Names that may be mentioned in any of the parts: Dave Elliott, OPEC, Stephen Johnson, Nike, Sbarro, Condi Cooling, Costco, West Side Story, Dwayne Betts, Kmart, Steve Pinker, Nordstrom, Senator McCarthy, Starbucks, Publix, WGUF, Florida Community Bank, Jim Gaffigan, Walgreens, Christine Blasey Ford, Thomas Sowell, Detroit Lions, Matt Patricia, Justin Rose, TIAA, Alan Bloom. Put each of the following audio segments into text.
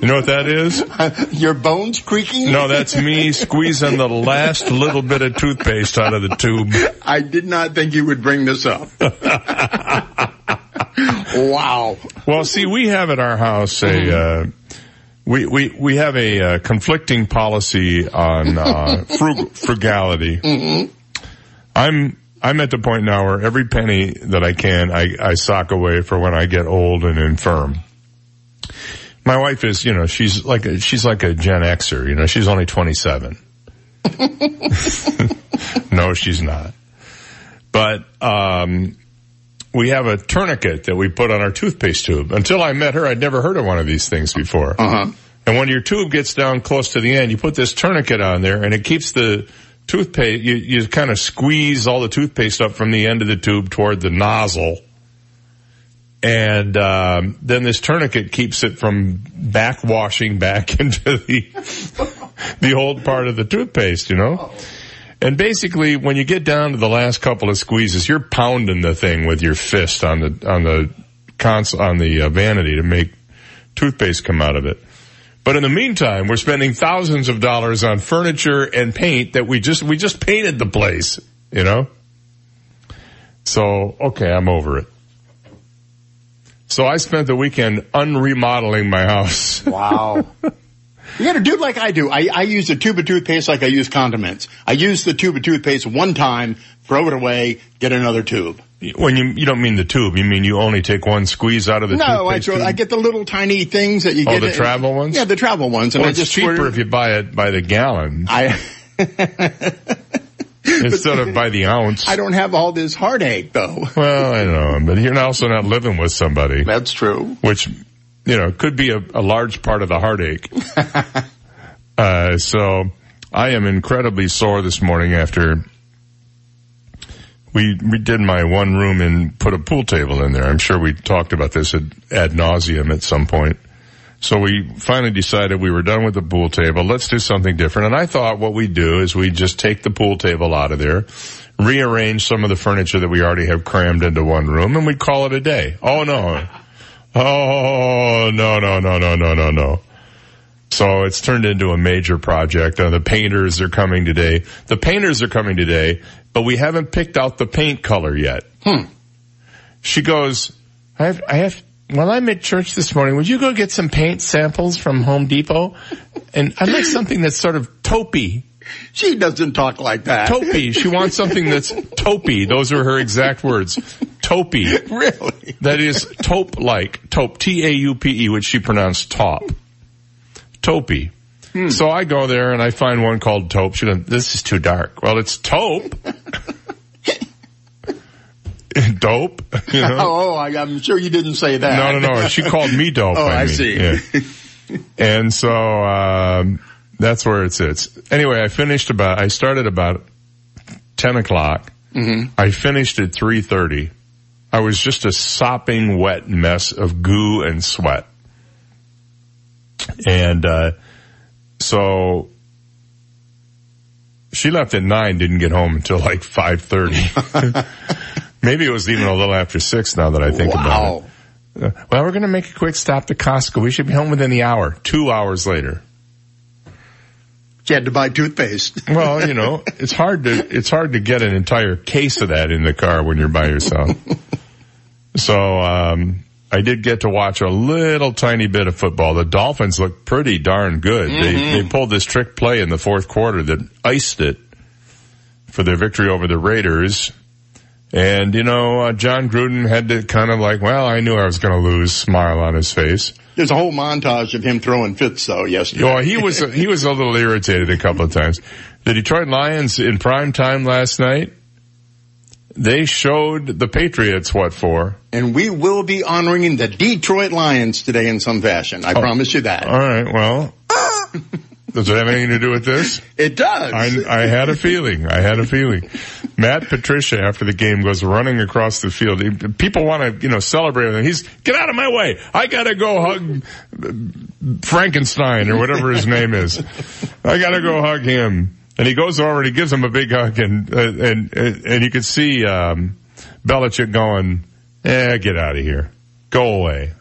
You know what that is? Your bones creaking? No, that's me squeezing the last little bit of toothpaste out of the tube. I did not think you would bring this up. Wow. Well, see, we have at our house we have a conflicting policy on frugality. Mm-hmm. I'm at the point now where every penny that I can, I sock away for when I get old and infirm. My wife is, you know, she's like a Gen Xer, you know, she's only 27. No, she's not. But, we have a tourniquet that we put on our toothpaste tube. Until I met her, I'd never heard of one of these things before. Uh-huh. And when your tube gets down close to the end, you put this tourniquet on there and it keeps the toothpaste, you kind of squeeze all the toothpaste up from the end of the tube toward the nozzle. And then this tourniquet keeps it from backwashing back into the old part of the toothpaste, you know? And basically, when you get down to the last couple of squeezes, you're pounding the thing with your fist on the vanity to make toothpaste come out of it. But in the meantime, we're spending thousands of dollars on furniture and paint that we just painted the place, you know? So, okay, I'm over it. So I spent the weekend unremodeling my house. Wow. You got to do like I do. I use a tube of toothpaste like I use condiments. I use the tube of toothpaste one time, throw it away, get another tube. When you don't mean the tube, you mean you only take one squeeze out of the toothpaste? No, I get the little tiny things that you get. Oh, the travel ones? Yeah, the travel ones. And well, it's just cheaper if you buy it by the gallon. Instead of by the ounce. I don't have all this heartache, though. Well, I know, but you're also not living with somebody. That's true. Which, you know, could be a large part of the heartache. So I am incredibly sore this morning after we did my one room and put a pool table in there. I'm sure we talked about this ad nauseum at some point. So we finally decided we were done with the pool table. Let's do something different. And I thought what we do is we just take the pool table out of there, rearrange some of the furniture that we already have crammed into one room, and we call it a day. Oh, no. Oh, no. So it's turned into a major project. The painters are coming today. But we haven't picked out the paint color yet. She goes, I have Well, I'm at church this morning. Would you go get some paint samples from Home Depot? And I'd like something that's sort of taupey. She doesn't talk like that. Taupey. She wants something that's taupey. Those are her exact words. Taupey. Really? That is taupe-like. Taupe. T-A-U-P-E, which she pronounced top. Taupey. So I go there and I find one called taupe. She goes, this is too dark. Well, it's taupe. Dope. You know? Oh, I'm sure you didn't say that. No. She called me dope. Oh, I see. Yeah. And so that's where it sits. Anyway, I started about 10 o'clock. Mm-hmm. I finished at 3:30. I was just a sopping wet mess of goo and sweat. And so she left at 9, didn't get home until like 5:30. Maybe it was even a little after 6 now that I think about it. Well, we're going to make a quick stop to Costco. We should be home within the hour. 2 hours later. She had to buy toothpaste. Well, you know, it's hard to get an entire case of that in the car when you're by yourself. So, I did get to watch a little tiny bit of football. The Dolphins looked pretty darn good. Mm-hmm. They pulled this trick play in the fourth quarter that iced it for their victory over the Raiders. And, you know, John Gruden had to kind of like, well, I knew I was going to lose, smile on his face. There's a whole montage of him throwing fits, though, yesterday. Well, he was a little irritated a couple of times. The Detroit Lions in prime time last night, they showed the Patriots what for. And we will be honoring the Detroit Lions today in some fashion. I promise you that. All right, well, Does it have anything to do with this? It does. I had a feeling. Matt Patricia, after the game, goes running across the field. People want to, celebrate with him. He's, get out of my way. I got to go hug Frankenstein or whatever his name is. I got to go hug him. And he goes over and he gives him a big hug. And you could see Belichick going, get out of here. Go away.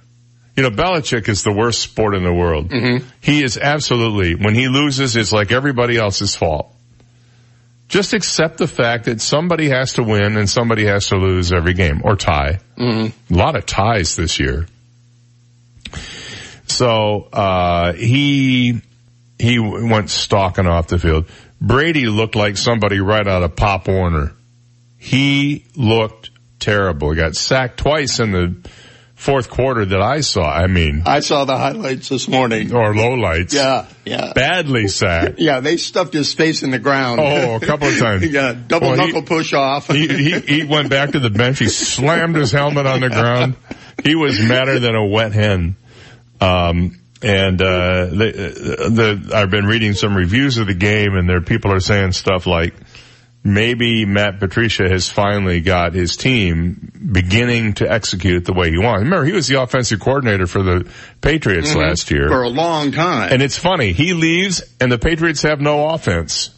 Belichick is the worst sport in the world. Mm-hmm. He is absolutely, when he loses, it's like everybody else's fault. Just accept the fact that somebody has to win and somebody has to lose every game or tie. Mm-hmm. A lot of ties this year. So, he went stalking off the field. Brady looked like somebody right out of Pop Warner. He looked terrible. He got sacked twice in the fourth quarter that I saw. I saw the highlights this morning. Or lowlights. Yeah. Badly sacked. Yeah, they stuffed his face in the ground. Oh, a couple of times. Yeah, double knuckle push off. He went back to the bench. He slammed his helmet on the ground. He was madder than a wet hen. I've been reading some reviews of the game, and people are saying stuff like, maybe Matt Patricia has finally got his team beginning to execute the way he wants. Remember, he was the offensive coordinator for the Patriots last year. For a long time. And it's funny. He leaves, and the Patriots have no offense.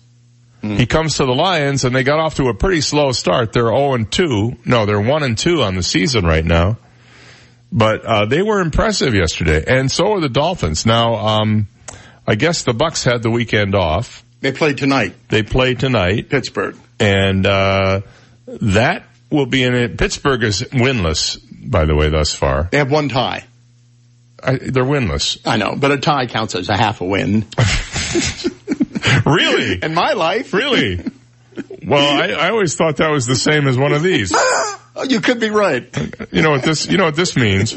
Mm. He comes to the Lions, and they got off to a pretty slow start. They're 0-2. No, they're 1-2 on the season right now. But they were impressive yesterday, and so are the Dolphins. Now, I guess the Bucs had the weekend off. They play tonight. Pittsburgh. And that will be in it. Pittsburgh is winless, by the way, thus far. They have one tie. They're winless. I know, but a tie counts as a half a win. Really? In my life. Really? Well, I always thought that was the same as one of these. You could be right. You know what this means?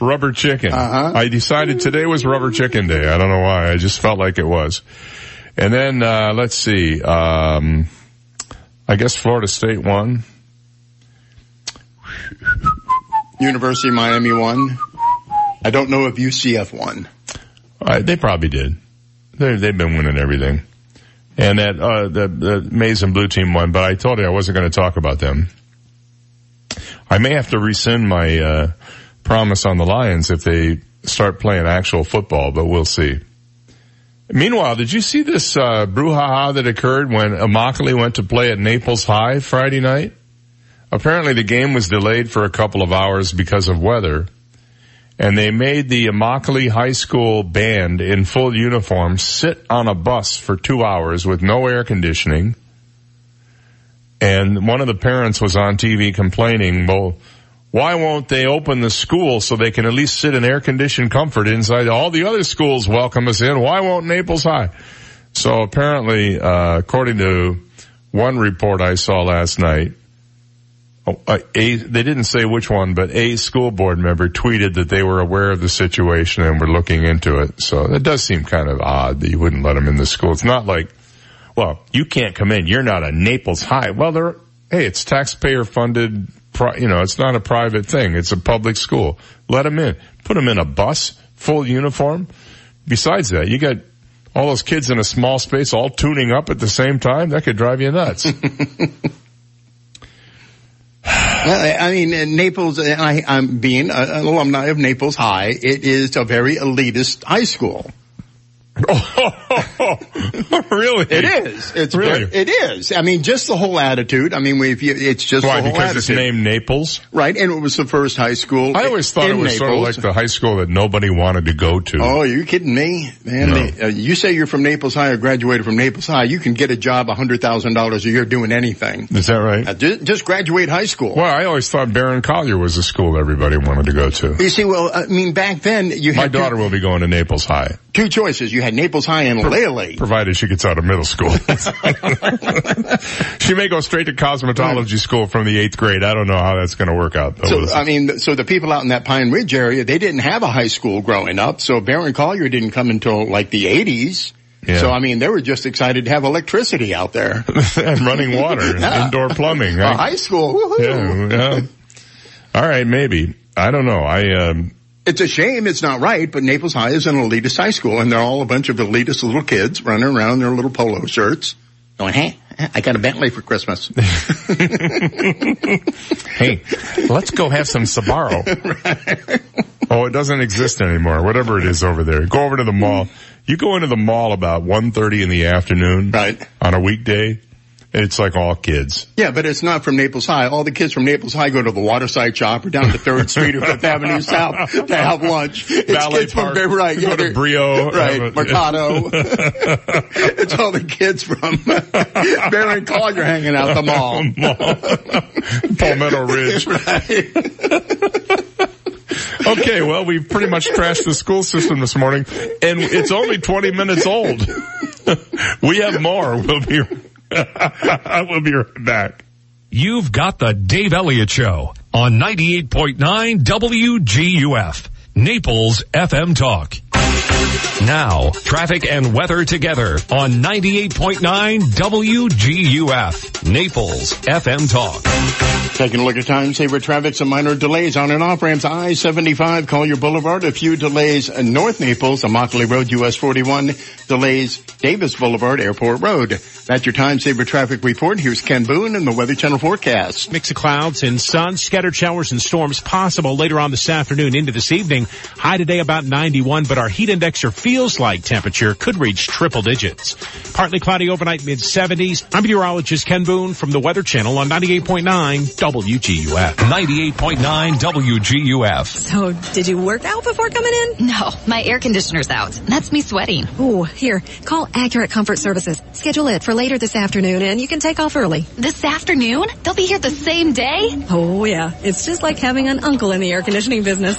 Rubber chicken. Uh-huh. I decided today was rubber chicken day. I don't know why. I just felt like it was. And then, let's see. I guess Florida State won. University of Miami won. I don't know if UCF won. They probably did. They've been winning everything. And that, the maize and blue team won, but I told you I wasn't going to talk about them. I may have to rescind my, promise on the Lions if they start playing actual football, but we'll see. Meanwhile, did you see this brouhaha that occurred when Immokalee went to play at Naples High Friday night? Apparently the game was delayed for a couple of hours because of weather, and they made the Immokalee High School band in full uniform sit on a bus for 2 hours with no air conditioning, and one of the parents was on TV complaining, well, why won't they open the school so they can at least sit in air-conditioned comfort inside? All the other schools welcome us in. Why won't Naples High? So apparently, according to one report I saw last night, they didn't say which one, but a school board member tweeted that they were aware of the situation and were looking into it. So it does seem kind of odd that you wouldn't let them in the school. It's not like, well, you can't come in. You're not a Naples High. Well, it's taxpayer-funded. It's not a private thing. It's a public school. Let them in. Put them in a bus, full uniform. Besides that, you got all those kids in a small space all tuning up at the same time. That could drive you nuts. In Naples, I'm being an alumni of Naples High. It is a very elitist high school. Oh, really? It is. It's really. It is. Just the whole attitude. It's just why, the whole because attitude. It's named Naples, right? And it was the first high school. I always thought it was Naples. Sort of like the high school that nobody wanted to go to. Oh, you're kidding me, man! No. You say you're from Naples High or graduated from Naples High, you can get a job $100,000 a year doing anything. Is that right? Just graduate high school. Well, I always thought Baron Collier was the school everybody wanted to go to. You see, well, back then you had my daughter will be going to Naples High. Two choices. You had Naples High and Lele. Provided she gets out of middle school. She may go straight to cosmetology school from the 8th grade. I don't know how that's going to work out, though. So, so the people out in that Pine Ridge area, they didn't have a high school growing up. So Baron Collier didn't come until like the 80s. Yeah. So, they were just excited to have electricity out there. And running water, indoor plumbing. Right? High school. Woohoo. Yeah. All right, maybe. I don't know. It's a shame it's not right, but Naples High is an elitist high school, and they're all a bunch of elitist little kids running around in their little polo shirts going, hey, I got a Bentley for Christmas. Hey, let's go have some Sbarro. Right. Oh, it doesn't exist anymore, whatever it is over there. Go over to the mall. You go into the mall about 1:30 in the afternoon on a weekday. It's like all kids. Yeah, but it's not from Naples High. All the kids from Naples High go to the Waterside Shop or down to 3rd Street or 5th Avenue South to have lunch. It's Ballet kids Park. From, right, yeah, go to Brio. Right, Mercado. It's all the kids from Baron Collier hanging out the mall. Palmetto Ridge. Right. Okay, well, we've pretty much trashed the school system this morning, and it's only 20 minutes old. We have more. We'll be right back. You've got the Dave Elliott Show on 98.9 WGUF, Naples FM Talk. Now, traffic and weather together on 98.9 WGUF, Naples FM Talk. Taking a look at time saver traffic, some minor delays on and off ramps. I-75, Collier Boulevard, a few delays north Naples, Immokalee Road, US 41, delays Davis Boulevard, Airport Road. That's your time saver traffic report. Here's Ken Boone and the Weather Channel forecast. Mix of clouds and sun, scattered showers and storms possible later on this afternoon into this evening. High today about 91, but our heat index or feels like temperature could reach triple digits. Partly cloudy overnight, mid-70s. I'm meteorologist Ken Boone from the Weather Channel on 98.9 WGUF. 98.9 WGUF. So, did you work out before coming in? No, my air conditioner's out. That's me sweating. Ooh, here, call Accurate Comfort Services. Schedule it for later this afternoon, and you can take off early. This afternoon? They'll be here the same day? Oh, yeah. It's just like having an uncle in the air conditioning business.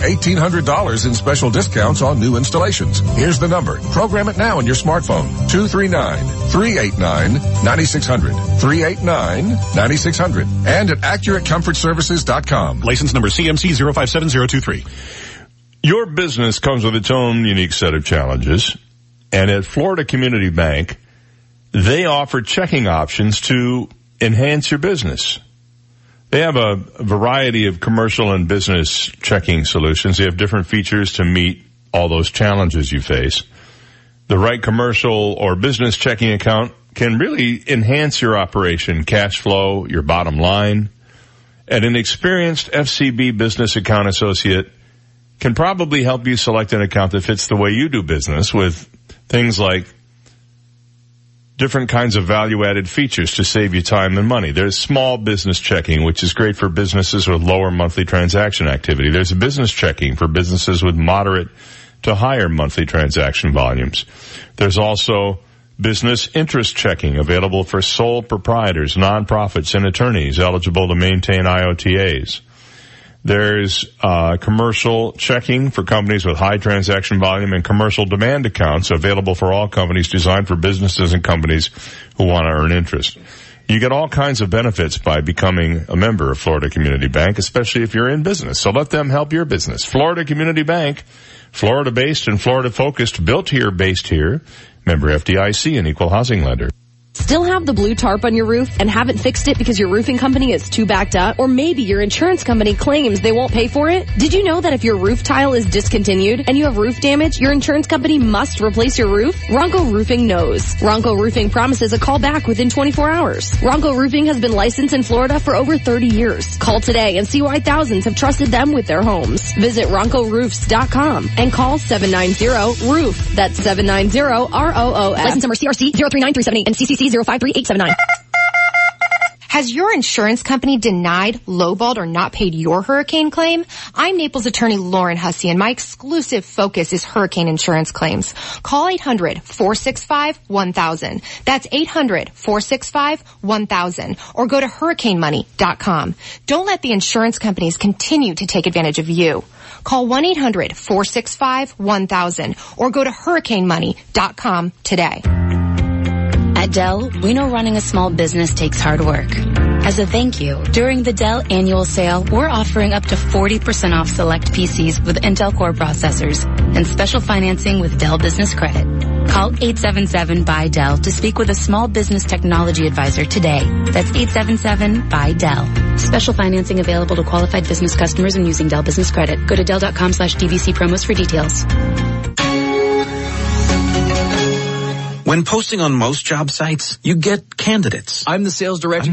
$1,800 in special discounts on new installations. Here's the number. Program it now on your smartphone. 239-389-9600. 389-9600. And at AccurateComfortServices.com. License number CMC 057023. Your business comes with its own unique set of challenges. And at Florida Community Bank, they offer checking options to enhance your business. They have a variety of commercial and business checking solutions. They have different features to meet all those challenges you face. The right commercial or business checking account can really enhance your operation, cash flow, your bottom line. And an experienced FCB business account associate can probably help you select an account that fits the way you do business, with things like different kinds of value-added features to save you time and money. There's small business checking, which is great for businesses with lower monthly transaction activity. There's business checking for businesses with moderate to higher monthly transaction volumes. There's also business interest checking available for sole proprietors, nonprofits, and attorneys eligible to maintain IOTAs. There's commercial checking for companies with high transaction volume and commercial demand accounts available for all companies, designed for businesses and companies who want to earn interest. You get all kinds of benefits by becoming a member of Florida Community Bank, especially if you're in business. So let them help your business. Florida Community Bank, Florida-based and Florida-focused, built here, based here. Member FDIC and Equal Housing Lender. Still have the blue tarp on your roof and haven't fixed it because your roofing company is too backed up? Or maybe your insurance company claims they won't pay for it? Did you know that if your roof tile is discontinued and you have roof damage, your insurance company must replace your roof? Ronco Roofing knows. Ronco Roofing promises a call back within 24 hours. Ronco Roofing has been licensed in Florida for over 30 years. Call today and see why thousands have trusted them with their homes. Visit RoncoRoofs.com and call 790-ROOF. That's 790-ROOF. License number CRC 039378 and CCC 053879. Has your insurance company denied, lowballed, or not paid your hurricane claim? I'm Naples attorney Lauren Hussey, and my exclusive focus is hurricane insurance claims. Call 800-465-1000. That's 800-465-1000. Or go to hurricanemoney.com. Don't let the insurance companies continue to take advantage of you. Call 1-800-465-1000 or go to hurricanemoney.com today. At Dell, we know running a small business takes hard work. As a thank you, during the Dell annual sale, we're offering up to 40% off select PCs with Intel Core processors and special financing with Dell Business Credit. Call 877-BUY-DELL to speak with a small business technology advisor today. That's 877-BUY-DELL. Special financing available to qualified business customers and using Dell Business Credit. Go to Dell.com/DBC promos for details. When posting on most job sites, you get candidates. I'm the sales director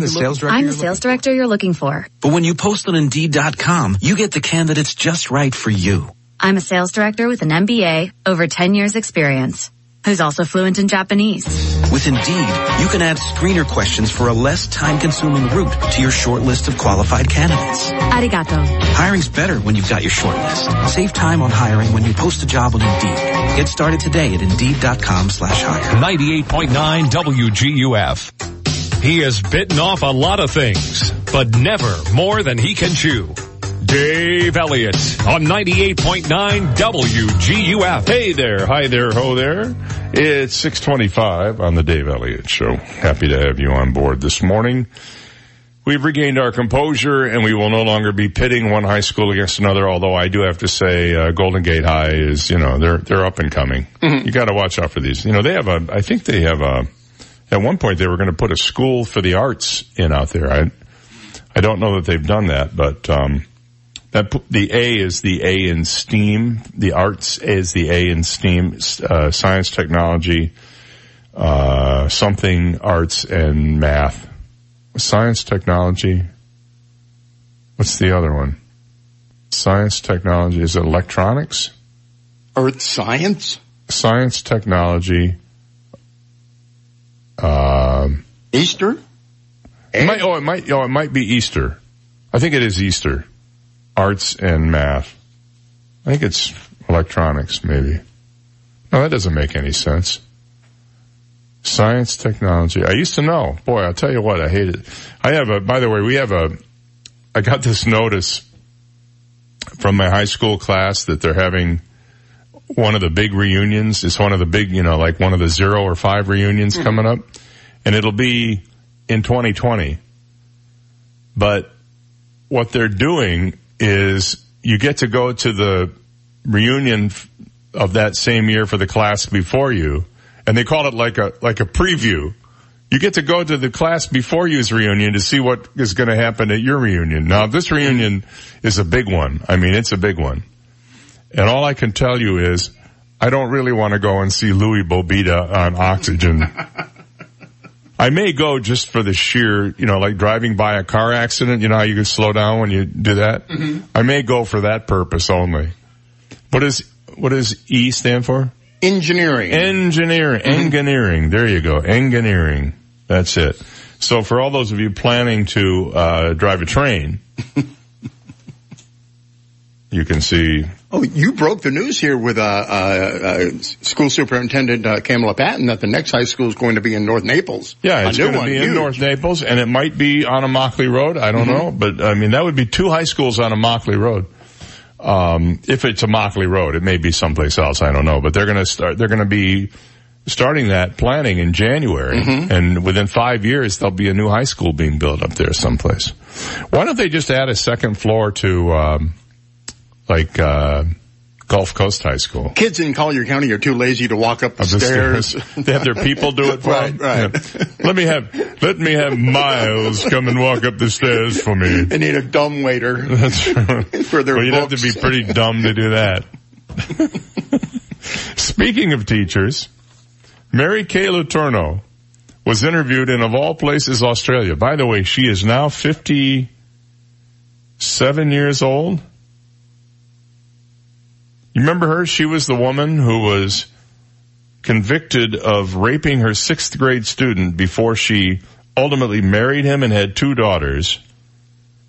you're looking for. But when you post on Indeed.com, you get the candidates just right for you. I'm a sales director with an MBA, over 10 years experience, who's also fluent in Japanese. With Indeed, you can add screener questions for a less time-consuming route to your short list of qualified candidates. Arigato. Hiring's better when you've got your short list. Save time on hiring when you post a job on Indeed. Get started today at Indeed.com/hire. 98.9 WGUF. He has bitten off a lot of things, but never more than he can chew. Dave Elliott on 98.9 WGUF. Hey there, hi there, ho there. It's 6:25 on the Dave Elliott Show. Happy to have you on board this morning. We've regained our composure, and we will no longer be pitting one high school against another, although I do have to say Golden Gate High is, you know, they're up and coming. Mm-hmm. You got to watch out for these. You know, they have a, I think they have a, at one point they were going to put a school for the arts in out there. I don't know that they've done that, but that the A is the A in STEAM. The arts is the A in STEAM, science, technology, something, arts, and math. Science, technology. What's the other one? Science, technology. Is it electronics? Earth science? Science, technology. Easter? It might be Easter. I think it is Easter. Arts and math. I think it's electronics, maybe. No, that doesn't make any sense. Science, technology. I used to know. Boy, I'll tell you what, I hate it. I got this notice from my high school class that they're having one of the big reunions. It's one of the big, you know, like one of the 0 or 5 reunions coming up. And it'll be in 2020. But what they're doing is you get to go to the reunion of that same year for the class before you. And they call it like a preview. You get to go to the class before you's reunion to see what is going to happen at your reunion. Now, this reunion is a big one. I mean, it's a big one. And all I can tell you is I don't really want to go and see Louis Bobita on Oxygen. I may go just for the sheer, you know, like driving by a car accident. You know how you can slow down when you do that? Mm-hmm. I may go for that purpose only. What does E stand for? Engineering. There you go. Engineering. That's it. So for all those of you planning to drive a train, you can see. Oh, you broke the news here with school superintendent Kamala Patton that the next high school is going to be in North Naples. Yeah, it's going to be in North Naples, and it might be on Immokalee Road. I don't know, but I mean that would be 2 high schools on Immokalee Road. If it's Immokalee Road, it may be someplace else, I don't know, but they're going to be starting that planning in January. Mm-hmm. And within 5 years, there'll be a new high school being built up there someplace. Why don't they just add a second floor to, Gulf Coast High School? Kids in Collier County are too lazy to walk up the stairs. They have their people do it for them. Right. Yeah. Let me have Miles come and walk up the stairs for me. They need a dumb waiter. That's right. For their you'd have to be pretty dumb to do that. Speaking of teachers, Mary Kay Letourneau was interviewed in, of all places, Australia. By the way, she is now 57 years old. You remember her? She was the woman who was convicted of raping her 6th grade student before she ultimately married him and had 2 daughters.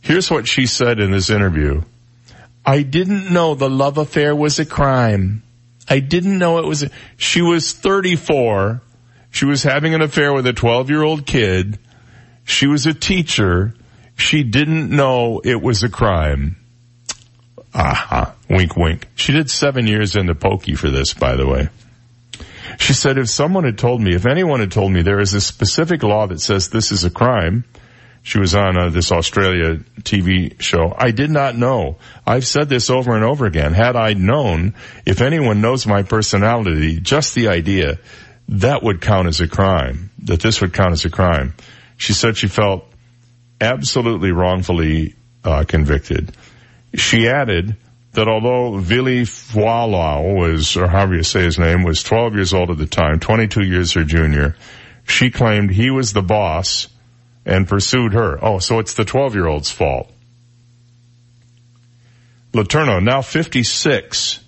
Here's what she said in this interview. I didn't know the love affair was a crime. I didn't know it was. She was 34. She was having an affair with a 12-year-old kid. She was a teacher. She didn't know it was a crime. Wink, wink. She did 7 years in the pokey for this, by the way. She said, if anyone had told me there is a specific law that says this is a crime, she was on this Australia TV show, I did not know. I've said this over and over again. Had I known, if anyone knows my personality, just the idea, that would count as a crime, that this would count as a crime. She said she felt absolutely wrongfully convicted. She added that although Vili Fualaau was, or however you say his name, was 12 years old at the time, 22 years her junior, she claimed he was the boss and pursued her. Oh, so it's the 12-year-old's fault. Letourneau, now 56,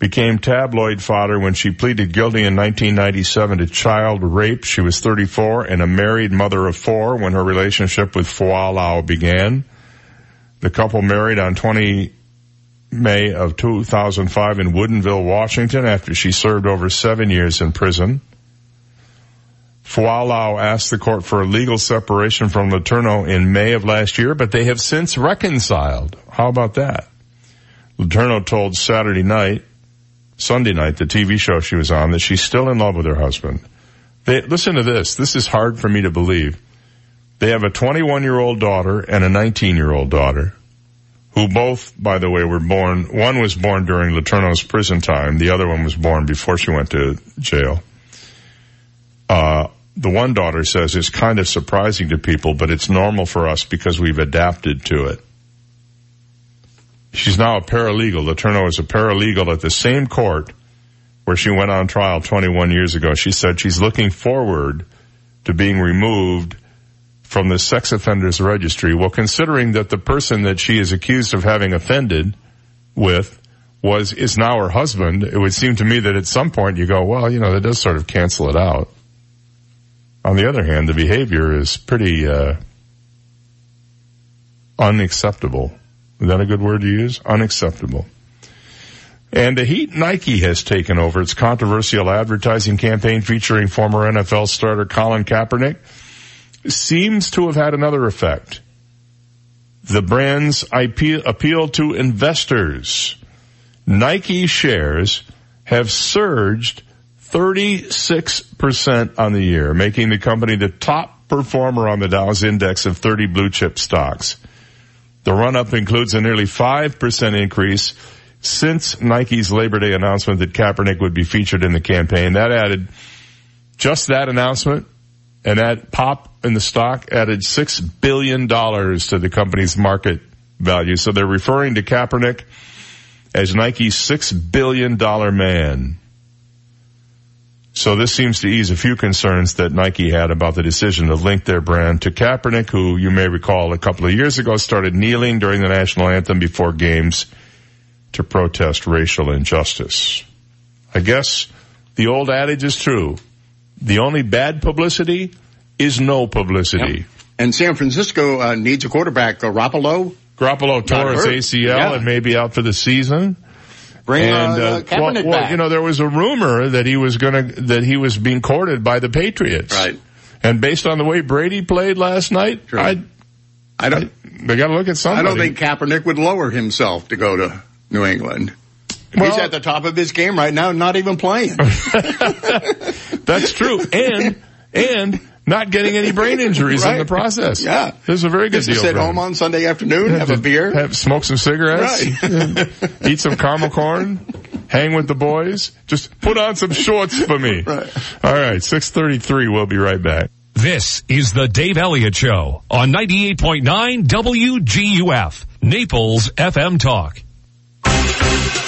became tabloid fodder when she pleaded guilty in 1997 to child rape. She was 34 and a married mother of four when her relationship with Fualaau began. The couple married on 20 May of 2005 in Woodinville, Washington, after she served over 7 years in prison. Fualaau asked the court for a legal separation from Letourneau in May of last year, but they have since reconciled. How about that? Letourneau told Sunday night, the TV show she was on, that she's still in love with her husband. Listen to this. This is hard for me to believe. They have a 21-year-old daughter and a 19-year-old daughter, who both, by the way, were born. One was born during Letourneau's prison time. The other one was born before she went to jail. The one daughter says it's kind of surprising to people, but it's normal for us because we've adapted to it. She's now a paralegal. Letourneau is a paralegal at the same court where she went on trial 21 years ago. She said she's looking forward to being removed from the sex offenders registry. Well, considering that the person that she is accused of having offended with is now her husband, it would seem to me that at some point you go, well, you know, that does sort of cancel it out. On the other hand, the behavior is pretty unacceptable. Is that a good word to use? Unacceptable. And the heat Nike has taken over its controversial advertising campaign featuring former NFL starter Colin Kaepernick seems to have had another effect. The brand's appeal to investors. Nike shares have surged 36% on the year, making the company the top performer on the Dow's index of 30 blue chip stocks. The run-up includes a nearly 5% increase since Nike's Labor Day announcement that Kaepernick would be featured in the campaign. That added, just that announcement and that pop in the stock added $6 billion to the company's market value. So they're referring to Kaepernick as Nike's $6 billion man. So this seems to ease a few concerns that Nike had about the decision to link their brand to Kaepernick, who you may recall a couple of years ago started kneeling during the national anthem before games to protest racial injustice. I guess the old adage is true. The only bad publicity is no publicity. Yep. And San Francisco needs a quarterback. Garoppolo tore his ACL and may be out for the season. Kaepernick back. You know, there was a rumor that he was being courted by the Patriots. Right. And based on the way Brady played last night, sure. They got to look at somebody. I don't think Kaepernick would lower himself to go to New England. Well, he's at the top of his game right now, not even playing. That's true. And not getting any brain injuries in the process. Yeah. This is a very good deal. Just sit home on Sunday afternoon, have a beer. Smoke some cigarettes. Right. Eat some caramel corn. Hang with the boys. Just put on some shorts for me. Right. All right, 6:33. We'll be right back. This is the Dave Elliott Show on 98.9 WGUF, Naples FM Talk.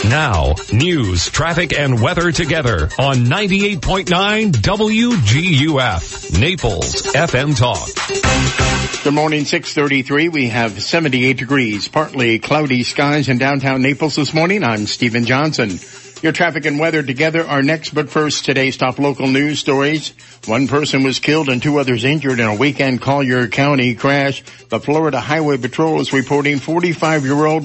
Now, news, traffic, and weather together on 98.9 WGUF, Naples FM Talk. Good morning, 6:33. We have 78 degrees, partly cloudy skies in downtown Naples this morning. I'm Stephen Johnson. Your traffic and weather together are next, but first, today's top local news stories. One person was killed and two others injured in a weekend Collier County crash. The Florida Highway Patrol is reporting 45-year-old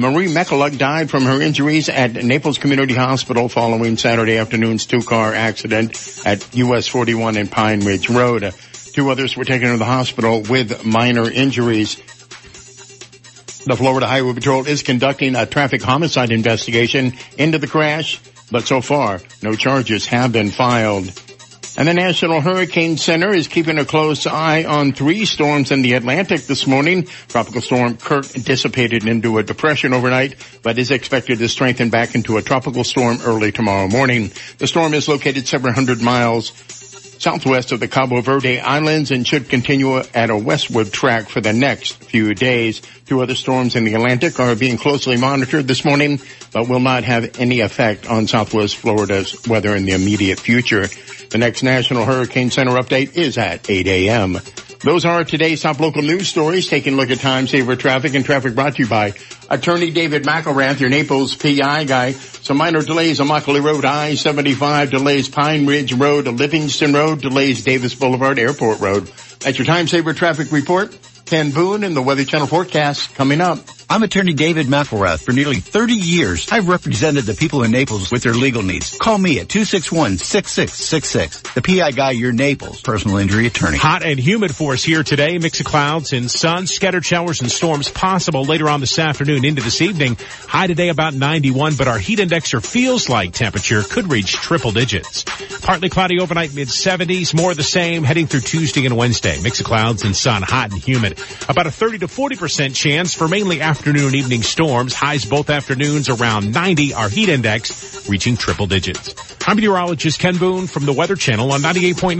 Marie McCulloch died from her injuries at Naples Community Hospital following Saturday afternoon's two-car accident at U.S. 41 and Pine Ridge Road. Two others were taken to the hospital with minor injuries. The Florida Highway Patrol is conducting a traffic homicide investigation into the crash, but so far, no charges have been filed. And the National Hurricane Center is keeping a close eye on three storms in the Atlantic this morning. Tropical Storm Kirk dissipated into a depression overnight, but is expected to strengthen back into a tropical storm early tomorrow morning. The storm is located 700 miles southwest of the Cabo Verde Islands and should continue at a westward track for the next few days. Two other storms in the Atlantic are being closely monitored this morning, but will not have any effect on Southwest Florida's weather in the immediate future. The next National Hurricane Center update is at 8 a.m. Those are today's top local news stories. Taking a look at Time Saver Traffic, and traffic brought to you by Attorney David McElrath, your Naples PI guy. Some minor delays on Immokalee Road, I-75, delays Pine Ridge Road to Livingston Road, delays Davis Boulevard, Airport Road. That's your Time Saver Traffic Report. Ken Boone and the Weather Channel forecast coming up. I'm Attorney David McElrath. For nearly 30 years, I've represented the people in Naples with their legal needs. Call me at 261-6666. The PI Guy, your Naples personal injury attorney. Hot and humid for us here today. Mix of clouds and sun, scattered showers and storms possible later on this afternoon into this evening. High today about 91, but our heat indexer feels like temperature could reach triple digits. Partly cloudy overnight, mid-70s. More of the same heading through Tuesday and Wednesday. Mix of clouds and sun, hot and humid. About a 30 to 40% chance for mainly afternoon, evening storms. Highs both afternoons around 90. Our heat index reaching triple digits. I'm meteorologist Ken Boone from the Weather Channel on 98.9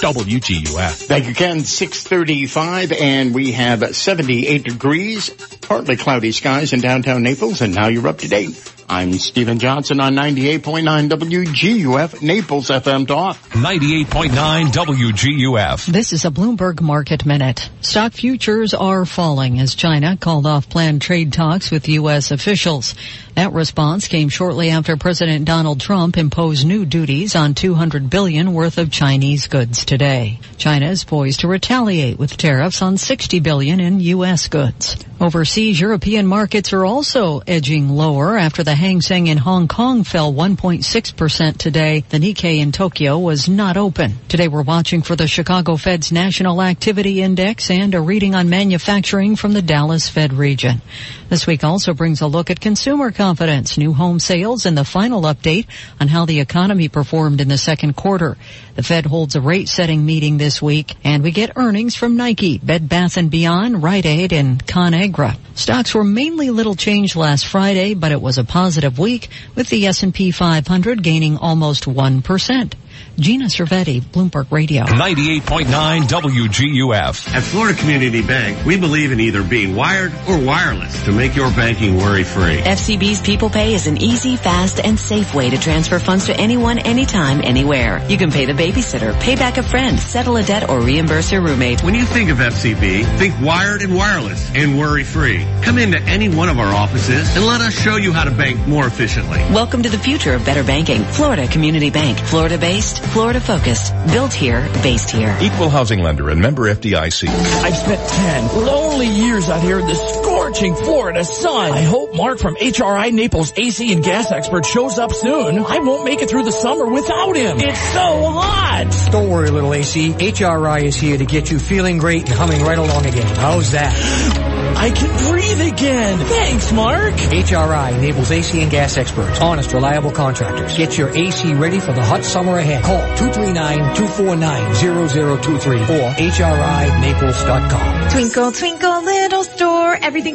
WGUF. Thank you, Ken. 6:35, and we have 78 degrees, partly cloudy skies in downtown Naples, and now you're up to date. I'm Stephen Johnson on 98.9 WGUF, Naples FM Talk. 98.9 WGUF. This is a Bloomberg Market Minute. Stock futures are falling as China called off planned trade talks with U.S. officials. That response came shortly after President Donald Trump imposed new duties on $200 billion worth of Chinese goods today. China is poised to retaliate with tariffs on $60 billion in U.S. goods. Overseas, European markets are also edging lower after the Hang Seng in Hong Kong fell 1.6% today. The Nikkei in Tokyo was not open. Today we're watching for the Chicago Fed's National Activity Index and a reading on manufacturing from the Dallas Fed region. This week also brings a look at consumer confidence, new home sales, and the final update on how the economy performed in the second quarter. The Fed holds a rate-setting meeting this week, and we get earnings from Nike, Bed Bath & Beyond, Rite Aid, and ConAgra. Stocks were mainly little change last Friday, but it was a positive week, with the S&P 500 gaining almost 1%. Gina Cervetti, Bloomberg Radio. 98.9 WGUF. At Florida Community Bank, we believe in either being wired or wireless to make your banking worry-free. FCB's People Pay is an easy, fast, and safe way to transfer funds to anyone, anytime, anywhere. You can pay the babysitter, pay back a friend, settle a debt, or reimburse your roommate. When you think of FCB, think wired and wireless and worry-free. Come into any one of our offices and let us show you how to bank more efficiently. Welcome to the future of better banking. Florida Community Bank. Florida-based, Florida-focused, built here, based here. Equal housing lender and member FDIC. I've spent 10 lonely years out here in the scorching Florida sun. I hope Mark from HRI Naples AC and gas expert shows up soon. I won't make it through the summer without him. It's so hot. Don't worry, little AC. HRI is here to get you feeling great and humming right along again. How's that? I can breathe again. Thanks, Mark. HRI enables AC and gas experts. Honest, reliable contractors. Get your AC ready for the hot summer ahead. Call 239-249-0023 or HRINaples.com. Twinkle, twinkle, little store. Everything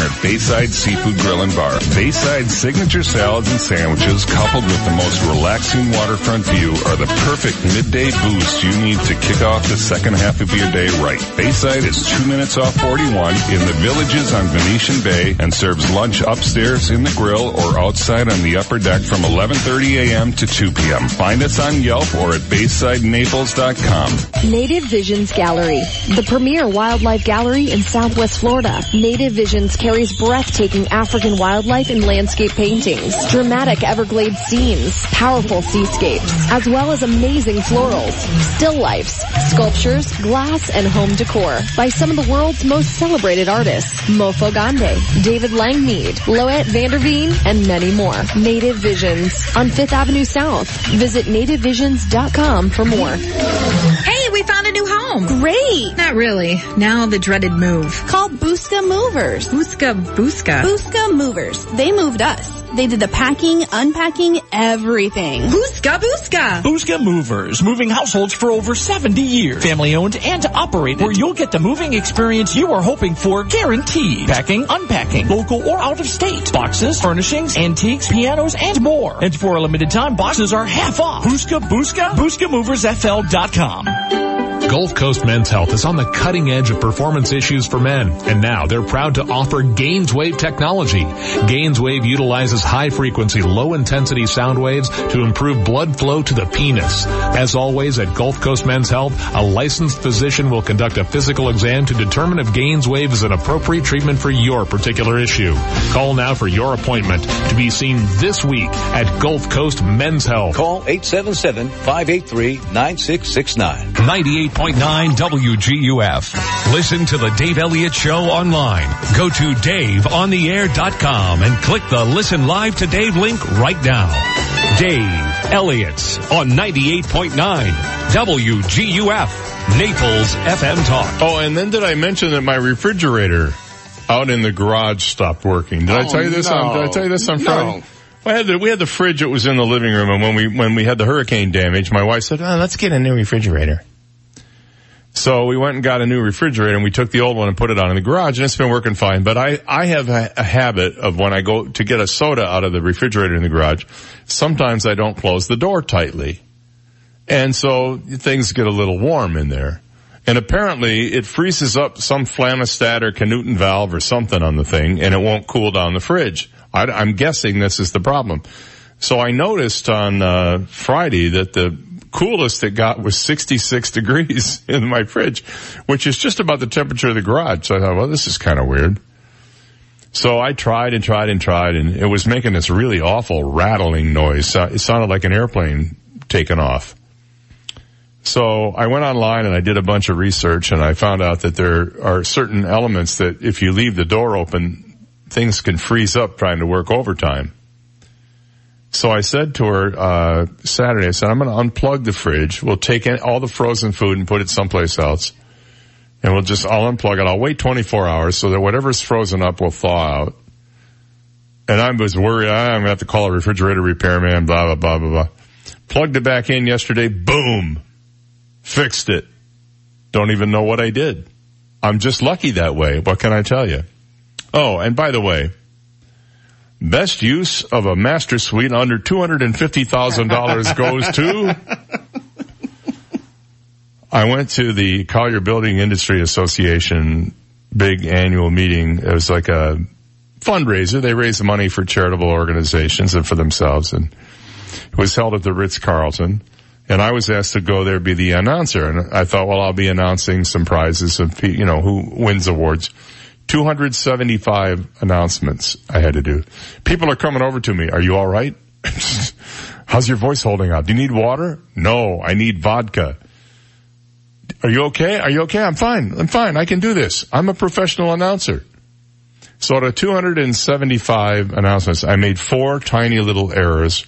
at Bayside Seafood Grill and Bar. Bayside's signature salads and sandwiches, coupled with the most relaxing waterfront view, are the perfect midday boost you need to kick off the second half of your day right. Bayside is 2 minutes off 41 in the Villages on Venetian Bay and serves lunch upstairs in the grill or outside on the upper deck from 11:30 a.m. to 2 p.m. Find us on Yelp or at BaysideNaples.com. Native Visions Gallery, the premier wildlife gallery in Southwest Florida. Native Visions Legends carries breathtaking African wildlife and landscape paintings, dramatic Everglades scenes, powerful seascapes, as well as amazing florals, still lifes, sculptures, glass, and home decor by some of the world's most celebrated artists, Mofo Gande, David Langmead, Loette Vanderveen, and many more. Native Visions on 5th Avenue South. Visit nativevisions.com for more. Hey, we found a new home. Great. Not really. Now the dreaded move. Call Buska Movers. Buska. Buska Movers. They moved us. They did the packing, unpacking, everything. Buska. Buska Movers. Moving households for over 70 years. Family owned and operated. Where you'll get the moving experience you are hoping for, guaranteed. Packing, unpacking, local or out of state. Boxes, furnishings, antiques, pianos, and more. And for a limited time, boxes are half off. Buska. BuskaMoversFL.com. Gulf Coast Men's Health is on the cutting edge of performance issues for men, and now they're proud to offer GainsWave technology. GainsWave utilizes high-frequency, low-intensity sound waves to improve blood flow to the penis. As always, at Gulf Coast Men's Health, a licensed physician will conduct a physical exam to determine if GainsWave is an appropriate treatment for your particular issue. Call now for your appointment to be seen this week at Gulf Coast Men's Health. Call 877-583-9669. 98.9 WGUF. Listen to the Dave Elliott Show online. Go to DaveOnTheAir.com and click the Listen Live to Dave link right now. Dave Elliott's on 98.9 WGUF, Naples FM Talk. Oh, and then did I mention that my refrigerator out in the garage stopped working? Did I tell you this on Friday? We had the fridge that was in the living room, and when we had the hurricane damage, my wife said, let's get a new refrigerator. So we went and got a new refrigerator, and we took the old one and put it on in the garage, and it's been working fine. But I have a habit of when I go to get a soda out of the refrigerator in the garage, sometimes I don't close the door tightly. And so things get a little warm in there. And apparently it freezes up some flamestat or Knutson valve or something on the thing, and it won't cool down the fridge. I'm guessing this is the problem. So I noticed on Friday that the coolest it got was 66 degrees in my fridge, which is just about the temperature of the garage. So I thought, well, this is kind of weird. So I tried, and it was making this really awful rattling noise. It sounded like an airplane taking off. So I went online and I did a bunch of research, and I found out that there are certain elements that if you leave the door open, things can freeze up trying to work overtime. So I said to her Saturday, I said, I'm going to unplug the fridge. We'll take in all the frozen food and put it someplace else. And I'll unplug it. I'll wait 24 hours so that whatever's frozen up will thaw out. And I was worried, I'm going to have to call a refrigerator repairman, blah, blah, blah, blah, blah. Plugged it back in yesterday. Boom. Fixed it. Don't even know what I did. I'm just lucky that way. What can I tell you? Oh, and by the way, best use of a master suite under $250,000 goes to... I went to the Collier Building Industry Association big annual meeting. It was like a fundraiser. They raise money for charitable organizations and for themselves. And it was held at the Ritz-Carlton. And I was asked to go there, be the announcer. And I thought, well, I'll be announcing some prizes of, who wins awards. 275 announcements I had to do. People are coming over to me. Are you all right? How's your voice holding up? Do you need water? No, I need vodka. Are you okay? I'm fine. I can do this. I'm a professional announcer. So out of 275 announcements, I made four tiny little errors.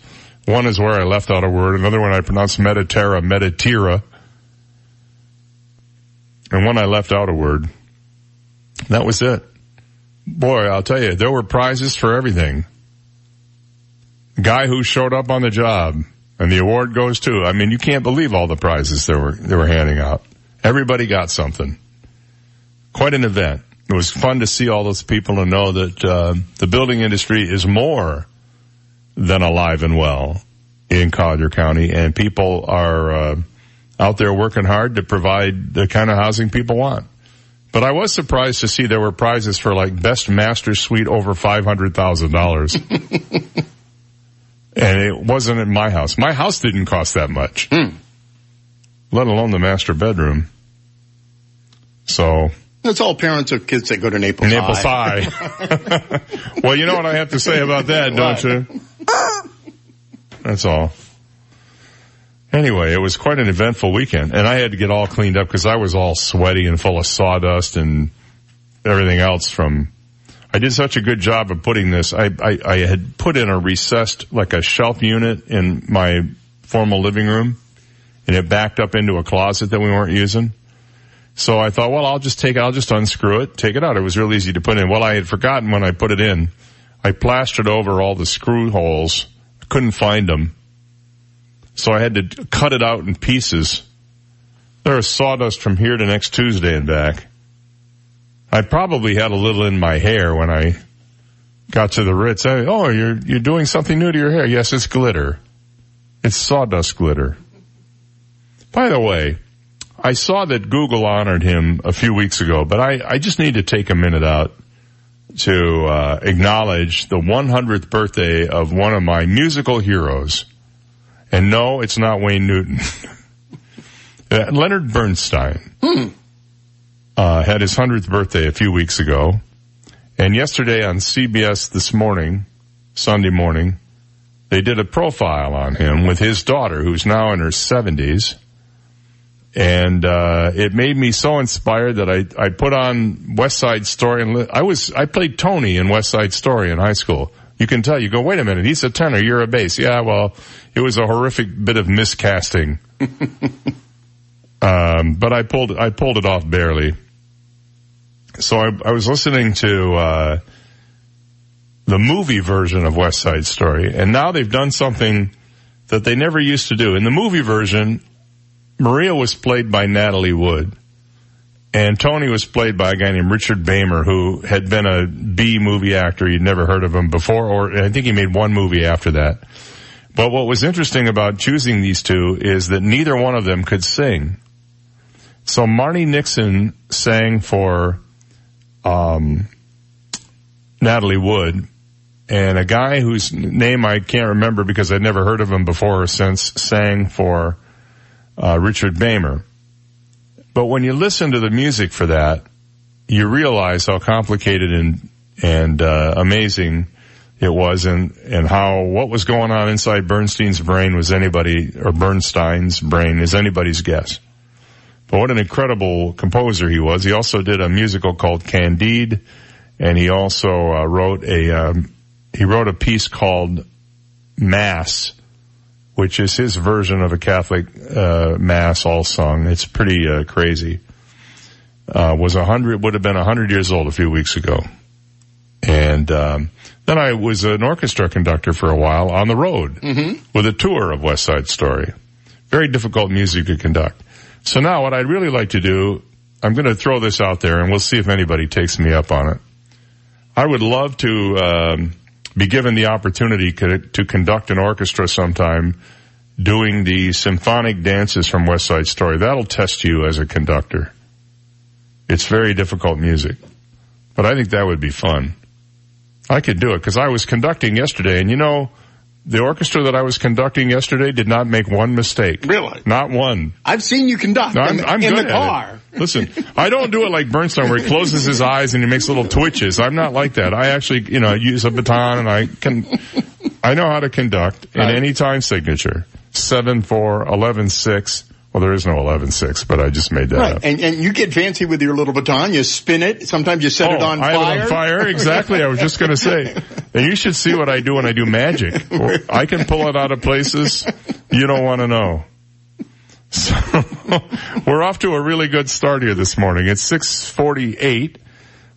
One is where I left out a word. Another one I pronounced Meditera. And one I left out a word. That was it. Boy, I'll tell you, there were prizes for everything. Guy who showed up on the job, and the award goes to. I mean, you can't believe all the prizes they were handing out. Everybody got something. Quite an event. It was fun to see all those people and know that the building industry is more than alive and well in Collier County, and people are out there working hard to provide the kind of housing people want. But I was surprised to see there were prizes for, like, best master suite over $500,000. And it wasn't in my house. My house didn't cost that much, let alone the master bedroom. So That's all parents of kids that go to Naples High. Well, you know what I have to say about that, don't you? That's all. Anyway, it was quite an eventful weekend, and I had to get all cleaned up because I was all sweaty and full of sawdust and everything else from... I did such a good job of putting this. I had put in a recessed, like a shelf unit in my formal living room, and it backed up into a closet that we weren't using. So I thought, well, I'll just unscrew it, take it out. It was real easy to put in. Well, I had forgotten when I put it in. I plastered over all the screw holes. I couldn't find them. So I had to cut it out in pieces. There was sawdust from here to next Tuesday and back. I probably had a little in my hair when I got to the Ritz. You're doing something new to your hair. Yes, it's glitter. It's sawdust glitter. By the way, I saw that Google honored him a few weeks ago, but I just need to take a minute out to acknowledge the 100th birthday of one of my musical heroes. And no, it's not Wayne Newton. Leonard Bernstein. Had his 100th birthday a few weeks ago. And yesterday on CBS This Morning, Sunday morning, they did a profile on him with his daughter, who's now in her 70s. And it made me so inspired that I put on West Side Story. And I played Tony in West Side Story in high school. You can tell. You go, wait a minute, he's a tenor, you're a bass. Yeah, well, it was a horrific bit of miscasting. But I pulled it off barely. So I was listening to the movie version of West Side Story, and now they've done something that they never used to do. In the movie version, Maria was played by Natalie Wood, and Tony was played by a guy named Richard Boehmer, who had been a B-movie actor. You'd never heard of him before, or I think he made one movie after that. But what was interesting about choosing these two is that neither one of them could sing. So Marnie Nixon sang for Natalie Wood, and a guy whose name I can't remember because I'd never heard of him before or since sang for Richard Boehmer. But when you listen to the music for that, you realize how complicated and amazing it was, and how what was going on inside Bernstein's brain is anybody's guess. But what an incredible composer he was. He also did a musical called Candide, and he also wrote a piece called Mass, which is his version of a Catholic Mass all sung. It's pretty crazy. Would have been 100 years old a few weeks ago. And then I was an orchestra conductor for a while on the road with a tour of West Side Story. Very difficult music to conduct. So now what I'd really like to do, I'm going to throw this out there, and we'll see if anybody takes me up on it. I would love to be given the opportunity to conduct an orchestra sometime doing the symphonic dances from West Side Story. That'll test you as a conductor. It's very difficult music. But I think that would be fun. I could do it, because I was conducting yesterday, and the orchestra that I was conducting yesterday did not make one mistake. Really? Not one. I've seen you conduct in the car. Listen, I don't do it like Bernstein where he closes his eyes and he makes little twitches. I'm not like that. I actually, use a baton, and I know how to conduct in any time signature. 7/4, 11/6. Well, there is no 11/6, but I just made that up. And you get fancy with your little baton. You spin it. Sometimes you set it on fire. I have it on fire. Exactly. I was just going to say. And you should see what I do when I do magic. I can pull it out of places you don't want to know. So we're off to a really good start here this morning. It's 6:48.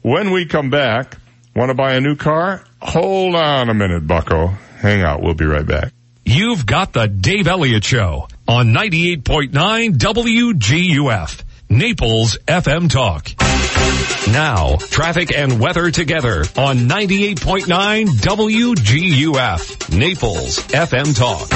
When we come back, want to buy a new car? Hold on a minute, bucko. Hang out. We'll be right back. You've got the Dave Elliott Show on 98.9 WGUF, Naples FM Talk. Now, traffic and weather together on 98.9 WGUF, Naples FM Talk.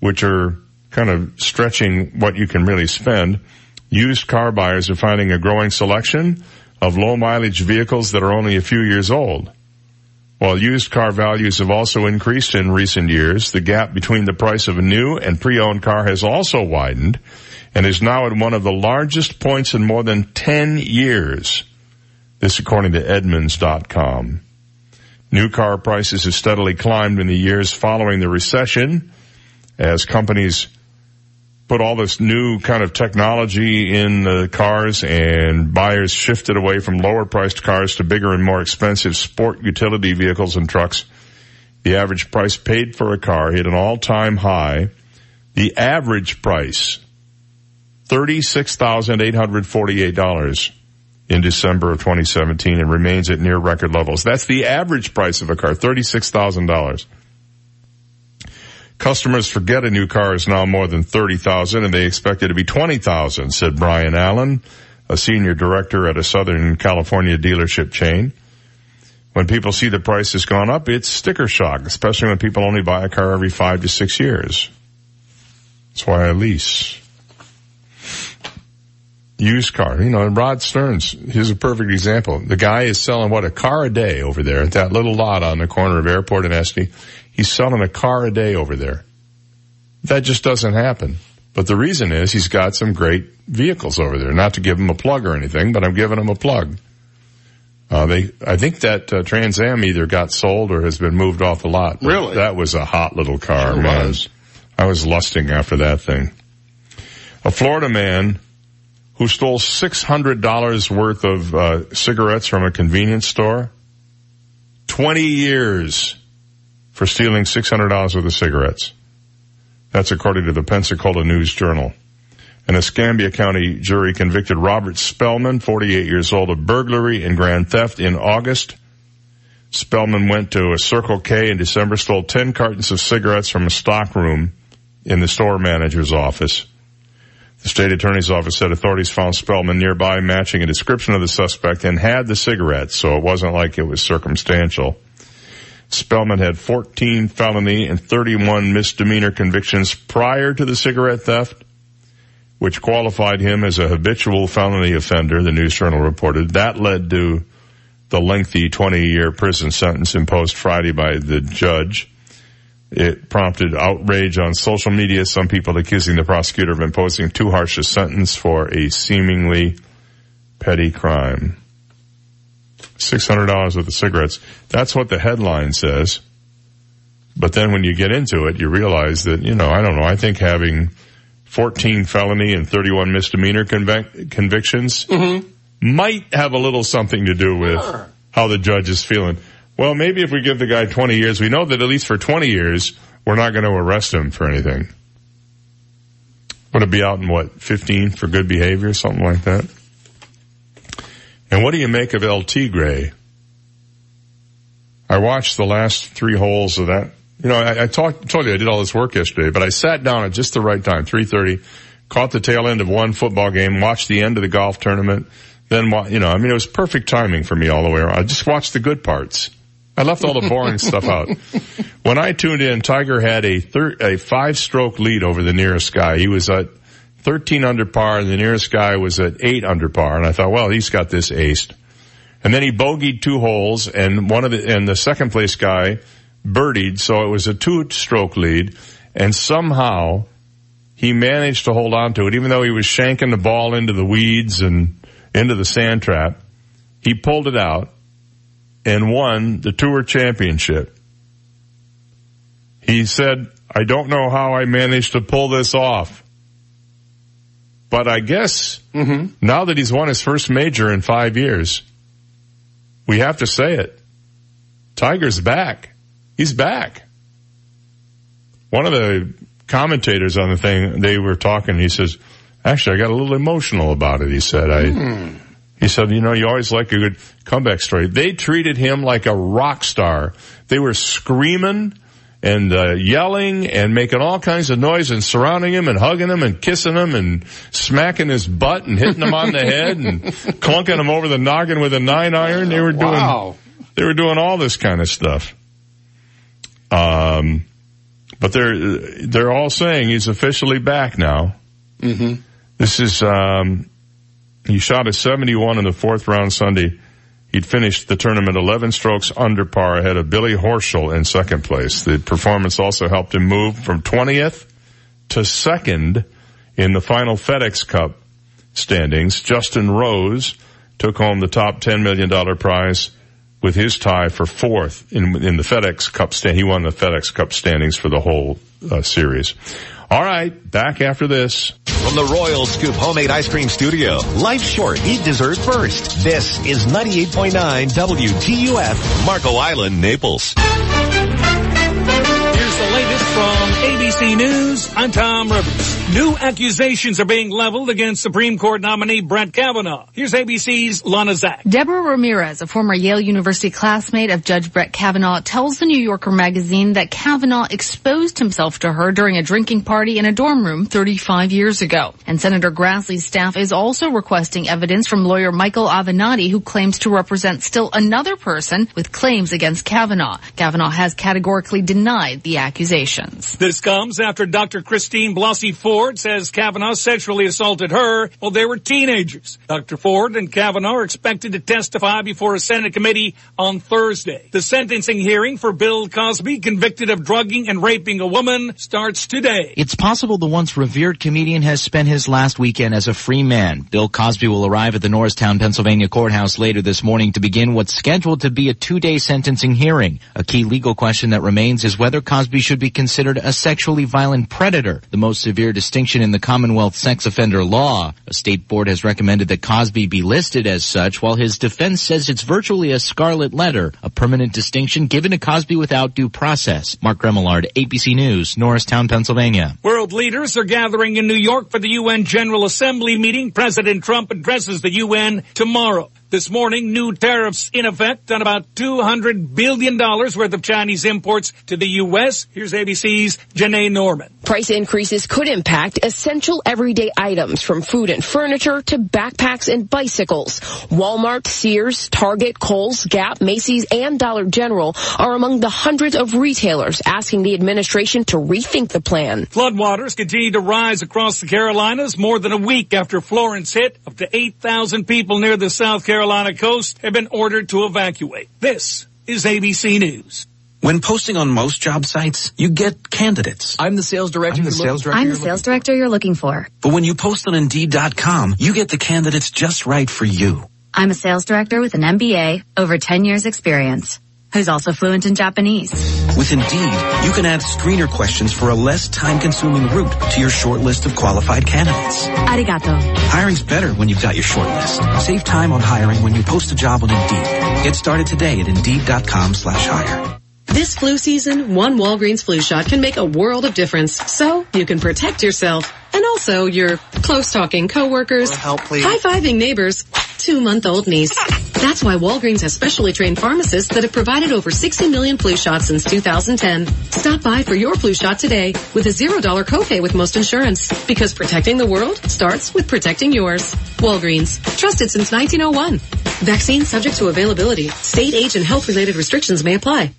which are kind of stretching what you can really spend. Used car buyers are finding a growing selection of low-mileage vehicles that are only a few years old. While used car values have also increased in recent years, the gap between the price of a new and pre-owned car has also widened and is now at one of the largest points in more than 10 years. This according to Edmunds.com. New car prices have steadily climbed in the years following the recession as companies put all this new kind of technology in the cars and buyers shifted away from lower-priced cars to bigger and more expensive sport utility vehicles and trucks. The average price paid for a car hit an all-time high. The average price, $36,848 in December of 2017, and remains at near record levels. That's the average price of a car, $36,000. Customers forget a new car is now more than $30,000, and they expect it to be $20,000, said Brian Allen, a senior director at a Southern California dealership chain. When people see the price has gone up, it's sticker shock, especially when people only buy a car every 5 to 6 years. That's why I lease. Used car, you know, and Rod Stearns, here's a perfect example. The guy is selling, what, a car a day over there at that little lot on the corner of Airport and Estee. He's selling a car a day over there. That just doesn't happen. But the reason is he's got some great vehicles over there. Not to give him a plug or anything, but I'm giving him a plug. I think that Trans Am either got sold or has been moved off the lot. Really? That was a hot little car. Sure was. I was lusting after that thing. A Florida man who stole $600 worth of cigarettes from a convenience store. 20 years for stealing $600 worth of cigarettes. That's according to the Pensacola News Journal. An Escambia County jury convicted Robert Spellman, 48 years old, of burglary and grand theft in August. Spellman went to a Circle K in December, stole 10 cartons of cigarettes from a stockroom in the store manager's office. The state attorney's office said authorities found Spellman nearby matching a description of the suspect and had the cigarettes, so it wasn't like it was circumstantial. Spellman had 14 felony and 31 misdemeanor convictions prior to the cigarette theft, which qualified him as a habitual felony offender, the News Journal reported. That led to the lengthy 20-year prison sentence imposed Friday by the judge. It prompted outrage on social media, some people accusing the prosecutor of imposing too harsh a sentence for a seemingly petty crime. $600 worth of cigarettes. That's what the headline says. But then when you get into it, you realize that, you know, I don't know, I think having 14 felony and 31 misdemeanor convictions might have a little something to do with how the judge is feeling. Well, maybe if we give the guy 20 years, we know that at least for 20 years, we're not going to arrest him for anything. Would it be out in, 15 for good behavior, something like that? And what do you make of El Tigre? I watched the last 3 holes of that. You know, I told you I did all this work yesterday, but I sat down at just the right time, 3:30, caught the tail end of one football game, watched the end of the golf tournament, then, you know, I mean, it was perfect timing for me all the way around. I just watched the good parts. I left all the boring stuff out. When I tuned in, Tiger had a 5-stroke lead over the nearest guy. He was at 13 under par, and the nearest guy was at 8 under par. And I thought, well, he's got this aced. And then he bogeyed 2 holes, and the second place guy birdied, so it was a two-stroke lead, and somehow he managed to hold on to it, even though he was shanking the ball into the weeds and into the sand trap. He pulled it out and won the tour championship. He said, I don't know how I managed to pull this off. But I guess now that he's won his first major in 5 years, we have to say it. Tiger's back. He's back. One of the commentators on the thing, they were talking, he says, actually, I got a little emotional about it, he said. He said, you know, you always like a good comeback story. They treated him like a rock star. They were screaming and yelling and making all kinds of noise and surrounding him and hugging him and kissing him and smacking his butt and hitting him on the head and clunking him over the noggin with a 9-iron. They were doing, they were doing all this kind of stuff. But they're all saying he's officially back now. This is, he shot a 71 in the fourth round Sunday. He'd finished the tournament 11 strokes under par ahead of Billy Horschel in second place. The performance also helped him move from 20th to second in the final FedEx Cup standings. Justin Rose took home the top $10 million prize with his tie for fourth in the FedEx Cup stand. He won the FedEx Cup standings for the whole series. All right, back after this. From the Royal Scoop Homemade Ice Cream Studio, life's short, eat dessert first. This is 98.9 WGUF, Marco Island, Naples. From ABC News, I'm Tom Rivers. New accusations are being leveled against Supreme Court nominee Brett Kavanaugh. Here's ABC's Lana Zach. Deborah Ramirez, a former Yale University classmate of Judge Brett Kavanaugh, tells the New Yorker magazine that Kavanaugh exposed himself to her during a drinking party in a dorm room 35 years ago. And Senator Grassley's staff is also requesting evidence from lawyer Michael Avenatti, who claims to represent still another person with claims against Kavanaugh. Kavanaugh has categorically denied the accusation. This comes after Dr. Christine Blasey Ford says Kavanaugh sexually assaulted her while they were teenagers. Dr. Ford and Kavanaugh are expected to testify before a Senate committee on Thursday. The sentencing hearing for Bill Cosby, convicted of drugging and raping a woman, starts today. It's possible the once revered comedian has spent his last weekend as a free man. Bill Cosby will arrive at the Norristown, Pennsylvania courthouse later this morning to begin what's scheduled to be a two-day sentencing hearing. A key legal question that remains is whether Cosby should be considered a sexually violent predator, the most severe distinction in the Commonwealth sex offender law. A state board has recommended that Cosby be listed as such, while his defense says it's virtually a scarlet letter, a permanent distinction given to Cosby without due process. Mark Remillard, ABC News, Norristown, Pennsylvania. World leaders are gathering in New York for the UN General Assembly meeting. President Trump addresses the UN tomorrow. This morning, new tariffs in effect on about $200 billion worth of Chinese imports to the U.S. Here's ABC's Janae Norman. Price increases could impact essential everyday items from food and furniture to backpacks and bicycles. Walmart, Sears, Target, Kohl's, Gap, Macy's, and Dollar General are among the hundreds of retailers asking the administration to rethink the plan. Floodwaters continue to rise across the Carolinas more than a week after Florence hit. Up to 8,000 people near the South Carolina coast have been ordered to evacuate. This is ABC News. When posting on most job sites, you get candidates. I'm the sales director. You're looking for. But when you post on Indeed.com, you get the candidates just right for you. I'm a sales director with an MBA, over 10 years experience, who's also fluent in Japanese. With Indeed, you can add screener questions for a less time-consuming route to your short list of qualified candidates. Arigato. Hiring's better when you've got your short list. Save time on hiring when you post a job on Indeed. Get started today at Indeed.com/hire. This flu season, one Walgreens flu shot can make a world of difference, so you can protect yourself and also your close-talking coworkers, high-fiving neighbors, two-month-old niece. That's why Walgreens has specially trained pharmacists that have provided over 60 million flu shots since 2010. Stop by for your flu shot today with a $0 copay with most insurance, because protecting the world starts with protecting yours. Walgreens, trusted since 1901. Vaccines subject to availability. State, age, and health-related restrictions may apply.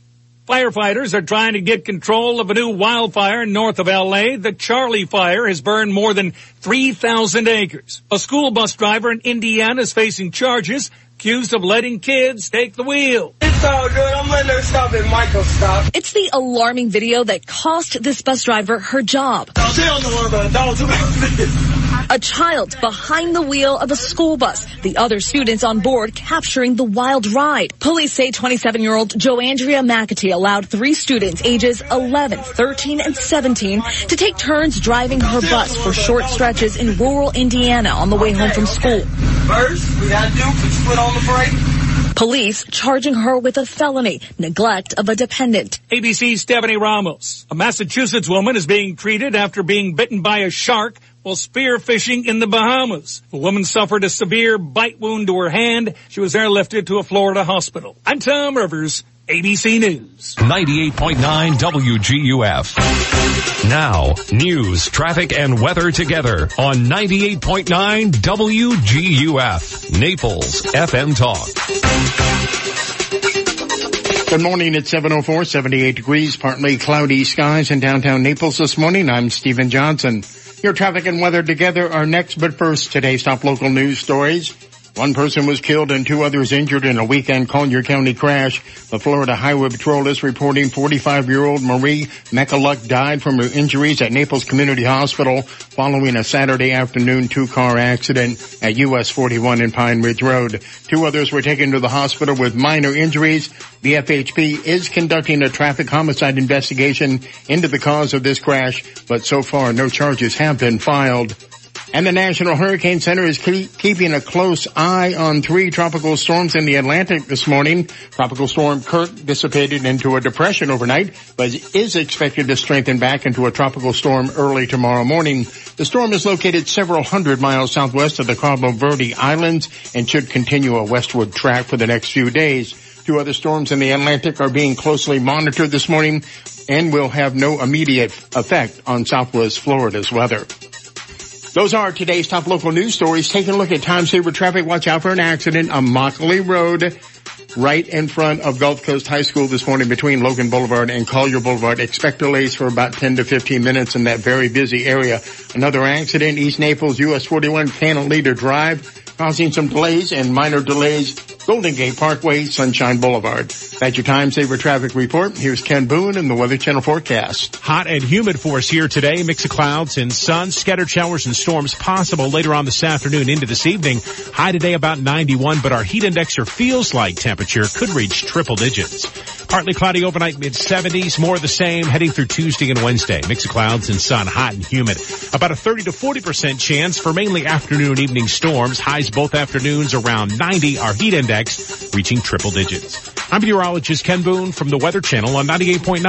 Firefighters are trying to get control of a new wildfire north of L.A. The Charlie Fire has burned more than 3,000 acres. A school bus driver in Indiana is facing charges accused of letting kids take the wheel. It's It's all good. I'm letting her stop and Michael stop. It's the alarming video that cost this bus driver her job. Don't tell no one about adults about this. A child behind the wheel of a school bus. The other students on board capturing the wild ride. Police say 27-year-old Joandria McAtee allowed three students ages 11, 13, and 17 to take turns driving her bus for short stretches in rural Indiana on the way home from school. First, we gotta do put your foot on the brake. Police charging her with a felony, neglect of a dependent. ABC's Stephanie Ramos. A Massachusetts woman is being treated after being bitten by a shark while spearfishing in the Bahamas. The woman suffered a severe bite wound to her hand. She was airlifted to a Florida hospital. I'm Tom Rivers, ABC News. 98.9 WGUF. Now, news, traffic, and weather together on 98.9 WGUF. Naples FM Talk. Good morning. It's 7:04, 78 degrees, partly cloudy skies in downtown Naples this morning. I'm Stephen Johnson. Your traffic and weather together are next, but first, today's top local news stories. One person was killed and two others injured in a weekend Collier County crash. The Florida Highway Patrol is reporting 45-year-old Marie McAluck died from her injuries at Naples Community Hospital following a Saturday afternoon two-car accident at US 41 and Pine Ridge Road. Two others were taken to the hospital with minor injuries. The FHP is conducting a traffic homicide investigation into the cause of this crash, but so far no charges have been filed. And the National Hurricane Center is keeping a close eye on three tropical storms in the Atlantic this morning. Tropical Storm Kirk dissipated into a depression overnight, but is expected to strengthen back into a tropical storm early tomorrow morning. The storm is located several hundred miles southwest of the Cabo Verde Islands and should continue a westward track for the next few days. Two other storms in the Atlantic are being closely monitored this morning and will have no immediate effect on Southwest Florida's weather. Those are today's top local news stories. Taking a look at time-saver traffic. Watch out for an accident on Immokalee Road, right in front of Gulf Coast High School this morning between Logan Boulevard and Collier Boulevard. Expect delays for about 10 to 15 minutes in that very busy area. Another accident, East Naples, US 41, Canaleader Drive, causing some delays and minor delays, Golden Gate Parkway, Sunshine Boulevard. That's your time-saver traffic report. Here's Ken Boone and the Weather Channel forecast. Hot and humid for us here today. Mix of clouds and sun, scattered showers and storms possible later on this afternoon into this evening. High today about 91, but our heat indexer feels like temperature could reach triple digits. Partly cloudy overnight, mid-70s, more of the same heading through Tuesday and Wednesday. Mix of clouds and sun, hot and humid. About a 30 to 40% chance for mainly afternoon and evening storms. Highs both afternoons around 90. Our heat index reaching triple digits. I'm meteorologist Ken Boone from the Weather Channel on 98.9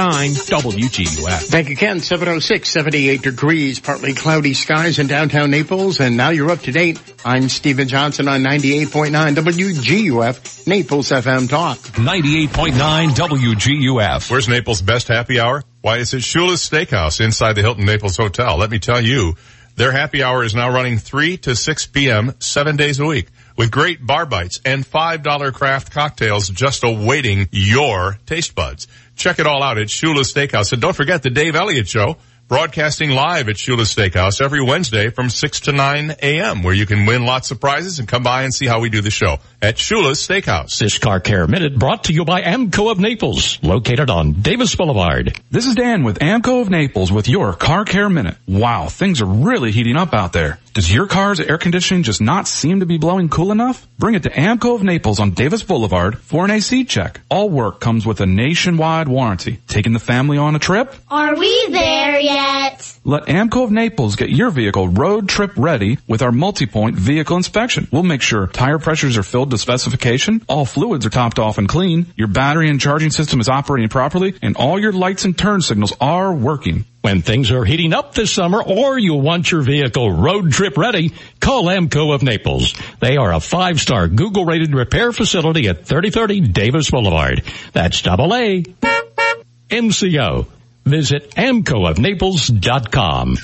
WGUF. Thank you, Ken. 706, 78 degrees, partly cloudy skies in downtown Naples. And now you're up to date. I'm Stephen Johnson on 98.9 WGUF, Naples FM Talk. 98.9 WGUF. Where's Naples' best happy hour? Why, it's at Shula's Steakhouse inside the Hilton Naples Hotel. Let me tell you, their happy hour is now running 3 to 6 p.m., 7 days a week, with great bar bites and $5 craft cocktails just awaiting your taste buds. Check it all out at Shula's Steakhouse. And don't forget the Dave Elliott Show, broadcasting live at Shula's Steakhouse every Wednesday from 6 to 9 a.m., where you can win lots of prizes and come by and see how we do the show at Shula's Steakhouse. This Car Care Minute brought to you by AMCO of Naples, located on Davis Boulevard. This is Dan with AMCO of Naples with your Car Care Minute. Wow, things are really heating up out there. Does your car's air conditioning just not seem to be blowing cool enough? Bring it to AMCO of Naples on Davis Boulevard for an AC check. All work comes with a nationwide warranty. Taking the family on a trip? Are we there yet? Let AMCO of Naples get your vehicle road trip ready with our multi-point vehicle inspection. We'll make sure tire pressures are filled to specification, all fluids are topped off and clean, your battery and charging system is operating properly, and all your lights and turn signals are working. When things are heating up this summer or you want your vehicle road trip ready, call AMCO of Naples. They are a 5-star Google-rated repair facility at 3030 Davis Boulevard. That's AAMCO. Visit AMCOofNaples.com.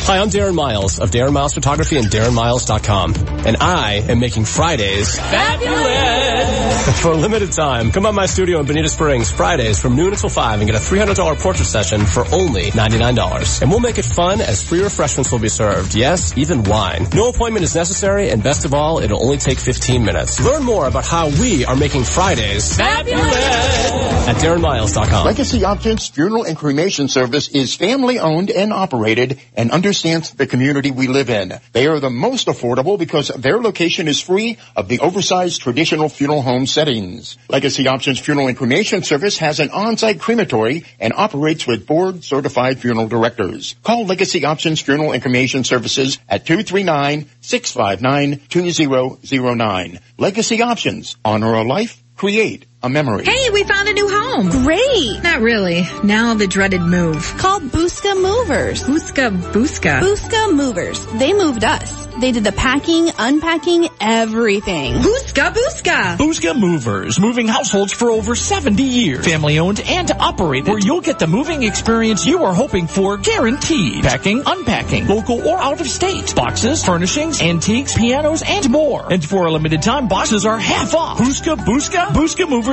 Hi, I'm Darren Miles of Darren Miles Photography and DarrenMiles.com. And I am making Fridays fabulous! For a limited time, come by my studio in Bonita Springs Fridays from noon until 5 and get a $300 portrait session for only $99. And we'll make it fun as free refreshments will be served. Yes, even wine. No appointment is necessary, and best of all, it'll only take 15 minutes. Learn more about how we are making Fridays fabulous at DarrenMiles.com. Legacy Options Funeral and Cremation Service is family owned and operated and understands the community we live in. They are the most affordable because their location is free of the oversized traditional funeral home settings. Legacy Options Funeral and Cremation Service has an on-site crematory and operates with board-certified funeral directors. Call Legacy Options Funeral and Cremation Services at 239-659-2009. Legacy Options. Honor a life. Create a memory. Hey, we found a new home. Great. Not really. Now the dreaded move. Call Buska Movers. Buska Movers. They moved us. They did the packing, unpacking, everything. Buska Movers. Moving households for over 70 years. Family owned and operated. Where you'll get the moving experience you are hoping for, guaranteed. Packing, unpacking, local or out of state. Boxes, furnishings, antiques, pianos, and more. And for a limited time, boxes are half off. Buska Movers.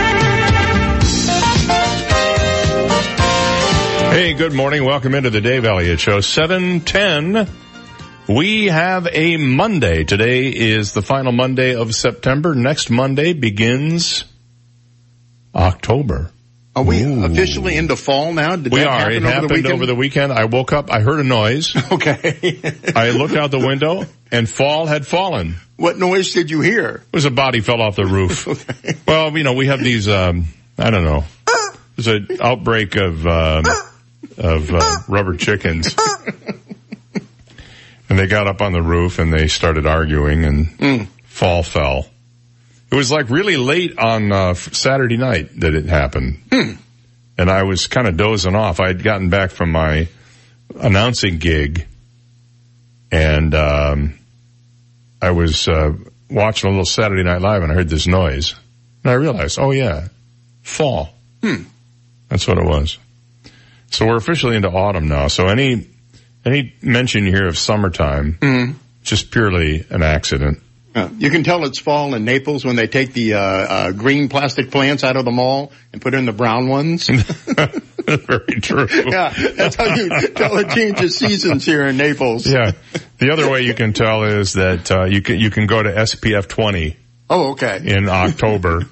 Hey, good morning. Welcome into the Dave Elliott Show. 7:10. We have a Monday. Today is the final Monday of September. Next Monday begins October. Are we officially into fall now? It happened over the weekend. I woke up. I heard a noise. Okay. I looked out the window, and fall had fallen. What noise did you hear? It was a body fell off the roof. Okay. Well, you know, we have these, I don't know. There's an outbreak of rubber chickens. And they got up on the roof and they started arguing and fall fell. It was like really late on Saturday night that it happened. And I was kind of dozing off. I had gotten back from my announcing gig and I was watching a little Saturday Night Live and I heard this noise. And I realized, oh yeah, fall. That's what it was. So we're officially into autumn now. So any mention here of summertime, just purely an accident. You can tell it's fall in Naples when they take the green plastic plants out of the mall and put in the brown ones. Very true. Yeah, that's how you tell it changes seasons here in Naples. Yeah. The other way you can tell is that you can go to SPF 20. Oh, okay. In October.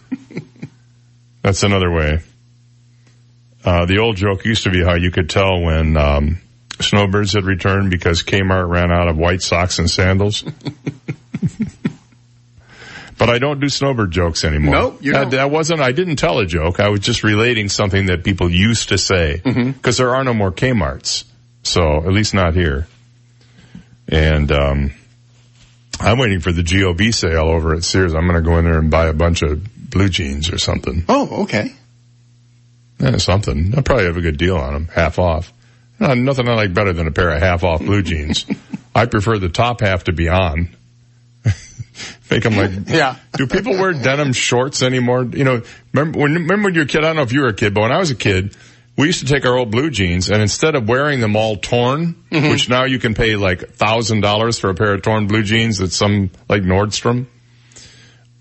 That's another way. The old joke used to be how you could tell when snowbirds had returned because Kmart ran out of white socks and sandals. But I don't do snowbird jokes anymore. Nope, I didn't tell a joke. I was just relating something that people used to say because there are no more Kmarts, so at least not here. And I'm waiting for the GOB sale over at Sears. I'm going to go in there and buy a bunch of blue jeans or something. Oh, okay. Yeah, something. I'll probably have a good deal on them. Half off. Nothing I like better than a pair of half off blue jeans. I prefer the top half to be on. Make them like, yeah. Do people wear denim shorts anymore? You know, remember when you were a kid, I don't know if you were a kid, but when I was a kid, we used to take our old blue jeans and instead of wearing them all torn, which now you can pay like $1,000 for a pair of torn blue jeans at some, like Nordstrom.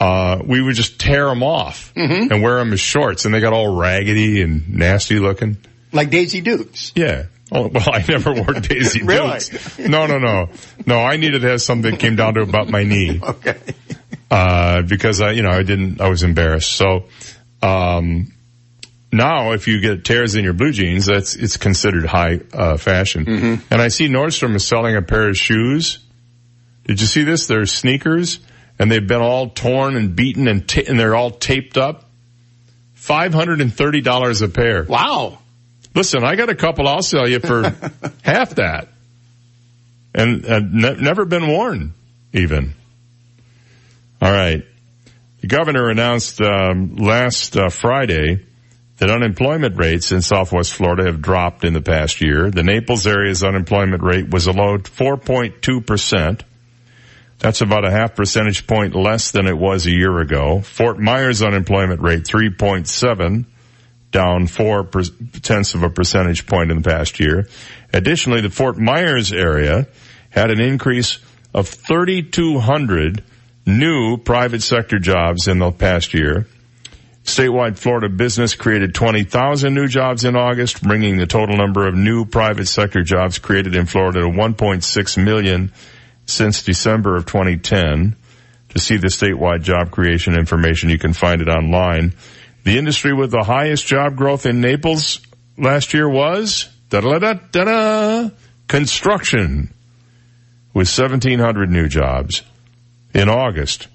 We would just tear them off and wear them as shorts, and they got all raggedy and nasty looking. Like Daisy Dukes. Yeah. Oh, well, I never wore Daisy Dukes. No. No, I needed to have something that came down to about my knee. Okay. Because I was embarrassed. So, now if you get tears in your blue jeans, it's considered high, fashion. And I see Nordstrom is selling a pair of shoes. Did you see this? They're sneakers. And they've been all torn and beaten and they're all taped up. $530 a pair. Wow. Listen, I got a couple I'll sell you for half that. And never been worn, even. All right. The governor announced last Friday that unemployment rates in Southwest Florida have dropped in the past year. The Naples area's unemployment rate was a low 4.2%. That's about a half percentage point less than it was a year ago. Fort Myers unemployment rate 3.7, down 0.4 of a percentage point in the past year. Additionally, the Fort Myers area had an increase of 3,200 new private sector jobs in the past year. Statewide Florida business created 20,000 new jobs in August, bringing the total number of new private sector jobs created in Florida to 1.6 million since December of 2010. To see the statewide job creation information, you can find it online. The industry with the highest job growth in Naples last year was construction, with 1,700 new jobs. In August,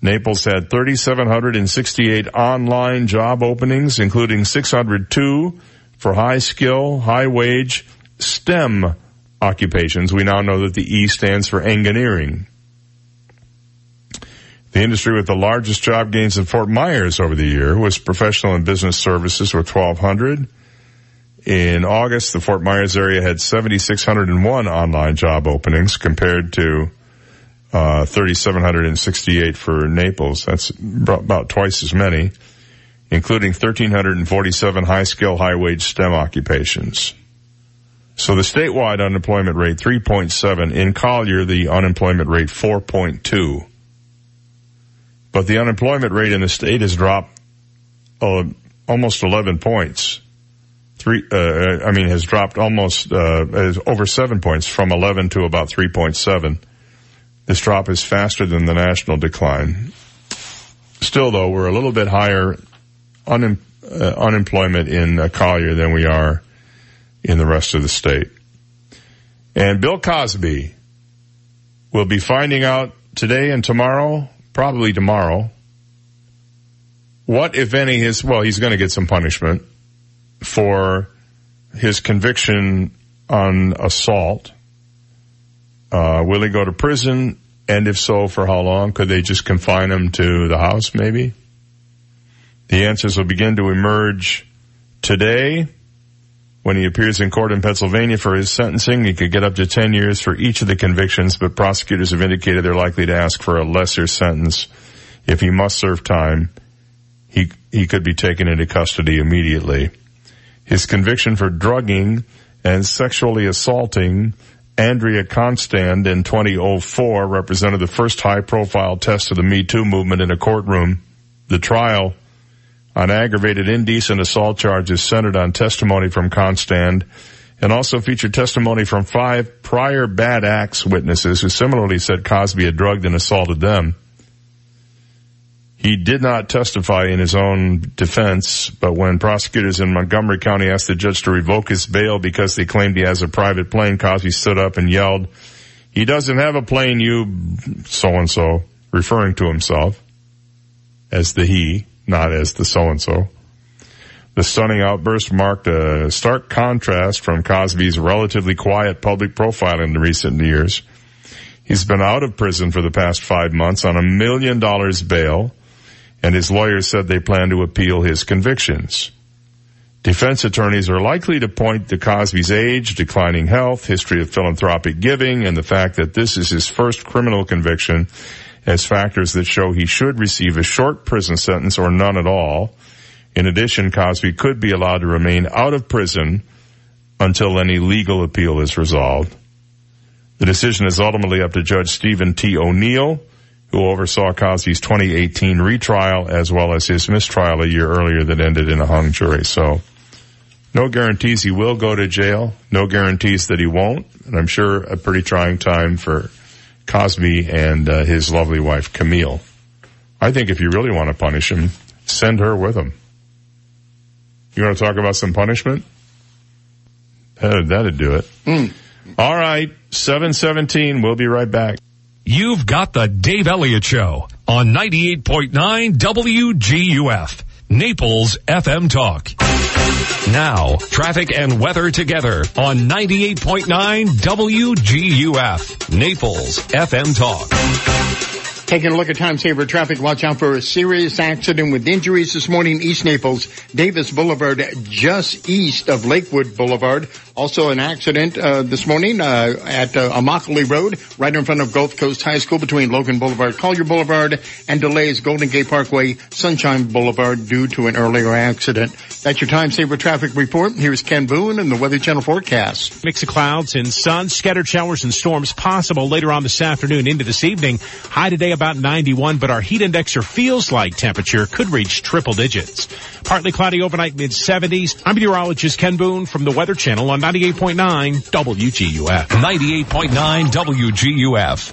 Naples had 3,768 online job openings, including 602 for high-skill, high-wage STEM occupations. We now know that the E stands for engineering. The industry with the largest job gains in Fort Myers over the year was professional and business services, with 1,200. In August, the Fort Myers area had 7,601 online job openings compared to 3,768 for Naples. That's about twice as many, including 1,347 high-skill, high-wage STEM occupations. So the statewide unemployment rate, 3.7. In Collier, the unemployment rate, 4.2. But the unemployment rate in the state has dropped almost 11 points. Has dropped almost over 7 points, from 11 to about 3.7. This drop is faster than the national decline. Still, though, we're a little bit higher unemployment in Collier than we are in the rest of the state. And Bill Cosby will be finding out today and tomorrow, probably tomorrow, what, if any, he's going to get some punishment for his conviction on assault. Will he go to prison? And if so, for how long? Could they just confine him to the house, maybe? The answers will begin to emerge today when he appears in court in Pennsylvania for his sentencing. He could get up to 10 years for each of the convictions, but prosecutors have indicated they're likely to ask for a lesser sentence. If he must serve time, he could be taken into custody immediately. His conviction for drugging and sexually assaulting Andrea Constand in 2004 represented the first high-profile test of the Me Too movement in a courtroom. The trial on aggravated indecent assault charges centered on testimony from Constand and also featured testimony from 5 prior bad acts witnesses who similarly said Cosby had drugged and assaulted them. He did not testify in his own defense, but when prosecutors in Montgomery County asked the judge to revoke his bail because they claimed he has a private plane, Cosby stood up and yelled, "He doesn't have a plane, you so-and-so," referring to himself as the he, not as the so-and-so. The stunning outburst marked a stark contrast from Cosby's relatively quiet public profile in the recent years. He's been out of prison for the past 5 months on $1 million bail, and his lawyers said they plan to appeal his convictions. Defense attorneys are likely to point to Cosby's age, declining health, history of philanthropic giving, and the fact that this is his first criminal conviction as factors that show he should receive a short prison sentence or none at all. In addition, Cosby could be allowed to remain out of prison until any legal appeal is resolved. The decision is ultimately up to Judge Stephen T. O'Neill, who oversaw Cosby's 2018 retrial as well as his mistrial a year earlier that ended in a hung jury. So no guarantees he will go to jail, no guarantees that he won't, and I'm sure a pretty trying time for Cosby and his lovely wife, Camille. I think if you really want to punish him, send her with him. You want to talk about some punishment? That'd do it. Mm. All right, 7:17, we'll be right back. You've got the Dave Elliott Show on 98.9 WGUF, Naples FM Talk. Now, traffic and weather together on 98.9 WGUF, Naples FM Talk. Taking a look at Time Saver traffic, watch out for a serious accident with injuries this morning. East Naples, Davis Boulevard, just east of Lakewood Boulevard. Also an accident this morning at Immokalee Road, right in front of Gulf Coast High School, between Logan Boulevard, Collier Boulevard, and delays Golden Gate Parkway, Sunshine Boulevard, due to an earlier accident. That's your Time Saver traffic report. Here's Ken Boone and the Weather Channel forecast. Mix of clouds and sun, scattered showers and storms possible later on this afternoon into this evening. High today about 91, but our heat index or feels like temperature could reach triple digits. Partly cloudy overnight, mid-70s. I'm meteorologist Ken Boone from the Weather Channel on 98.9 WGUF. 98.9 WGUF.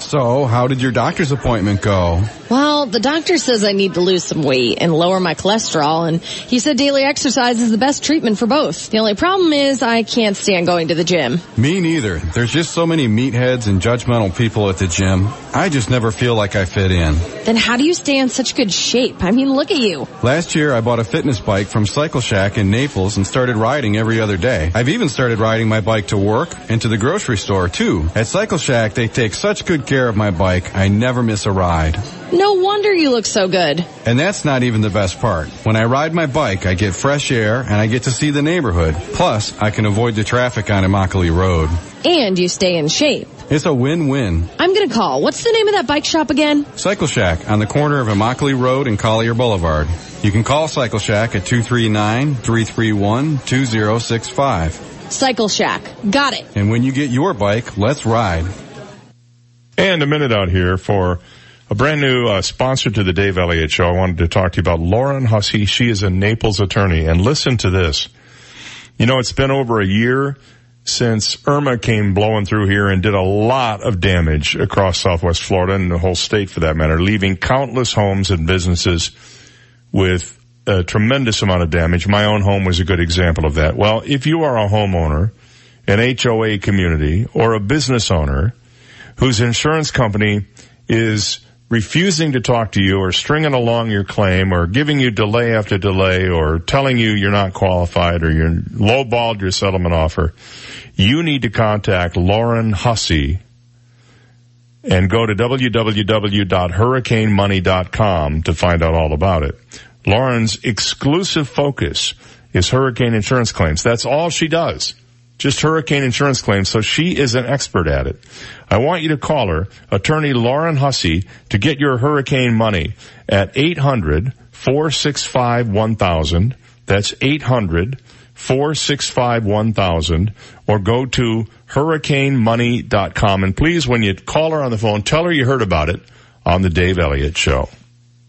So, how did your doctor's appointment go? Well, the doctor says I need to lose some weight and lower my cholesterol, and he said daily exercise is the best treatment for both. The only problem is I can't stand going to the gym. Me neither. There's just so many meatheads and judgmental people at the gym. I just never feel like I fit in. Then how do you stay in such good shape? I mean, look at you. Last year, I bought a fitness bike from Cycle Shack in Naples and started riding every other day. I've even started riding my bike to work and to the grocery store, too. At Cycle Shack, they take such good care of my bike, I never miss a ride. No wonder you look so good. And that's not even the best part. When I ride my bike, I get fresh air and I get to see the neighborhood. Plus, I can avoid the traffic on Immokalee Road. And you stay in shape. It's a win-win. I'm going to call. What's the name of that bike shop again? Cycle Shack on the corner of Immokalee Road and Collier Boulevard. You can call Cycle Shack at 239-331-2065. Cycle Shack. Got it. And when you get your bike, let's ride. And a minute out here for a brand new sponsor to the Dave Elliott Show. I wanted to talk to you about Lauren Hussey. She is a Naples attorney. And listen to this. You know, it's been over a year since Irma came blowing through here and did a lot of damage across Southwest Florida and the whole state for that matter, leaving countless homes and businesses with a tremendous amount of damage. My own home was a good example of that. Well, if you are a homeowner, an HOA community, or a business owner whose insurance company is refusing to talk to you or stringing along your claim or giving you delay after delay or telling you you're not qualified or you're lowballed your settlement offer, you need to contact Lauren Hussey and go to www.hurricanemoney.com to find out all about it. Lauren's exclusive focus is hurricane insurance claims. That's all she does. Just hurricane insurance claims, so she is an expert at it. I want you to call her, attorney Lauren Hussey, to get your hurricane money at 800-465-1000. That's 800-465-1000. Or go to hurricanemoney.com. And please, when you call her on the phone, tell her you heard about it on the Dave Elliott Show.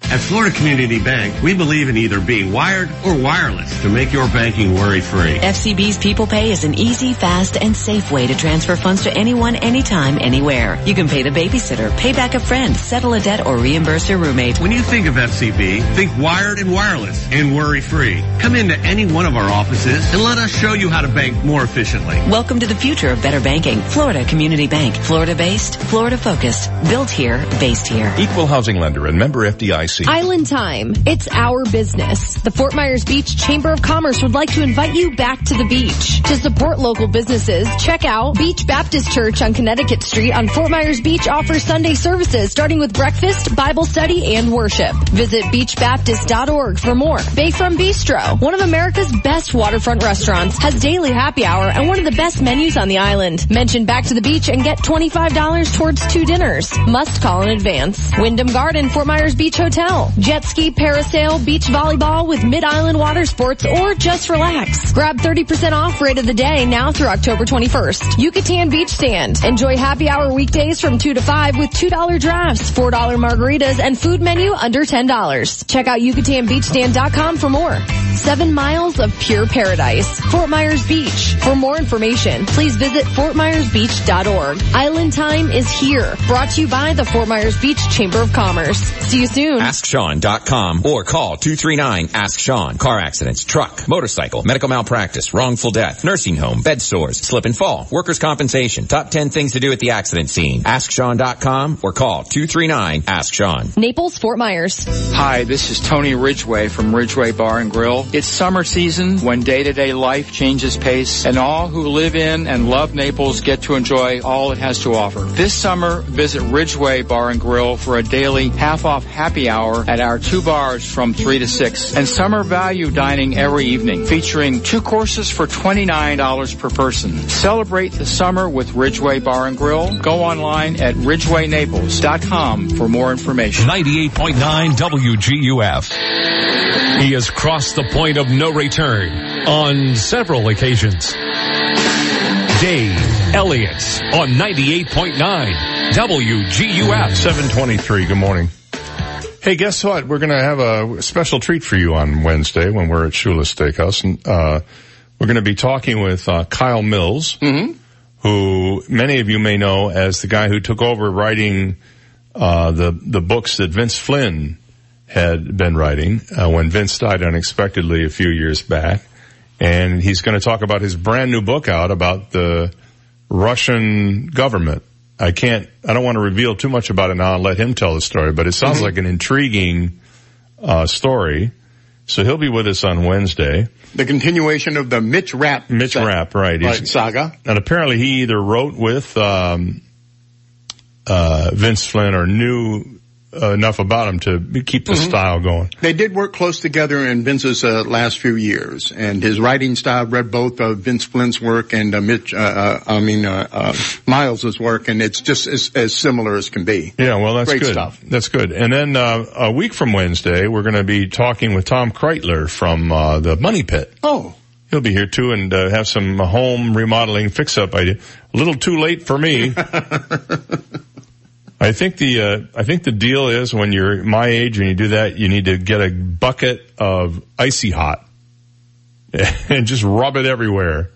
At Florida Community Bank, we believe in either being wired or wireless to make your banking worry-free. FCB's People Pay is an easy, fast, and safe way to transfer funds to anyone, anytime, anywhere. You can pay the babysitter, pay back a friend, settle a debt, or reimburse your roommate. When you think of FCB, think wired and wireless and worry-free. Come into any one of our offices and let us show you how to bank more efficiently. Welcome to the future of better banking. Florida Community Bank. Florida-based, Florida-focused. Built here, based here. Equal housing lender and member FDIC. Island time. It's our business. The Fort Myers Beach Chamber of Commerce would like to invite you back to the beach. To support local businesses, check out Beach Baptist Church on Connecticut Street on Fort Myers Beach offers Sunday services starting with breakfast, Bible study, and worship. Visit beachbaptist.org for more. Bayfront Bistro, one of America's best waterfront restaurants, has daily happy hour and one of the best menus on the island. Mention Back to the Beach and get $25 towards 2 dinners. Must call in advance. Wyndham Garden, Fort Myers Beach Hotel. Jet ski, parasail, beach volleyball with mid-island water sports, or just relax. Grab 30% off rate of the day now through October 21st. Yucatan Beach Stand. Enjoy happy hour weekdays from 2 to 5 with $2 drafts, $4 margaritas, and food menu under $10. Check out YucatanBeachStand.com for more. 7 miles of pure paradise. Fort Myers Beach. For more information, please visit FortMyersBeach.org. Island time is here. Brought to you by the Fort Myers Beach Chamber of Commerce. See you soon. Ask AskSean.com or call 239-ASK-SEAN. Car accidents, truck, motorcycle, medical malpractice, wrongful death, nursing home, bed sores, slip and fall, workers' compensation, top 10 things to do at the accident scene. AskSean.com or call 239-ASK-SEAN. Naples, Fort Myers. Hi, this is Tony Ridgway from Ridgway Bar and Grill. It's summer season when day-to-day life changes pace, and all who live in and love Naples get to enjoy all it has to offer. This summer, visit Ridgway Bar and Grill for a daily half-off happy hour at our two bars from 3 to 6, and summer value dining every evening, featuring two courses for $29 per person. Celebrate the summer with Ridgway Bar and Grill. Go online at RidgwayNaples.com for more information. 98.9 WGUF. He has crossed the point of no return on several occasions. Dave Elliott on 98.9 WGUF. 723, good morning. Hey, guess what? We're going to have a special treat for you on Wednesday when we're at Shula's Steakhouse. And, we're going to be talking with Kyle Mills, who many of you may know as the guy who took over writing the books that Vince Flynn had been writing when Vince died unexpectedly a few years back. And he's going to talk about his brand new book out about the Russian government. I don't want to reveal too much about it now and let him tell the story, but it sounds like an intriguing story. So he'll be with us on Wednesday. The continuation of the Mitch Rapp, right, saga. And apparently he either wrote with Vince Flynn or knew enough about him to keep the style going. They did work close together in Vince's last few years, and his writing style read both Vince Flynn's work and Miles's work, and it's just as similar as can be. Yeah, well, that's great stuff. That's good. And then a week from Wednesday, we're going to be talking with Tom Kreitler from the Money Pit. Oh, he'll be here too, and have some home remodeling fix-up idea. A little too late for me. I think the deal is when you're my age and you do that, you need to get a bucket of Icy Hot and just rub it everywhere.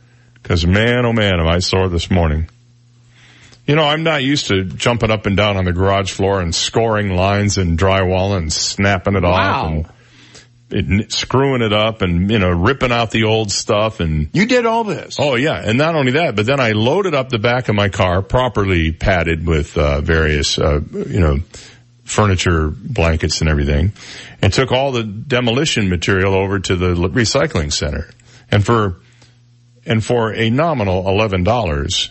'Cause man, oh man, am I sore this morning. You know, I'm not used to jumping up and down on the garage floor and scoring lines and drywall and snapping it off. And screwing it up and, ripping out the old stuff. And you did all this. Oh, yeah. And not only that, but then I loaded up the back of my car, properly padded with various, furniture, blankets and everything, and took all the demolition material over to the recycling center. And for a nominal $11,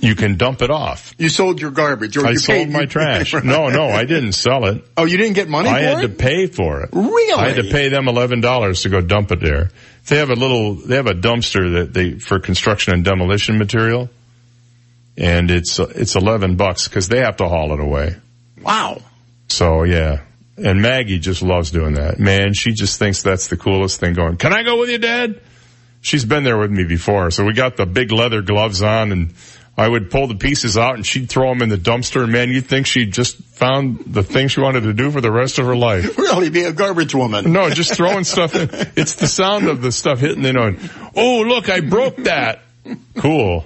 you can dump it off. You sold your garbage. Or I sold my trash. Right. No, I didn't sell it. Oh, you didn't get money for it? I had to pay for it. Really? I had to pay them $11 to go dump it there. They have a dumpster for construction and demolition material, and it's $11 because they have to haul it away. Wow. So, yeah. And Maggie just loves doing that. Man, she just thinks that's the coolest thing going. Can I go with you, Dad? She's been there with me before. So we got the big leather gloves on, and I would pull the pieces out and she'd throw them in the dumpster, and man, you'd think she just found the thing she wanted to do for the rest of her life. Really, be a garbage woman. No, just throwing stuff in. It's the sound of the stuff hitting the note. Oh, look, I broke that. Cool.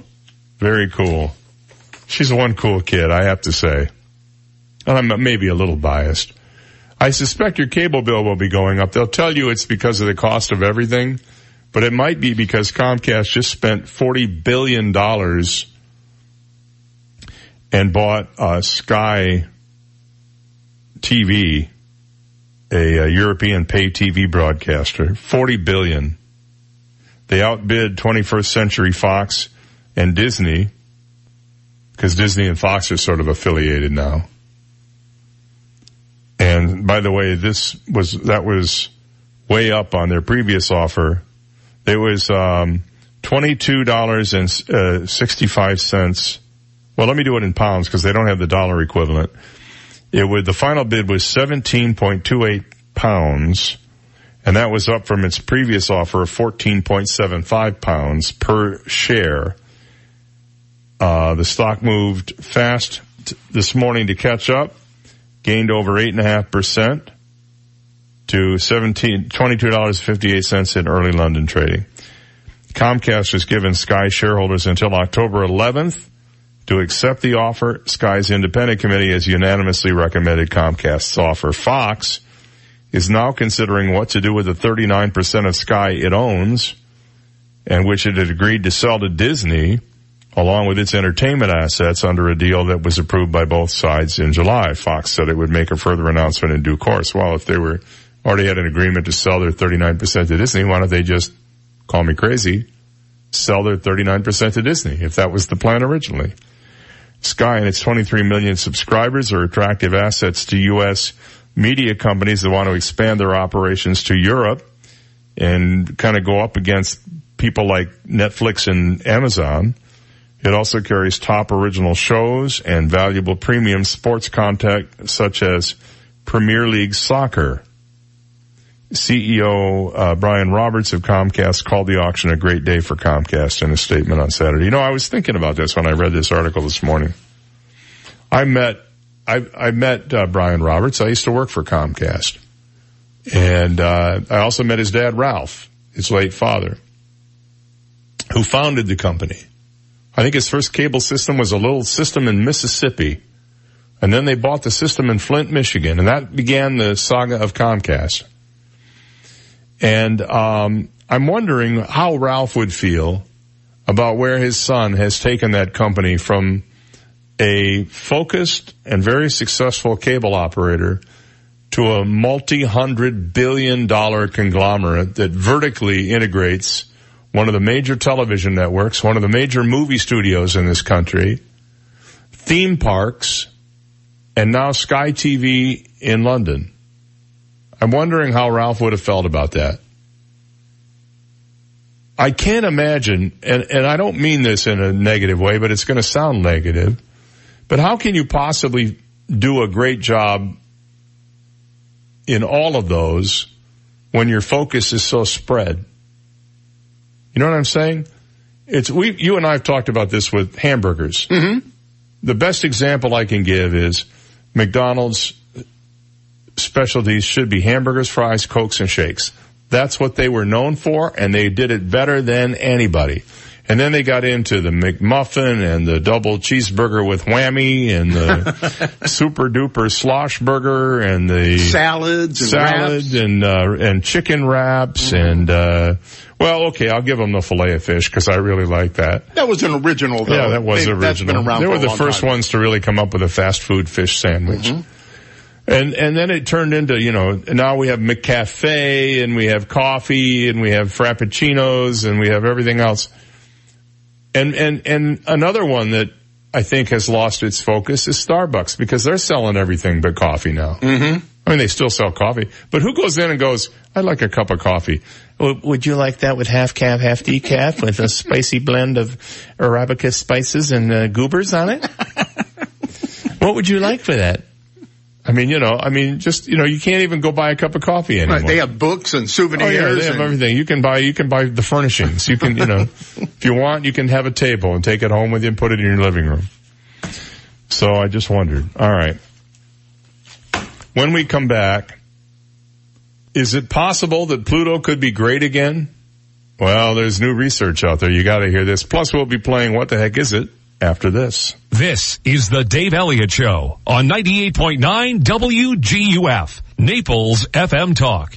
Very cool. She's one cool kid, I have to say. And I'm maybe a little biased. I suspect your cable bill will be going up. They'll tell you it's because of the cost of everything, but it might be because Comcast just spent $40 billion and bought Sky TV, a European pay TV broadcaster. $40 billion. They outbid 21st Century Fox and Disney, because Disney and Fox are sort of affiliated now. And by the way, that was way up on their previous offer. It was $22.65. Well, let me do it in pounds because they don't have the dollar equivalent. The final bid was 17.28 pounds, and that was up from its previous offer of 14.75 pounds per share. The stock moved fast this morning to catch up, gained over 8.5% to $22.58 in early London trading. Comcast has given Sky shareholders until October 11th. To accept the offer, Sky's independent committee has unanimously recommended Comcast's offer. Fox is now considering what to do with the 39% of Sky it owns and which it had agreed to sell to Disney along with its entertainment assets under a deal that was approved by both sides in July. Fox said it would make a further announcement in due course. Well, if they were already had an agreement to sell their 39% to Disney, why don't they just, call me crazy, sell their 39% to Disney if that was the plan originally? Sky and its 23 million subscribers are attractive assets to U.S. media companies that want to expand their operations to Europe and kind of go up against people like Netflix and Amazon. It also carries top original shows and valuable premium sports content such as Premier League Soccer. CEO Brian Roberts of Comcast called the auction a great day for Comcast in a statement on Saturday. You know, I was thinking about this when I read this article this morning. I met Brian Roberts. I used to work for Comcast. And I also met his dad, Ralph, his late father, who founded the company. I think his first cable system was a little system in Mississippi. And then they bought the system in Flint, Michigan. And that began the saga of Comcast. And I'm wondering how Ralph would feel about where his son has taken that company from a focused and very successful cable operator to a multi-hundred-billion-dollar conglomerate that vertically integrates one of the major television networks, one of the major movie studios in this country, theme parks, and now Sky TV in London. I'm wondering how Ralph would have felt about that. I can't imagine, and I don't mean this in a negative way, but it's going to sound negative, but how can you possibly do a great job in all of those when your focus is so spread? You know what I'm saying? You and I have talked about this with hamburgers. Mm-hmm. The best example I can give is McDonald's specialties should be hamburgers, fries, Cokes, and shakes. That's what they were known for, and they did it better than anybody. And then they got into the McMuffin and the double cheeseburger with whammy and the super-duper slosh burger and the salad and chicken wraps. Mm-hmm. And, well, okay, I'll give them the filet of fish because I really like that. That was an original, though. Yeah, that was original. That's been around for a long time. They were the first ones to really come up with a fast food fish sandwich. Mm-hmm. And then it turned into, you know, now we have McCafe and we have coffee and we have frappuccinos and we have everything else. And another one that I think has lost its focus is Starbucks, because they're selling everything but coffee now. Mm-hmm. I mean, they still sell coffee, but who goes in and goes, I'd like a cup of coffee. Would you like that with half calf, half decaf with a spicy blend of Arabica spices and goobers on it? What would you like for that? I mean, you can't even go buy a cup of coffee anymore. Right, they have books and souvenirs. Oh, yeah, they have everything. You can buy the furnishings. You can, if you want, you can have a table and take it home with you and put it in your living room. So I just wondered, all right. When we come back, is it possible that Pluto could be great again? Well, there's new research out there. You gotta hear this. Plus we'll be playing What the Heck Is It? After this. This is the Dave Elliott Show on 98.9 WGUF, Naples FM Talk.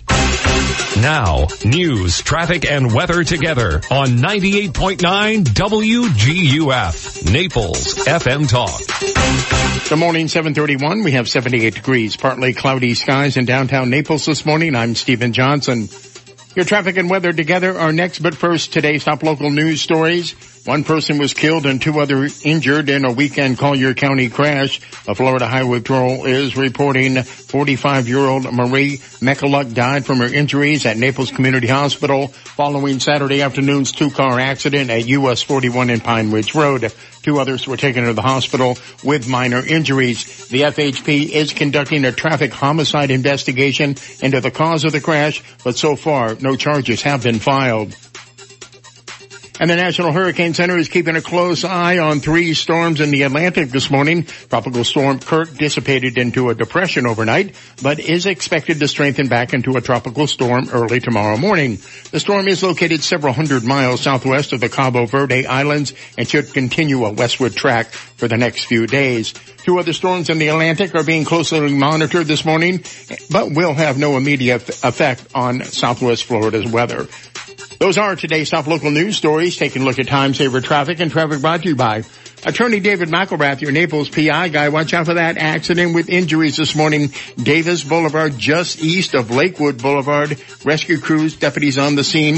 Now, news, traffic, and weather together on 98.9 WGUF, Naples FM Talk. Good morning, 7:31. We have 78 degrees, partly cloudy skies in downtown Naples this morning. I'm Stephen Johnson. Your traffic and weather together are next, but first, today's top local news stories. One person was killed and two other injured in a weekend Collier County crash. A Florida Highway Patrol is reporting 45-year-old Marie McCulloch died from her injuries at Naples Community Hospital following Saturday afternoon's two-car accident at US 41 and Pine Ridge Road. Two others were taken to the hospital with minor injuries. The FHP is conducting a traffic homicide investigation into the cause of the crash, but so far, no charges have been filed. And the National Hurricane Center is keeping a close eye on three storms in the Atlantic this morning. Tropical storm Kirk dissipated into a depression overnight, but is expected to strengthen back into a tropical storm early tomorrow morning. The storm is located several hundred miles southwest of the Cabo Verde Islands and should continue a westward track for the next few days. Two other storms in the Atlantic are being closely monitored this morning, but will have no immediate effect on southwest Florida's weather. Those are today's top local news stories. Taking a look at time-saver traffic, and traffic brought to you by Attorney David McElrath, your Naples PI guy. Watch out for that accident with injuries this morning. Davis Boulevard, just east of Lakewood Boulevard. Rescue crews, deputies on the scene.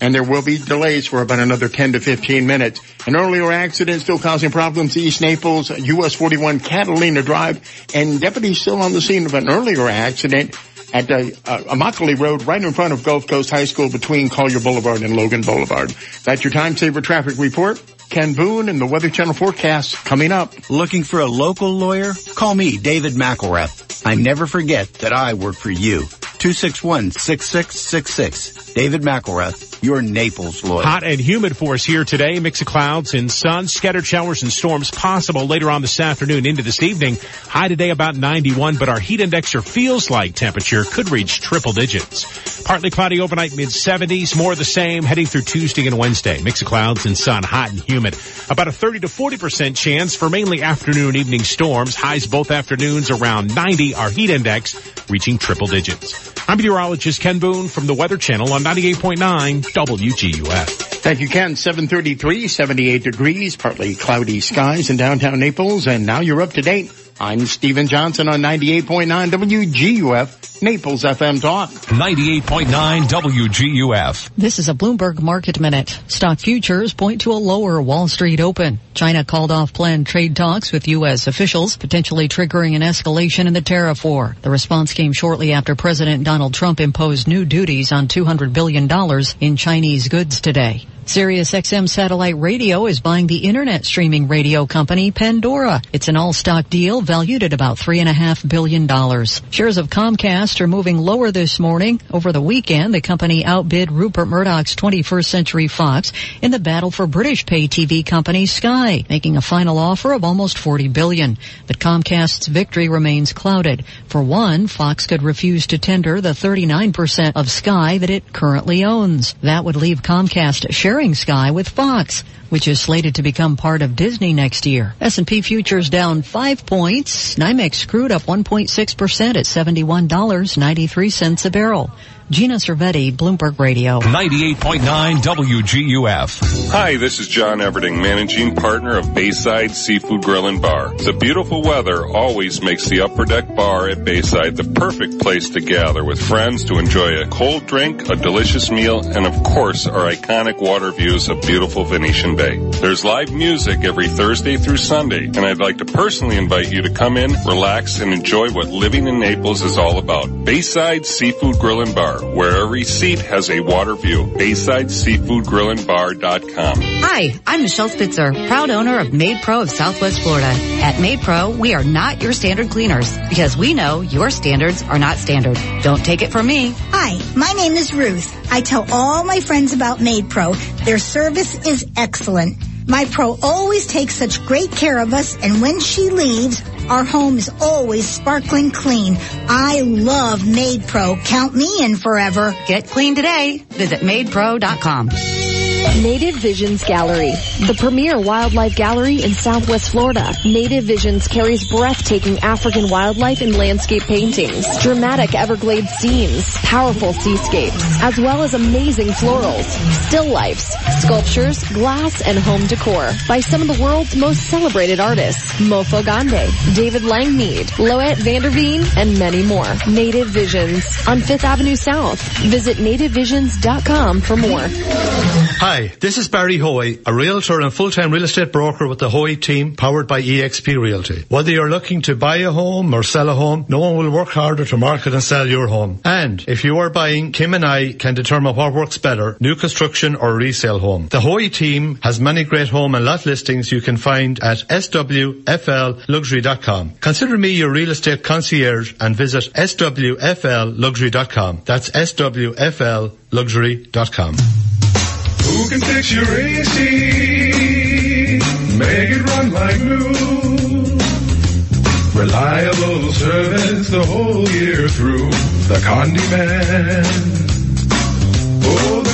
And there will be delays for about another 10 to 15 minutes. An earlier accident still causing problems East Naples, US 41 Catalina Drive. And deputies still on the scene of an earlier accident at Immokalee Road, right in front of Gulf Coast High School, between Collier Boulevard and Logan Boulevard. That's your Time Saver Traffic Report. Ken Boone and the Weather Channel forecast coming up. Looking for a local lawyer? Call me, David McElrath. I never forget that I work for you. 261-6666. David McElrath, your Naples lawyer. Hot and humid for us here today. Mix of clouds and sun. Scattered showers and storms possible later on this afternoon into this evening. High today about 91, but our heat index or feels like temperature could reach triple digits. Partly cloudy overnight, mid-70s. More of the same heading through Tuesday and Wednesday. Mix of clouds and sun. Hot and humid. About a 30 to 40% chance for mainly afternoon evening storms. Highs both afternoons around 90. Our heat index reaching triple digits. I'm meteorologist Ken Boone from the Weather Channel on 98.9 WGUF. Thank you, Ken. 7:33, 78 degrees, partly cloudy skies in downtown Naples. And now you're up to date. I'm Stephen Johnson on 98.9 WGUF, Naples FM Talk. 98.9 WGUF. This is a Bloomberg Market Minute. Stock futures point to a lower Wall Street open. China called off planned trade talks with U.S. officials, potentially triggering an escalation in the tariff war. The response came shortly after President Donald Trump imposed new duties on $200 billion in Chinese goods today. SiriusXM Satellite Radio is buying the internet streaming radio company Pandora. It's an all-stock deal valued at about $3.5 billion. Shares of Comcast are moving lower this morning. Over the weekend, the company outbid Rupert Murdoch's 21st Century Fox in the battle for British pay TV company Sky, making a final offer of almost $40 billion. But Comcast's victory remains clouded. For one, Fox could refuse to tender the 39% of Sky that it currently owns. That would leave Comcast sharing Sky with Fox, which is slated to become part of Disney next year. S&P futures down 5 points. NYMEX screwed up 1.6% at $71.93 a barrel. Gina Cervetti, Bloomberg Radio. 98.9 WGUF. Hi, this is John Everding, managing partner of Bayside Seafood Grill and Bar. The beautiful weather always makes the Upper Deck Bar at Bayside the perfect place to gather with friends to enjoy a cold drink, a delicious meal, and of course our iconic water views of beautiful Venetian Bay. There's live music every Thursday through Sunday, and I'd like to personally invite you to come in, relax, and enjoy what living in Naples is all about. Bayside Seafood Grill and Bar, where every seat has a water view. BaysideSeafoodGrillAndBar.com. Hi, I'm Michelle Spitzer, proud owner of Made Pro of Southwest Florida. At Made Pro, we are not your standard cleaners because we know your standards are not standard. Don't take it from me. Hi, my name is Ruth. I tell all my friends about Made Pro. Their service is excellent. My pro always takes such great care of us, and when she leaves, our home is always sparkling clean. I love Made Pro. Count me in forever. Get clean today. Visit MadePro.com. Native Visions Gallery, the premier wildlife gallery in Southwest Florida. Native Visions carries breathtaking African wildlife and landscape paintings, dramatic Everglades scenes, powerful seascapes, as well as amazing florals, still lifes, sculptures, glass, and home decor by some of the world's most celebrated artists, Mofo Gande, David Langmead, Loette Vanderveen, and many more. Native Visions on 5th Avenue South. Visit nativevisions.com for more. Hi, this is Barry Hoey, a realtor and full-time real estate broker with the Hoey team, powered by eXp Realty. Whether you're looking to buy a home or sell a home, no one will work harder to market and sell your home. And if you are buying, Kim and I can determine what works better, new construction or resale home. The Hoey team has many great home and lot listings you can find at swflluxury.com. Consider me your real estate concierge and visit swflluxury.com. That's swflluxury.com. Who can fix your AC? Make it run like new. Reliable service the whole year through. The Condi Man. Oh, the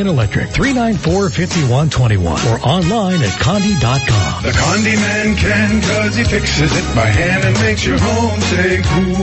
and Electric, 394-5121, or online at condi.com. The Condi Man can, cause he fixes it by hand and makes your home stay cool.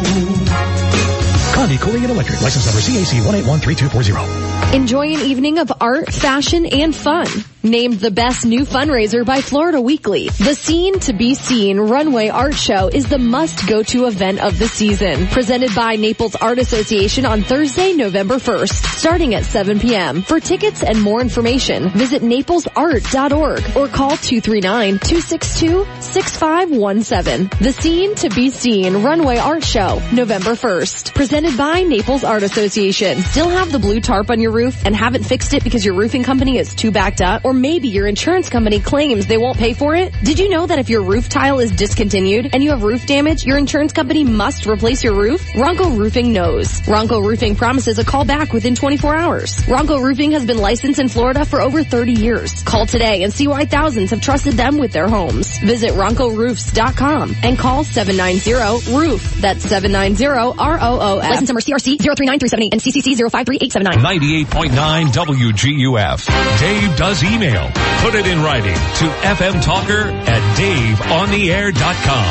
Condi Cooling and Electric. License number CAC 1813240. Enjoy an evening of art, fashion, and fun. Named the best new fundraiser by Florida Weekly, the Scene to Be Seen Runway Art Show is the must-go-to event of the season. Presented by Naples Art Association on Thursday, November 1st, starting at 7 p.m. For tickets and more information, visit naplesart.org or call 239-262-6517. The Scene to Be Seen Runway Art Show, November 1st. Presented by Naples Art Association. Still have the blue tarp on your roof and haven't fixed it because your roofing company is too backed up? Or maybe your insurance company claims they won't pay for it? Did you know that if your roof tile is discontinued and you have roof damage, your insurance company must replace your roof? Ronco Roofing knows. Ronco Roofing promises a call back within 24 hours. Ronco Roofing has been licensed in Florida for over 30 years. Call today and see why thousands have trusted them with their homes. Visit RoncoRoofs.com and call 790-ROOF. That's 790-ROOF. License number CRC 039378 and CCC 053879. 98.9 WGUF. Dave does email. Put it in writing to fmtalker@daveontheair.com.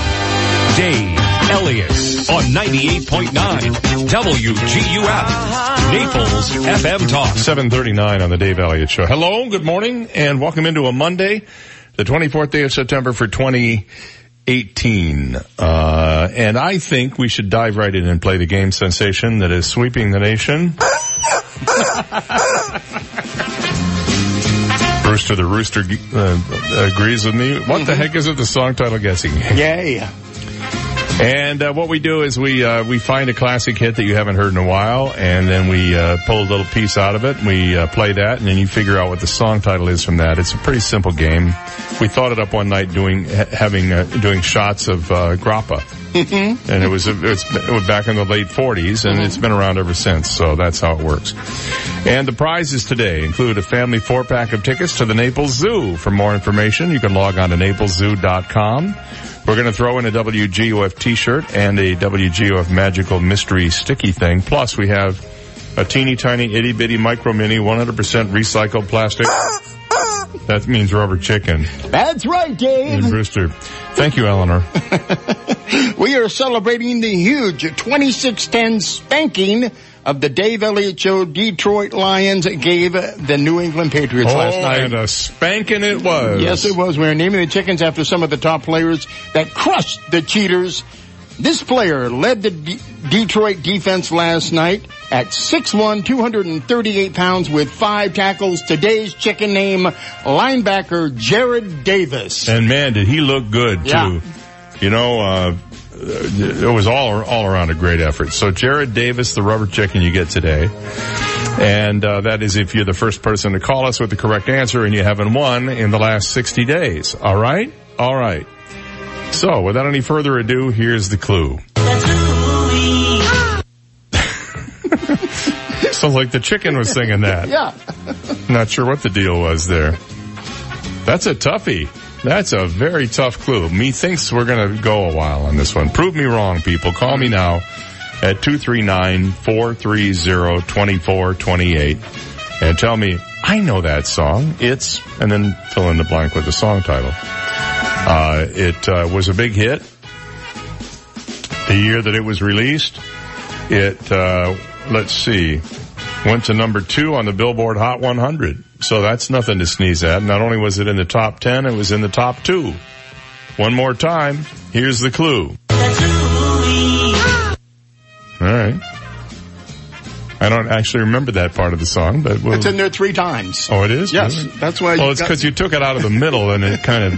Dave Elliott on 98.9 WGUF. Naples FM Talk. 7:39 on the Dave Elliott Show. Hello, good morning, and welcome into a Monday, the 24th day of September for 2018. And I think we should dive right in and play the game sensation that is sweeping the nation. Brewster the Rooster agrees with me. What the heck is it? The song title guessing game. Yay. And what we do is we find a classic hit that you haven't heard in a while, and then we pull a little piece out of it, and we play that, and then you figure out what the song title is from that. It's a pretty simple game. We thought it up one night doing shots of grappa. Mm-hmm. And it was back in the late 40s, and it's been around ever since, so that's how it works. And the prizes today include a family 4-pack of tickets to the Naples Zoo. For more information, you can log on to napleszoo.com. We're going to throw in a WGUF t-shirt and a WGUF magical mystery sticky thing. Plus, we have a teeny tiny itty-bitty micro-mini 100% recycled plastic. That means rubber chicken. That's right, Dave. And Brewster. Thank you, Eleanor. We are celebrating the huge 26-10 spanking of the Dave Elliott Show. Detroit Lions gave the New England Patriots last night. And a spanking it was. Yes, it was. We are naming the chickens after some of the top players that crushed the cheaters. This player led the Detroit defense last night at 6'1", 238 pounds with 5 tackles. Today's chicken name, linebacker Jared Davis. And, man, did he look good, too. Yeah. You know, it was all around a great effort. So Jared Davis, the rubber chicken you get today. And that is if you're the first person to call us with the correct answer and you haven't won in the last 60 days. All right? All right. So, without any further ado, here's the clue. So, like, the chicken was singing that. Yeah. Not sure what the deal was there. That's a toughie. That's a very tough clue. Methinks we're going to go a while on this one. Prove me wrong, people. Call me now at 239-430-2428 and tell me, I know that song. It's, and then fill in the blank with the song title. It was a big hit. The year that it was released, it, let's see, went to number 2 on the Billboard Hot 100. So that's nothing to sneeze at. Not only was it in the top 10, it was in the top 2. One more time, here's the clue. All right. I don't actually remember that part of the song, but well, it's in there three times. Oh, it is? Yes. Really? That's why. Well, it's because you took it out of the middle and it kind of,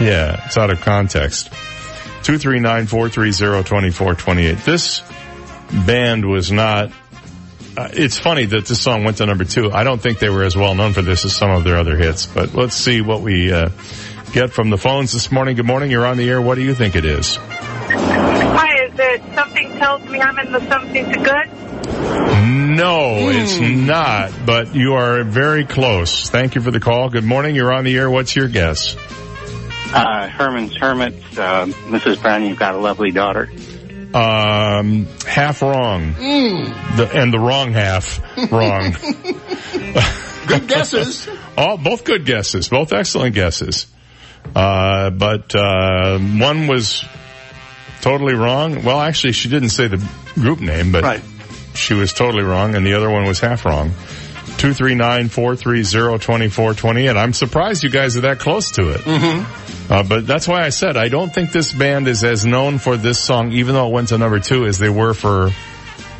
yeah, it's out of context. 239-430-2428. This band was not, it's funny that this song went to number two. I don't think they were as well known for this as some of their other hits, but let's see what we get from the phones this morning. Good morning. You're on the air. What do you think it is? Hi, is it Something Tells Me I'm in the Something to Good? No, it's not, but you are very close. Thank you for the call. Good morning. You're on the air. What's your guess? Herman's Hermits. Mrs. Brown, You've Got a Lovely Daughter. Half wrong. The wrong half wrong. Good guesses. Oh, both good guesses. Both excellent guesses. But one was totally wrong. Well, actually, she didn't say the group name, but... Right. She was totally wrong, and the other one was half wrong. 239-430-2428. I'm surprised you guys are that close to it. Mm-hmm. But that's why I said I don't think this band is as known for this song, even though it went to number two, as they were for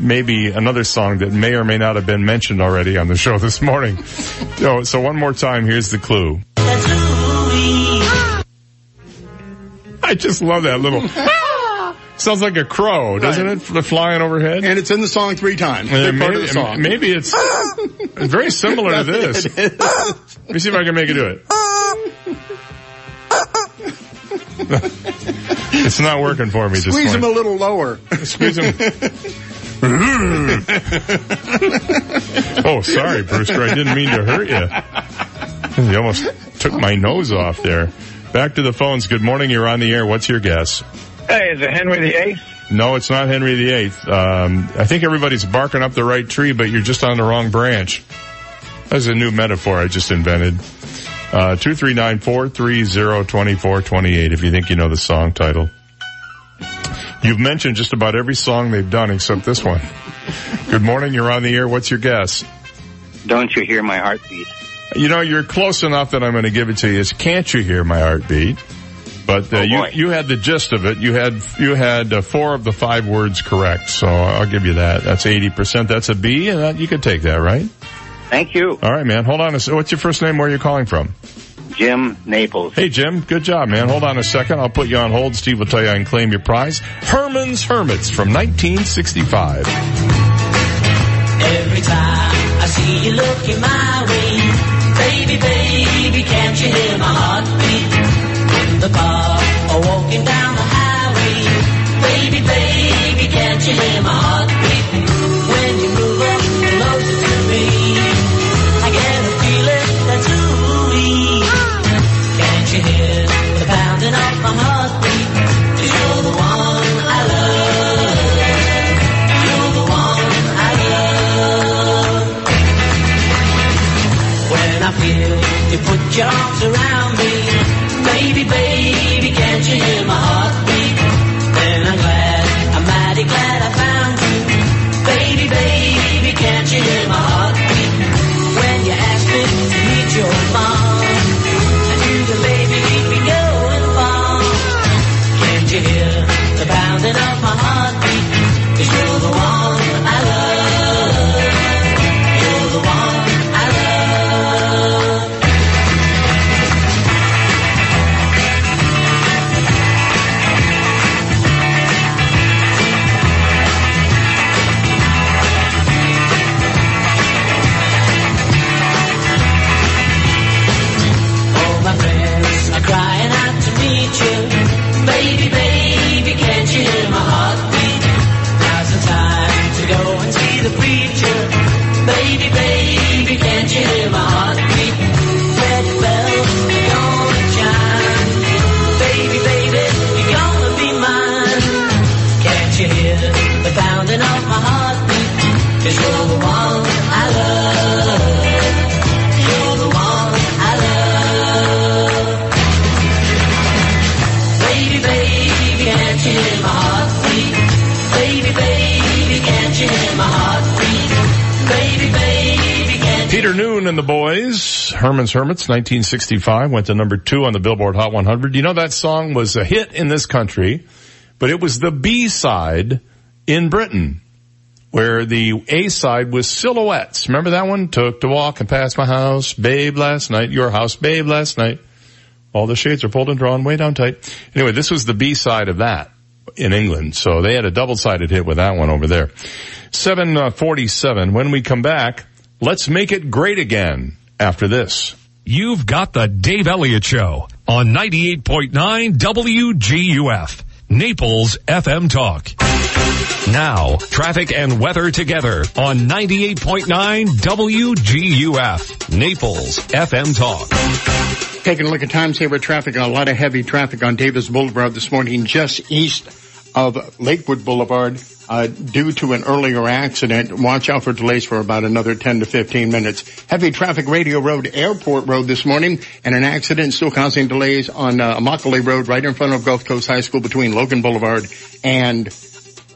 maybe another song that may or may not have been mentioned already on the show this morning. So one more time, here's the clue. I just love that little... Sounds like a crow, doesn't it? The flying overhead. And it's in the song three times. Part of the song. Maybe it's very similar to this. Let me see if I can make it do it. It's not working for me. Squeeze them a little lower. Squeeze them. Oh, sorry, Brewster. I didn't mean to hurt you. You almost took my nose off there. Back to the phones. Good morning. You're on the air. What's your guess? Hey, is it Henry VIII? No, it's not Henry VIII. I think everybody's barking up the right tree, but you're just on the wrong branch. That's a new metaphor I just invented. 239-430-2428 if you think you know the song title. You've mentioned just about every song they've done except this one. Good morning, you're on the air. What's your guess? Don't You Hear My Heartbeat. You know, you're close enough that I'm going to give it to you. It's Can't You Hear My Heartbeat? But you had the gist of it. You had 4 of the 5 words correct, so I'll give you that. That's 80%. That's a B, and you could take that, right? Thank you. All right, man. Hold on a second. What's your first name? Where are you calling from? Jim, Naples. Hey, Jim. Good job, man. Hold on a second. I'll put you on hold. Steve will tell you I can claim your prize. Herman's Hermits from 1965. Every time I see you looking my way, baby, baby, can't you hear my heartbeat? The bar or walking down the highway, baby, baby, can't you hear my heartbeat? When you move up closer to me, I get a feeling that's ooh-ee. Can't you hear the pounding of my heartbeat? You're the one I love. You're the one I love. When I feel you put your arms around me, baby, baby, can't you hear my heartbeat? And I'm mighty glad I found you. Baby, baby, can't you hear my heartbeat? When you asked me to meet your mom, I knew the baby we'd be going far. Can't you hear the pounding of my heartbeat? 'Cause you're the one I love. You're the one I love. Baby, baby, can't you hear my heartbeat? Now's the time to go and see the preacher. Baby, baby, can't you hear my heartbeat? Red bells are gonna chime. Baby, baby, you're gonna be mine. Can't you hear the pounding of my heartbeat? 'Cause you're the one I love. You're the one I love. Baby, can't you hear my heartbeat? Baby, baby, can't you hear my heartbeat? Baby, baby, can't you... Peter Noon and the Boys, Herman's Hermits, 1965, went to number 2 on the Billboard Hot 100. You know, that song was a hit in this country, but it was the B-side in Britain. where the A side was Silhouettes. Remember that one? Took the walk and passed my house, babe, last night. Your house, babe, last night. All the shades are pulled and drawn way down tight. Anyway, this was the B side of that in England. So they had a double-sided hit with that one over there. 7:47. When we come back, let's make it great again after this. You've got the Dave Elliott Show on 98.9 WGUF. Naples FM Talk. Now, traffic and weather together on 98.9 WGUF. Naples FM Talk. Taking a look at time-saver traffic. A lot of heavy traffic on Davis Boulevard this morning, just east of Lakewood Boulevard, due to an earlier accident. Watch out for delays for about another 10 to 15 minutes. Heavy traffic Radio Road, Airport Road this morning, and an accident still causing delays on Immokalee Road right in front of Gulf Coast High School between Logan Boulevard and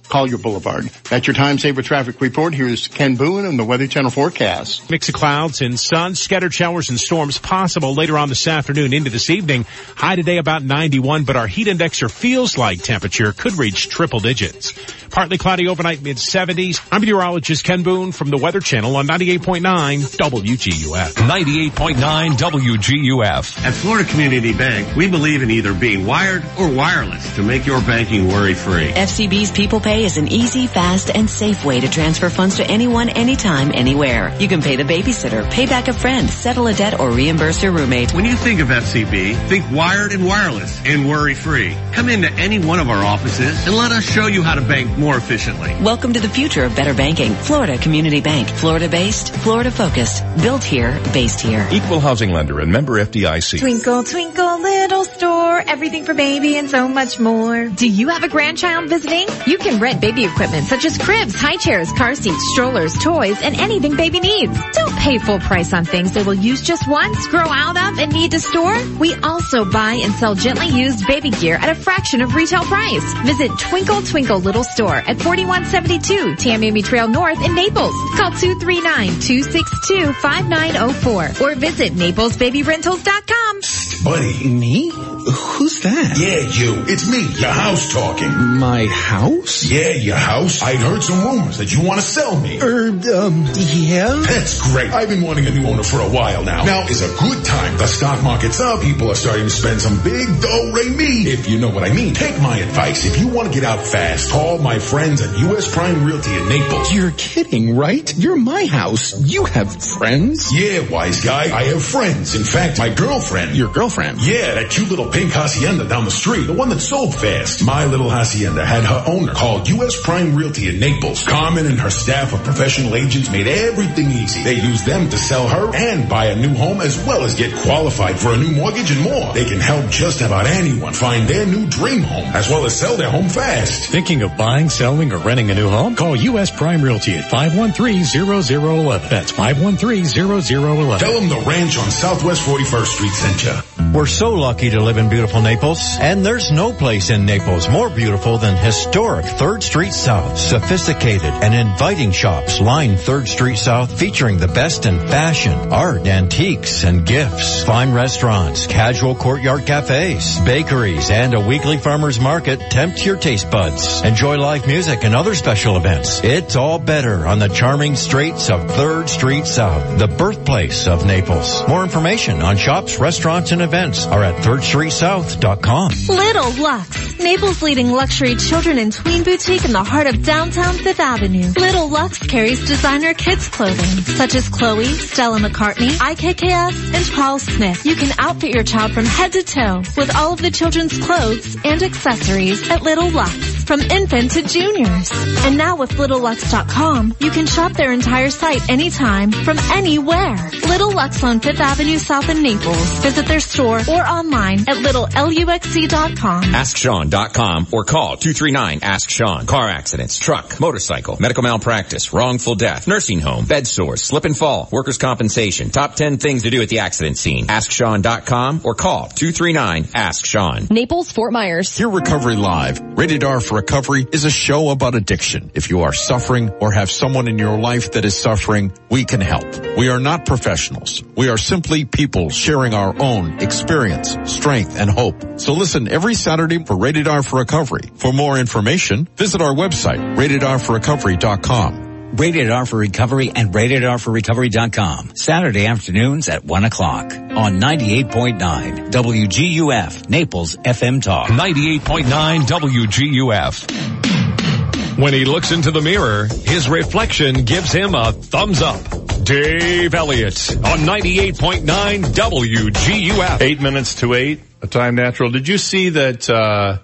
Collier Boulevard. That's your Time Saver Traffic Report. Here's Ken Boone and the Weather Channel forecast. Mix of clouds and sun, scattered showers and storms possible later on this afternoon into this evening. High today about 91, but our heat indexer feels like temperature could reach triple digits. Partly cloudy overnight, mid-70s. I'm meteorologist Ken Boone from the Weather Channel on 98.9 WGUF. 98.9 WGUF. At Florida Community Bank, we believe in either being wired or wireless to make your banking worry-free. FCB's People Pay is an easy, fast, and safe way to transfer funds to anyone, anytime, anywhere. You can pay the babysitter, pay back a friend, settle a debt, or reimburse your roommate. When you think of FCB, think wired and wireless and worry-free. Come into any one of our offices and let us show you how to bank more efficiently. Welcome to the future of better banking. Florida Community Bank. Florida-based, Florida-focused. Built here, based here. Equal housing lender and member FDIC. Twinkle, twinkle, little store. Everything for baby and so much more. Do you have a grandchild visiting? You can rent baby equipment such as cribs, high chairs, car seats, strollers, toys, and anything baby needs. Don't pay full price on things they will use just once, grow out of, and need to store. We also buy and sell gently used baby gear at a fraction of retail price. Visit Twinkle, Twinkle, Little Store at 4172 Tamiami Trail North in Naples. Call 239-262-5904 or visit NaplesBabyRentals.com. Buddy. Me? Who's that? Yeah, you. It's me, your house talking. My house? Yeah, your house. I'd heard some rumors that you want to sell me. Yeah? That's great. I've been wanting a new owner for a while now. Now is a good time. The stock market's up. People are starting to spend some big dough, Ray-me, if you know what I mean. Take my advice. If you want to get out fast, call my friends at U.S. Prime Realty in Naples. You're kidding, right? You're my house. You have friends? Yeah, wise guy. I have friends. In fact, my girlfriend. Your girlfriend? Yeah, that cute little pink hacienda down the street. The one that sold fast. My little hacienda had her owner. Called U.S. Prime Realty in Naples. Carmen and her staff of professional agents made everything easy. They used them to sell her and buy a new home, as well as get qualified for a new mortgage and more. They can help just about anyone find their new dream home, as well as sell their home fast. Thinking of buying, selling, or renting a new home? Call U.S. Prime Realty at 513-0011. That's 513-0011. Tell them the ranch on Southwest 41st Street sent you. We're so lucky to live in beautiful Naples, and there's no place in Naples more beautiful than historic 3rd Street South. Sophisticated and inviting shops line 3rd Street South, featuring the best in fashion, art, antiques, and gifts. Fine restaurants, casual courtyard cafes, bakeries, and a weekly farmer's market tempt your taste buds. Enjoy live music and other special events. It's all better on the charming streets of 3rd Street South, the birthplace of Naples. More information on shops, restaurants, and events are at 3rdstreetsouth.com. Little Lux, Naples' leading luxury children and tween boutique in the heart of downtown Fifth Avenue. Little Lux carries designer kids clothing such as Chloe, Stella McCartney, IKKF, and Charles Smith. You can outfit your child from head to toe with all of the children's clothes and accessories at Little Lux, from infant to juniors. And now with LittleLux.com, you can shop their entire site anytime, from anywhere. Little Lux on Fifth Avenue South in Naples. Visit their store or online at LittleLuxc.com. AskSean.com or call 239-ASK-SEAN. Car accidents, truck, motorcycle, medical malpractice, wrongful death, nursing home, bed sores, slip and fall, workers' compensation. Top 10 things to do at the accident scene. AskSean.com or call 239-ASK-SEAN. Naples, Fort Myers. Hear Recovery Live. Rated R for Recovery is a show about addiction. If you are suffering or have someone in your life that is suffering, we can help. We are not professionals. We are simply people sharing our own experience, strength, and hope. So listen every Saturday for Rated R for Recovery. For more information, visit our website, ratedrforrecovery.com. Rated R for Recovery and ratedrforrecovery.com. Saturday afternoons at 1 o'clock on 98.9 WGUF, Naples FM Talk. 98.9 WGUF. When he looks into the mirror, his reflection gives him a thumbs up. Dave Elliott on 98.9 WGUF. 8 minutes to 8, a time natural. Did you see that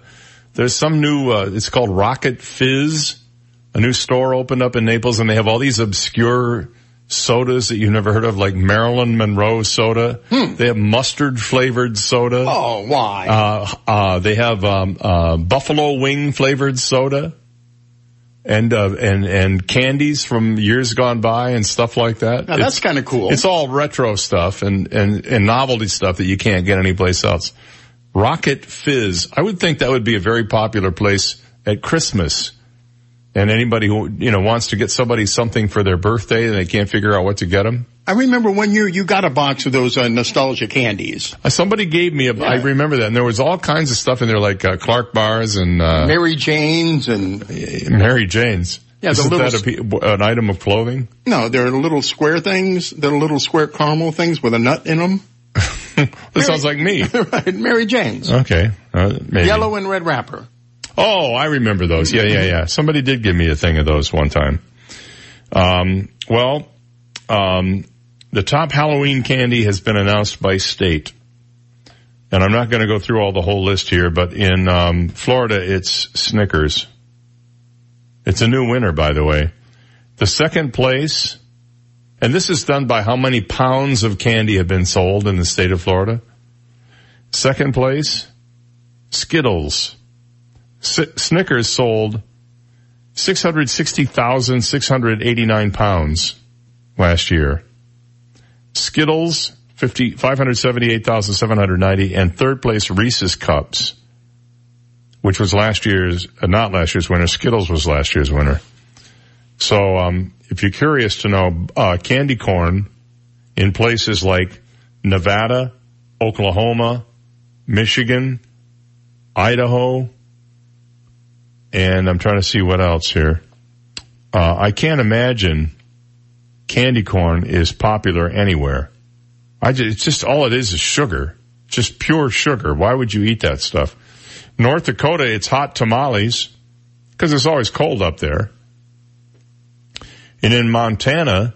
there's some new, it's called Rocket Fizz? A new store opened up in Naples, and they have all these obscure sodas that you've never heard of, like Marilyn Monroe soda. They have mustard-flavored soda. Oh, why? They have buffalo wing-flavored soda and candies from years gone by and stuff like that. Now, that's kind of cool. It's all retro stuff and novelty stuff that you can't get anyplace else. Rocket Fizz. I would think that would be a very popular place at Christmas. And anybody who, you know, wants to get somebody something for their birthday and they can't figure out what to get them. I remember one year you got a box of those nostalgia candies. Somebody gave me I remember that. And there was all kinds of stuff in there, like Clark bars and Mary Jane's and Mary Jane's. Yeah, isn't the that an item of clothing? No, they're little square things. They're little square caramel things with a nut in them. Sounds like me. Right, Mary Jane's. Okay. Maybe. Yellow and red wrapper. Oh, I remember those. Yeah. Somebody did give me a thing of those one time. The top Halloween candy has been announced by state. And I'm not going to go through all the whole list here, but in Florida, it's Snickers. It's a new winner, by the way. The second place, and this is done by how many pounds of candy have been sold in the state of Florida. Second place, Skittles. Snickers sold 660,689 pounds last year. Skittles, 578,790. And third place, Reese's Cups, which was not last year's winner. Skittles was last year's winner. So if you're curious to know, candy corn in places like Nevada, Oklahoma, Michigan, Idaho, and I'm trying to see what else here. I can't imagine candy corn is popular anywhere. It's just all it is sugar. Just pure sugar. Why would you eat that stuff? North Dakota, it's hot tamales because it's always cold up there. And in Montana,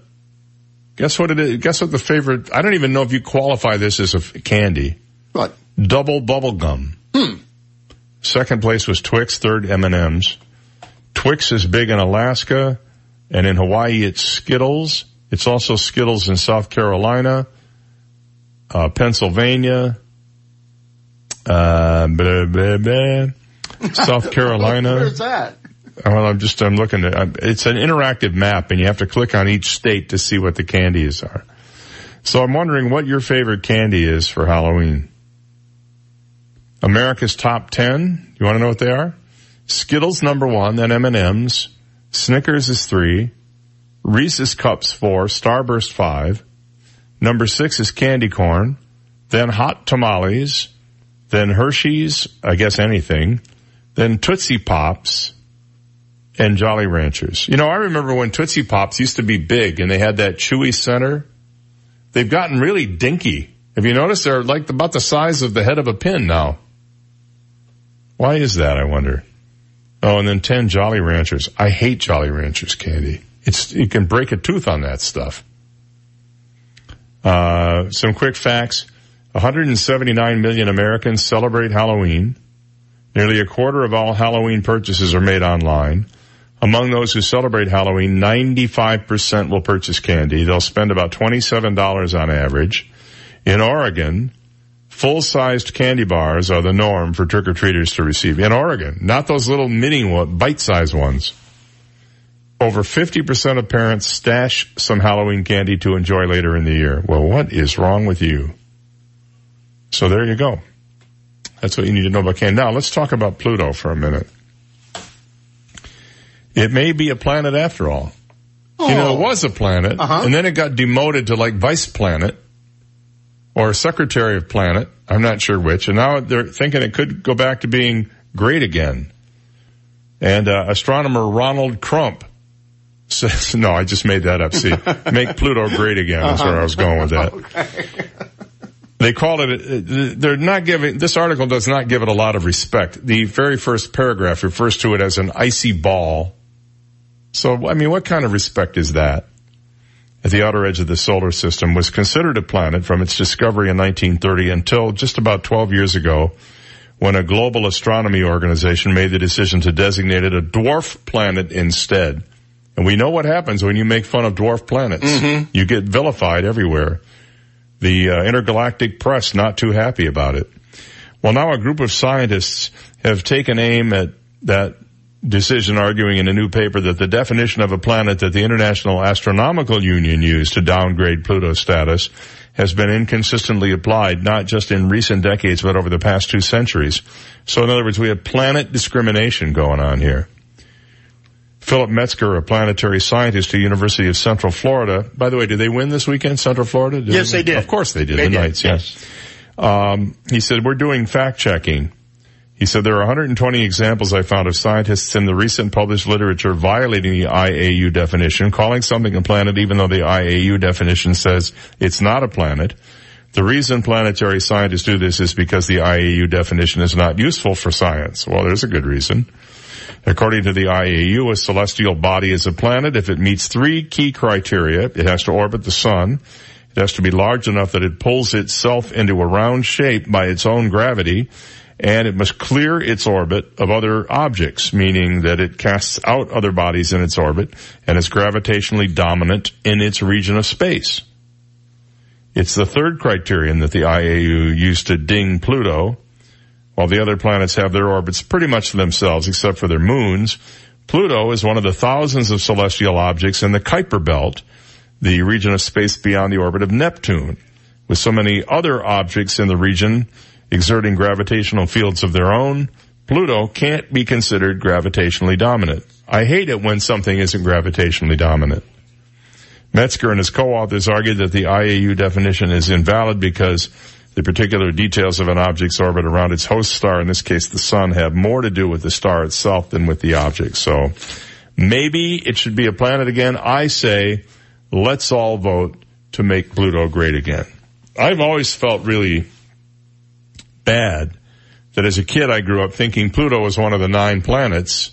guess what it is? Guess what the favorite, I don't even know if you qualify this as a candy. What? Double bubble gum. Second place was Twix, third M&M's. Twix is big in Alaska, and in Hawaii it's Skittles. It's also Skittles in South Carolina, Pennsylvania, South Carolina. Where's that? Well, I'm looking at it's an interactive map, and you have to click on each state to see what the candies are. So I'm wondering what your favorite candy is for Halloween. America's top 10. You want to know what they are? Skittles number 1, then M&M's. Snickers is 3. Reese's Cups 4. Starburst 5. Number 6 is candy corn. Then hot tamales. Then Hershey's, I guess anything. Then Tootsie Pops and Jolly Ranchers. You know, I remember when Tootsie Pops used to be big and they had that chewy center. They've gotten really dinky. Have you noticed they're like about the size of the head of a pin now? Why is that, I wonder? Oh, and then 10 Jolly Ranchers. I hate Jolly Ranchers candy. You can break a tooth on that stuff. Some quick facts. 179 million Americans celebrate Halloween. Nearly a quarter of all Halloween purchases are made online. Among those who celebrate Halloween, 95% will purchase candy. They'll spend about $27 on average. In Oregon, full-sized candy bars are the norm for trick-or-treaters to receive. In Oregon, not those little mini bite-sized ones. Over 50% of parents stash some Halloween candy to enjoy later in the year. Well, what is wrong with you? So there you go. That's what you need to know about candy. Now, let's talk about Pluto for a minute. It may be a planet after all. Oh. You know, it was a planet, and then it got demoted to, like, vice planet. Or Secretary of Planet, I'm not sure which, and now they're thinking it could go back to being great again. And astronomer Ronald Crump says, no, I just made that up. See, make Pluto great again. That's where I was going with that. Okay. They call it, they're not giving, this article does not give it a lot of respect. The very first paragraph refers to it as an icy ball. So, I mean, what kind of respect is that? At the outer edge of the solar system was considered a planet from its discovery in 1930 until just about 12 years ago when a global astronomy organization made the decision to designate it a dwarf planet instead. And we know what happens when you make fun of dwarf planets. Mm-hmm. You get vilified everywhere. The intergalactic press not too happy about it. Well, now a group of scientists have taken aim at that decision, arguing in a new paper that the definition of a planet that the International Astronomical Union used to downgrade Pluto's status has been inconsistently applied, not just in recent decades, but over the past 2 centuries. So in other words, we have planet discrimination going on here. Philip Metzger, a planetary scientist at the University of Central Florida. By the way, did they win this weekend, Central Florida? Yes, they did. Of course they did. The Knights, yes. He said, we're doing fact-checking. He said, there are 120 examples I found of scientists in the recent published literature violating the IAU definition, calling something a planet even though the IAU definition says it's not a planet. The reason planetary scientists do this is because the IAU definition is not useful for science. Well, there's a good reason. According to the IAU, a celestial body is a planet if it meets 3 key criteria. It has to orbit the sun. It has to be large enough that it pulls itself into a round shape by its own gravity. And it must clear its orbit of other objects, meaning that it casts out other bodies in its orbit and is gravitationally dominant in its region of space. It's the third criterion that the IAU used to ding Pluto. While the other planets have their orbits pretty much to themselves, except for their moons, Pluto is one of the thousands of celestial objects in the Kuiper Belt, the region of space beyond the orbit of Neptune, with so many other objects in the region exerting gravitational fields of their own. Pluto can't be considered gravitationally dominant. I hate it when something isn't gravitationally dominant. Metzger and his co-authors argued that the IAU definition is invalid because the particular details of an object's orbit around its host star, in this case the sun, have more to do with the star itself than with the object. So maybe it should be a planet again. I say let's all vote to make Pluto great again. I've always felt really bad that as a kid I grew up thinking Pluto was one of the 9 planets,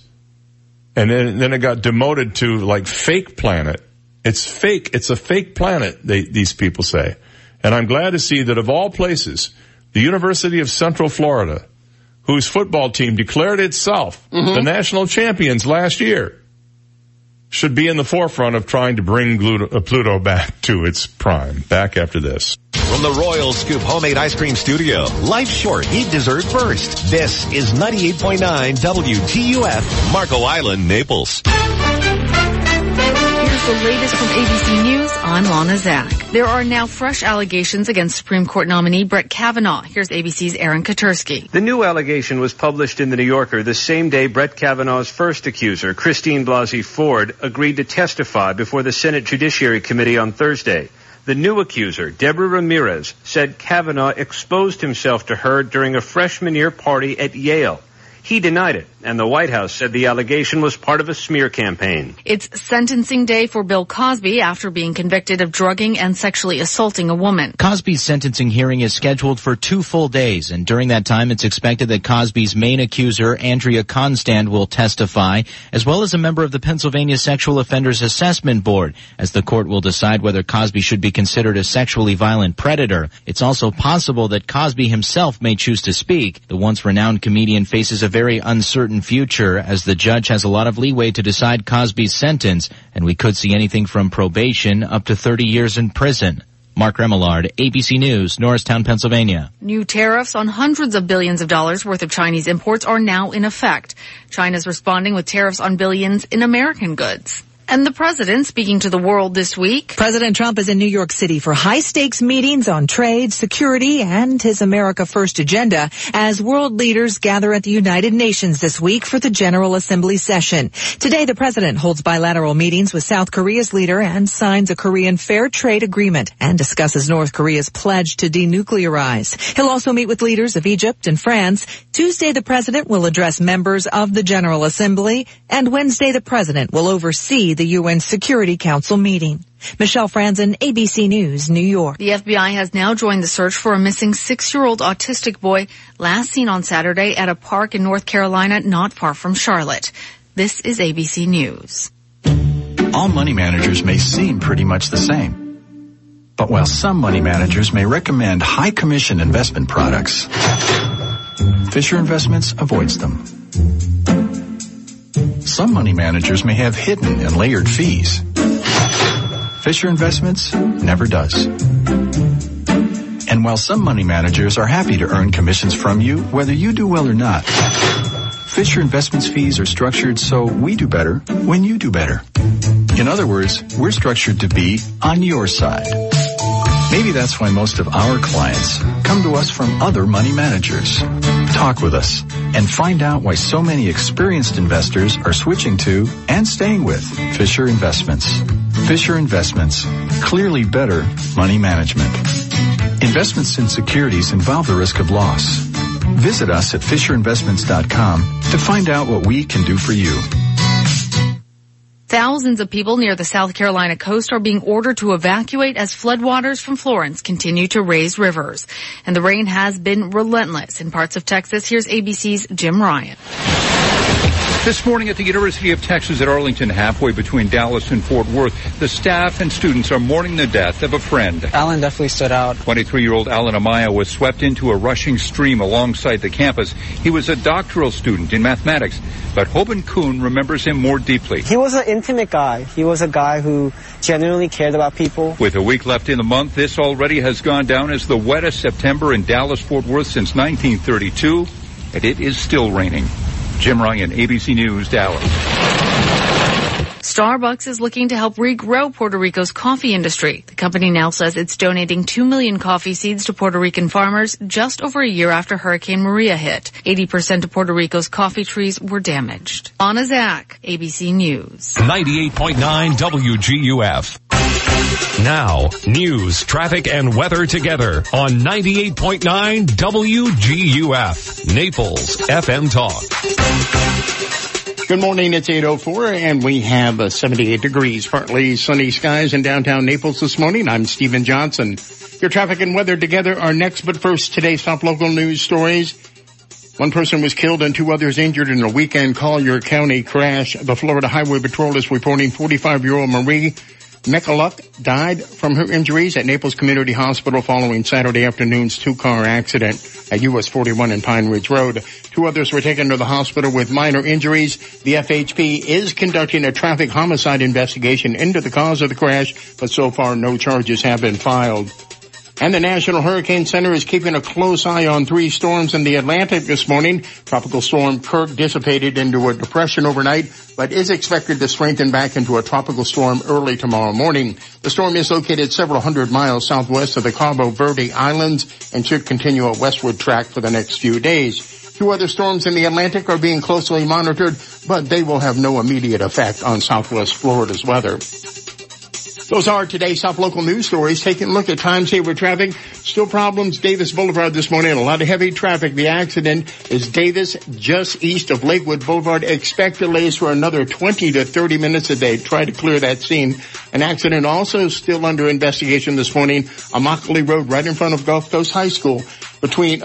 and then it got demoted to like fake planet. It's fake. It's a fake planet, these people say. And I'm glad to see that of all places, the University of Central Florida, whose football team declared itself the national champions last year, should be in the forefront of trying to bring Pluto back to its prime. Back after this. From the Royal Scoop Homemade Ice Cream Studio, life's short, eat dessert first. This is 98.9 WGUF, Marco Island, Naples. The latest from ABC News, I'm Lana Zach. There are now fresh allegations against Supreme Court nominee Brett Kavanaugh. Here's ABC's Aaron Katursky. The new allegation was published in The New Yorker the same day Brett Kavanaugh's first accuser, Christine Blasey Ford, agreed to testify before the Senate Judiciary Committee on Thursday. The new accuser, Deborah Ramirez, said Kavanaugh exposed himself to her during a freshman year party at Yale. He denied it, and the White House said the allegation was part of a smear campaign. It's sentencing day for Bill Cosby after being convicted of drugging and sexually assaulting a woman. Cosby's sentencing hearing is scheduled for 2 full days, and during that time it's expected that Cosby's main accuser, Andrea Constand, will testify, as well as a member of the Pennsylvania Sexual Offenders Assessment Board, as the court will decide whether Cosby should be considered a sexually violent predator. It's also possible that Cosby himself may choose to speak. The once-renowned comedian faces a very uncertain future, as the judge has a lot of leeway to decide Cosby's sentence, and we could see anything from probation up to 30 years in prison. Mark Remillard, ABC News, Norristown, Pennsylvania. New tariffs on hundreds of billions of dollars worth of Chinese imports are now in effect. China's responding with tariffs on billions in American goods. And the president speaking to the world this week. President Trump is in New York City for high-stakes meetings on trade, security, and his America First agenda as world leaders gather at the United Nations this week for the General Assembly session. Today, the president holds bilateral meetings with South Korea's leader and signs a Korean fair trade agreement and discusses North Korea's pledge to denuclearize. He'll also meet with leaders of Egypt and France. Tuesday, the president will address members of the General Assembly, and Wednesday, the president will oversee the UN Security Council meeting. Michelle Franzen, ABC News, New York. The FBI has now joined the search for a missing 6-year-old autistic boy last seen on Saturday at a park in North Carolina, not far from Charlotte. This is ABC News. All money managers may seem pretty much the same. But while some money managers may recommend high commission investment products, Fisher Investments avoids them. Some money managers may have hidden and layered fees. Fisher Investments never does. And while some money managers are happy to earn commissions from you, whether you do well or not, Fisher Investments fees are structured so we do better when you do better. In other words, we're structured to be on your side. Maybe that's why most of our clients come to us from other money managers. Talk with us and find out why so many experienced investors are switching to and staying with Fisher Investments. Fisher Investments, clearly better money management. Investments in securities involve the risk of loss. Visit us at FisherInvestments.com to find out what we can do for you. Thousands of people near the South Carolina coast are being ordered to evacuate as floodwaters from Florence continue to raise rivers. And the rain has been relentless in parts of Texas. Here's ABC's Jim Ryan. This morning at the University of Texas at Arlington, halfway between Dallas and Fort Worth, the staff and students are mourning the death of a friend. Alan definitely stood out. 23-year-old Alan Amaya was swept into a rushing stream alongside the campus. He was a doctoral student in mathematics, but Hoban Kuhn remembers him more deeply. He was an intimate guy. He was a guy who genuinely cared about people. With a week left in the month, this already has gone down as the wettest September in Dallas-Fort Worth since 1932, and it is still raining. Jim Ryan, ABC News, Dallas. Starbucks is looking to help regrow Puerto Rico's coffee industry. The company now says it's donating 2 million coffee seeds to Puerto Rican farmers just over a year after Hurricane Maria hit. 80% of Puerto Rico's coffee trees were damaged. Anna Zach, ABC News. 98.9 WGUF. Now, news, traffic, and weather together on 98.9 WGUF, Naples FM Talk. Good morning, it's 8:04, and we have 78 degrees, partly sunny skies in downtown Naples this morning. I'm Stephen Johnson. Your traffic and weather together are next, but first, today's top local news stories. One person was killed and 2 others injured in a weekend Collier County crash. The Florida Highway Patrol is reporting 45-year-old Marie McCulloch died from her injuries at Naples Community Hospital following Saturday afternoon's 2-car accident at US 41 and Pine Ridge Road. 2 others were taken to the hospital with minor injuries. The FHP is conducting a traffic homicide investigation into the cause of the crash, but so far no charges have been filed. And the National Hurricane Center is keeping a close eye on 3 storms in the Atlantic this morning. Tropical Storm Kirk dissipated into a depression overnight, but is expected to strengthen back into a tropical storm early tomorrow morning. The storm is located several hundred miles southwest of the Cabo Verde Islands and should continue a westward track for the next few days. 2 other storms in the Atlantic are being closely monitored, but they will have no immediate effect on southwest Florida's weather. Those are today's top local news stories. Taking a look at time-saver traffic. Still problems Davis Boulevard this morning. A lot of heavy traffic. The accident is Davis just east of Lakewood Boulevard. Expect delays for another 20 to 30 minutes a day. Try to clear that scene. An accident also still under investigation this morning. Immokalee Road right in front of Gulf Coast High School between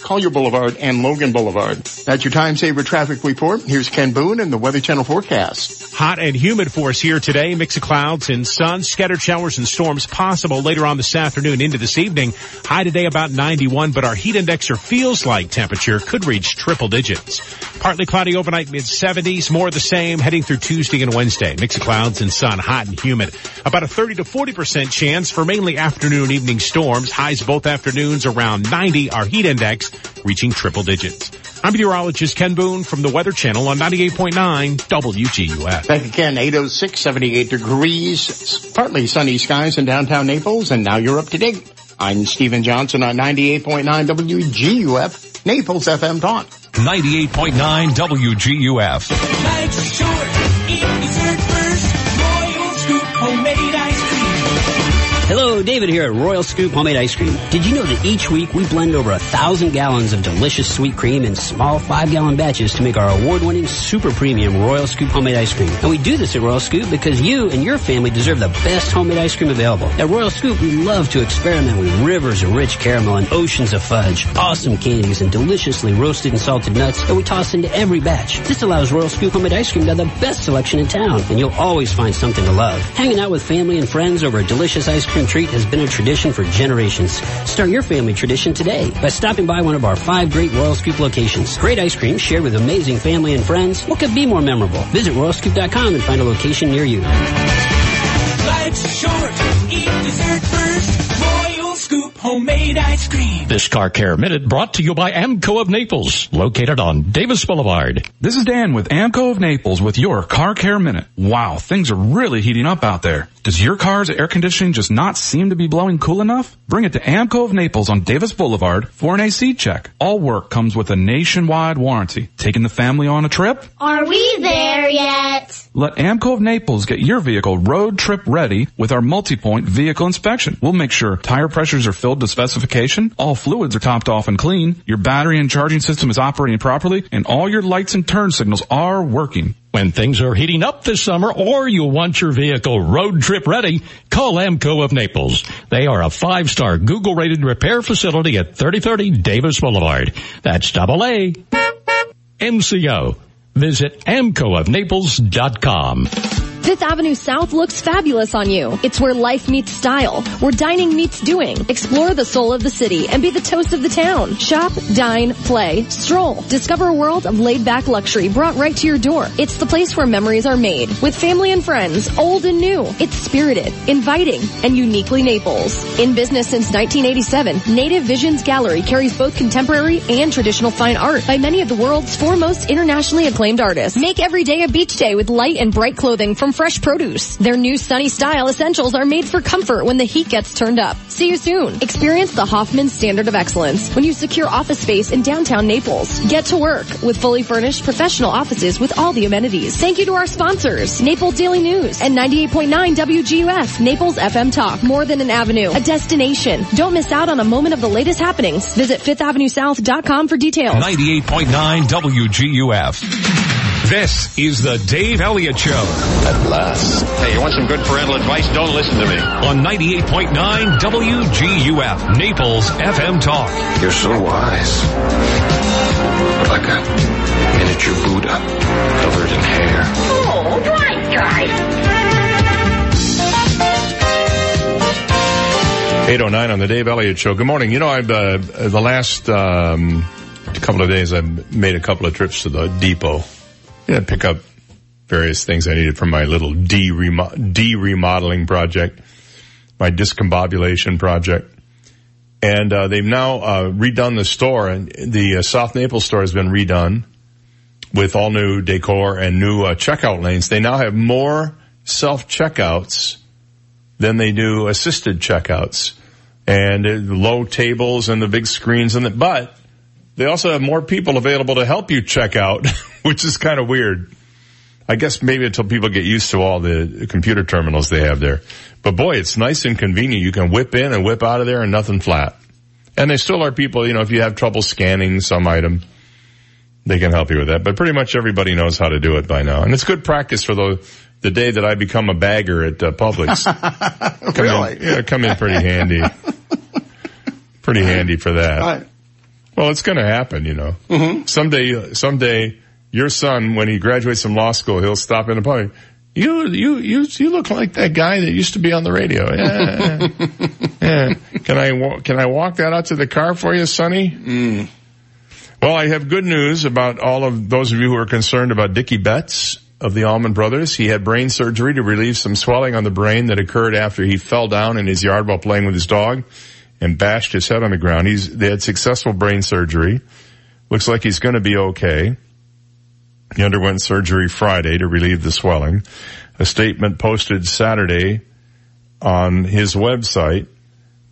Collier Boulevard and Logan Boulevard. That's your Time Saver Traffic Report. Here's Ken Boone and the Weather Channel forecast. Hot and humid for us here today. Mix of clouds and sun. Scattered showers and storms possible later on this afternoon into this evening. High today about 91, but our heat index or feels like temperature could reach triple digits. Partly cloudy overnight, mid-70s. More of the same heading through Tuesday and Wednesday. Mix of clouds and sun. Hot and humid. About a 30 to 40% chance for mainly afternoon evening storms. Highs both afternoons around 90. Our heat index reaching triple digits. I'm meteorologist Ken Boone from the Weather Channel on 98.9 WGUF. Thank you, Ken. 806, 78 degrees, partly sunny skies in downtown Naples, and now you're up to date. I'm Stephen Johnson on 98.9 WGUF, Naples FM Talk. 98.9 WGUF. Life's short. Eat dessert first. Royal Scoop homemade ice cream. Hello, David here at Royal Scoop Homemade Ice Cream. Did you know that each week we blend over 1,000 gallons of delicious sweet cream in small 5-gallon batches to make our award-winning super premium Royal Scoop Homemade Ice Cream? And we do this at Royal Scoop because you and your family deserve the best homemade ice cream available. At Royal Scoop, we love to experiment with rivers of rich caramel and oceans of fudge, awesome candies, and deliciously roasted and salted nuts that we toss into every batch. This allows Royal Scoop Homemade Ice Cream to have the best selection in town, and you'll always find something to love. Hanging out with family and friends over a delicious ice cream treat has been a tradition for generations. Start your family tradition today by stopping by one of our 5 great Royal Scoop locations. Great ice cream shared with amazing family and friends. What could be more memorable? Visit RoyalScoop.com and find a location near you. Life's short. Eat dessert first. Royal Scoop Homemade Ice Cream. This Car Care Minute brought to you by AAMCO of Naples, located on Davis Boulevard. This is Dan with AAMCO of Naples with your Car Care Minute. Wow, things are really heating up out there. Does your car's air conditioning just not seem to be blowing cool enough? Bring it to AAMCO of Naples on Davis Boulevard for an AC check. All work comes with a nationwide warranty. Taking the family on a trip? Are we there yet? Let AAMCO of Naples get your vehicle road trip ready with our multi-point vehicle inspection. We'll make sure tire pressures are filled to specification, all fluids are topped off and clean, your battery and charging system is operating properly, and all your lights and turn signals are working. When things are heating up this summer or you want your vehicle road trip ready, call AAMCO of Naples. They are a 5-star Google-rated repair facility at 3030 Davis Boulevard. That's AA MCO. Visit AAMCOofNaples.com. Fifth Avenue South looks fabulous on you. It's where life meets style, where dining meets doing. Explore the soul of the city and be the toast of the town. Shop, dine, play, stroll. Discover a world of laid-back luxury brought right to your door. It's the place where memories are made with family and friends, old and new. It's spirited, inviting, and uniquely Naples. In business since 1987, Native Visions Gallery carries both contemporary and traditional fine art by many of the world's foremost internationally acclaimed artists. Make every day a beach day with light and bright clothing from fresh produce. Their new sunny style essentials are made for comfort when the heat gets turned up. See you soon. Experience the Hoffman standard of excellence when you secure office space in downtown Naples. Get to work with fully furnished professional offices with all the amenities. Thank you to our sponsors, Naples Daily News and 98.9 WGUF, Naples FM Talk. More than an avenue, a destination. Don't miss out on a moment of the latest happenings. Visit FifthAvenueSouth.com for details. 98.9 WGUF. This is the Dave Elliott Show. At last. Hey, you want some good parental advice? Don't listen to me. On 98.9 WGUF, Naples FM Talk. You're so wise. Like a miniature Buddha, covered in hair. Oh, right, guy. 8:09 on the Dave Elliott Show. Good morning. You know, I've the last couple of days, I've made a couple of trips to the depot. Yeah, pick up various things I needed from my little remodeling project, my discombobulation project. And they've now redone the store, and the South Naples store has been redone with all new decor and new checkout lanes. They now have more self-checkouts than they do assisted checkouts, and low tables and the big screens and the, but they also have more people available to help you check out, which is kind of weird. I guess maybe until people get used to all the computer terminals they have there. But boy, it's nice and convenient. You can whip in and whip out of there and nothing flat. And there still are people, you know, if you have trouble scanning some item, they can help you with that. But pretty much everybody knows how to do it by now. And it's good practice for the day that I become a bagger at Publix. Really? Yeah, come in pretty handy. Pretty handy for that. Well, it's going to happen, you know. Mm-hmm. Someday, your son, when he graduates from law school, he'll stop in the party. You look like that guy that used to be on the radio. Yeah. Yeah. Can I walk that out to the car for you, Sonny? Mm. Well, I have good news about all of those of you who are concerned about Dickie Betts of the Allman Brothers. He had brain surgery to relieve some swelling on the brain that occurred after he fell down in his yard while playing with his dog and bashed his head on the ground. They had successful brain surgery. Looks like he's going to be okay. He underwent surgery Friday to relieve the swelling. A statement posted Saturday on his website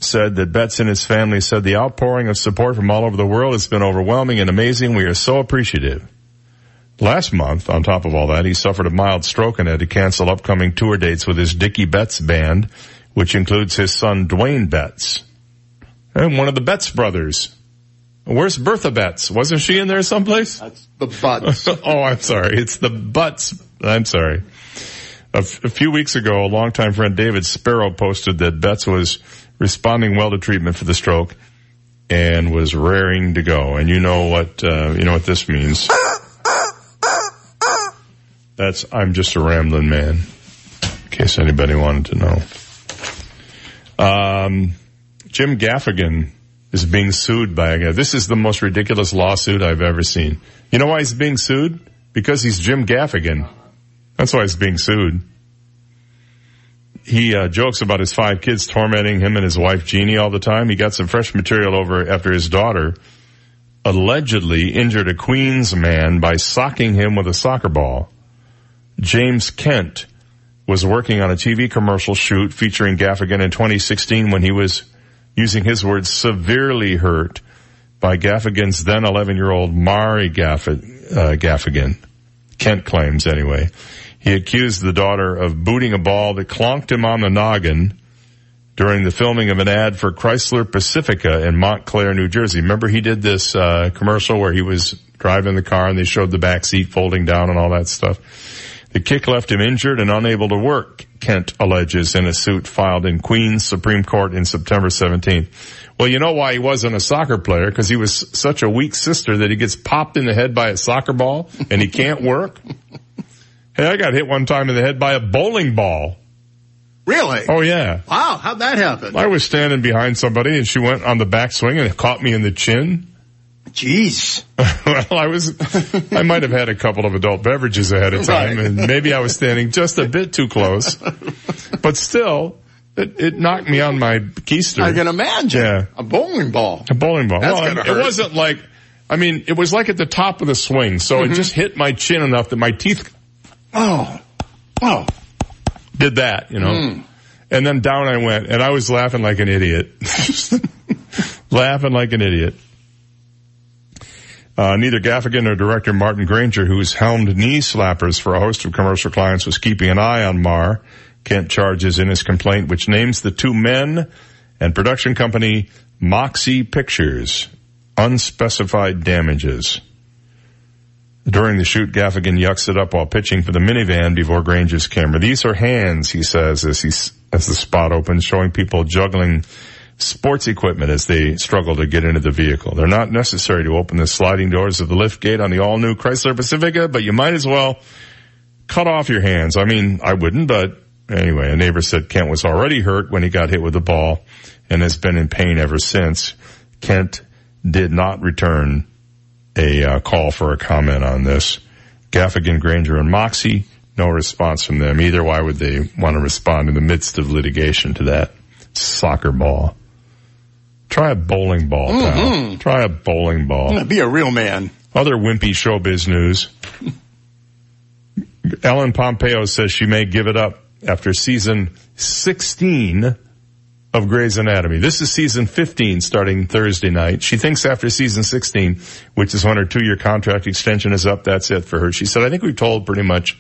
said that Betts and his family said the outpouring of support from all over the world has been overwhelming and amazing. We are so appreciative. Last month, on top of all that, he suffered a mild stroke and had to cancel upcoming tour dates with his Dickie Betts band, which includes his son Dwayne Betts, and one of the Betts brothers. Where's Bertha Betts? Wasn't she in there someplace? That's the Butts. Oh, I'm sorry. It's the Butts. I'm sorry. A few weeks ago, a longtime friend David Sparrow posted that Betts was responding well to treatment for the stroke and was raring to go. And you know what this means. That's I'm Just a Rambling Man, in case anybody wanted to know. Jim Gaffigan is being sued by a guy. This is the most ridiculous lawsuit I've ever seen. You know why he's being sued? Because he's Jim Gaffigan. That's why he's being sued. He jokes about his 5 kids tormenting him and his wife Jeannie all the time. He got some fresh material over after his daughter allegedly injured a Queens man by socking him with a soccer ball. James Kent was working on a TV commercial shoot featuring Gaffigan in 2016 when he was, using his words, severely hurt by Gaffigan's then 11-year-old Mari Gaffigan. Kent claims, anyway. He accused the daughter of booting a ball that clonked him on the noggin during the filming of an ad for Chrysler Pacifica in Montclair, New Jersey. Remember, he did this commercial where he was driving the car and they showed the back seat folding down and all that stuff. The kick left him injured and unable to work, Kent alleges in a suit filed in Queens Supreme Court in September 17th. Well, you know why he wasn't a soccer player, because he was such a weak sister that he gets popped in the head by a soccer ball and he can't work. Hey, I got hit one time in the head by a bowling ball. Really? Oh, yeah. Wow, how'd that happen? I was standing behind somebody and she went on the back swing and it caught me in the chin. Jeez. Well, I might have had a couple of adult beverages ahead of time, right. And maybe I was standing just a bit too close. But still, it knocked me on my keister. I can imagine. Yeah. A bowling ball. That's going to hurt. It wasn't like, it was like at the top of the swing, so It just hit my chin enough that my teeth did that, you know. Mm. And then down I went, and I was laughing like an idiot. Laughing like an idiot. Neither Gaffigan or director Martin Granger, who's helmed knee slappers for a host of commercial clients, was keeping an eye on Marr, Kent charges in his complaint, which names the 2 men and production company Moxie Pictures, unspecified damages. During the shoot, Gaffigan yucks it up while pitching for the minivan before Granger's camera. These are hands, he says, as the spot opens, showing people juggling sports equipment as they struggle to get into the vehicle. They're not necessary to open the sliding doors of the lift gate on the all-new Chrysler Pacifica, but you might as well cut off your hands. I wouldn't, but anyway, a neighbor said Kent was already hurt when he got hit with the ball and has been in pain ever since. Kent did not return a call for a comment on this. Gaffigan, Granger, and Moxie, no response from them either. Why would they want to respond in the midst of litigation to that soccer ball? Try a bowling ball, pal. Mm-hmm. Try a bowling ball. Be a real man. Other wimpy showbiz news. Ellen Pompeo says she may give it up after season 16 of Grey's Anatomy. This is season 15 starting Thursday night. She thinks after season 16, which is when her 2-year contract extension is up, that's it for her. She said, I think we've told pretty much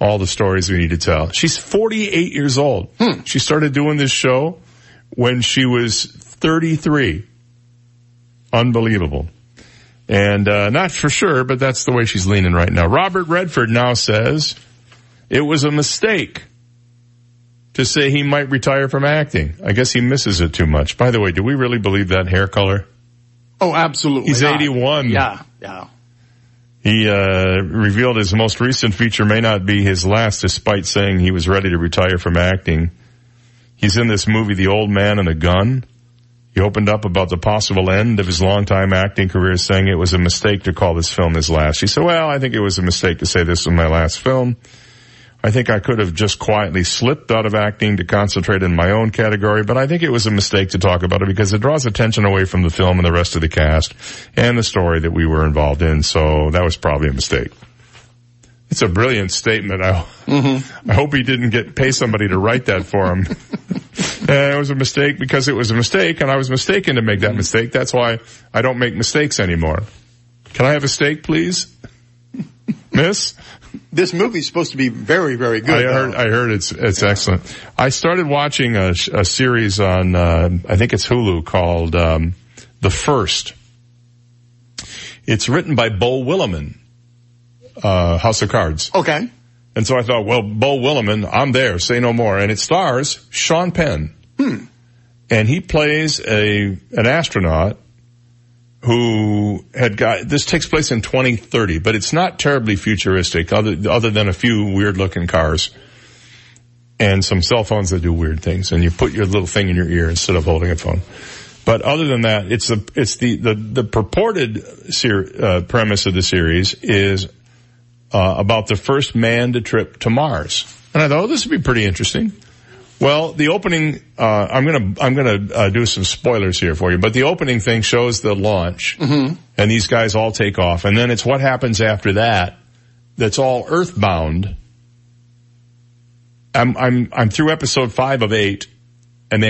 all the stories we need to tell. She's 48 years old. Hmm. She started doing this show when she was 33. Unbelievable. And not for sure, but that's the way she's leaning right now. Robert Redford now says it was a mistake to say he might retire from acting. I guess he misses it too much. By the way, do we really believe that hair color? Oh, absolutely. He's 81. Yeah. He revealed his most recent feature may not be his last, despite saying he was ready to retire from acting. He's in this movie, The Old Man and the Gun. He opened up about the possible end of his longtime acting career, saying it was a mistake to call this film his last. He said, I think it was a mistake to say this was my last film. I think I could have just quietly slipped out of acting to concentrate in my own category, but I think it was a mistake to talk about it because it draws attention away from the film and the rest of the cast and the story that we were involved in, so that was probably a mistake. It's a brilliant statement. I hope he didn't pay somebody to write that for him. It was a mistake because it was a mistake, and I was mistaken to make that mistake. That's why I don't make mistakes anymore. Can I have a steak, please? Miss? This movie's supposed to be very, very good. I heard it's excellent. I started watching a series on, I think it's Hulu, called The First. It's written by Bo Willimon, House of Cards. Okay. And so I thought, well, Bo Willimon, I'm there, say no more. And it stars Sean Penn. Hmm. And he plays an astronaut who had got, this takes place in 2030, but it's not terribly futuristic other than a few weird looking cars and some cell phones that do weird things. And you put your little thing in your ear instead of holding a phone. But other than that, it's the purported premise of the series is, about the first man to trip to Mars. And I thought, oh, this would be pretty interesting. Well, the opening, I'm gonna do some spoilers here for you, but the opening thing shows the launch, mm-hmm. and these guys all take off, and then it's what happens after that that's all earthbound. I'm through episode 5 of 8, and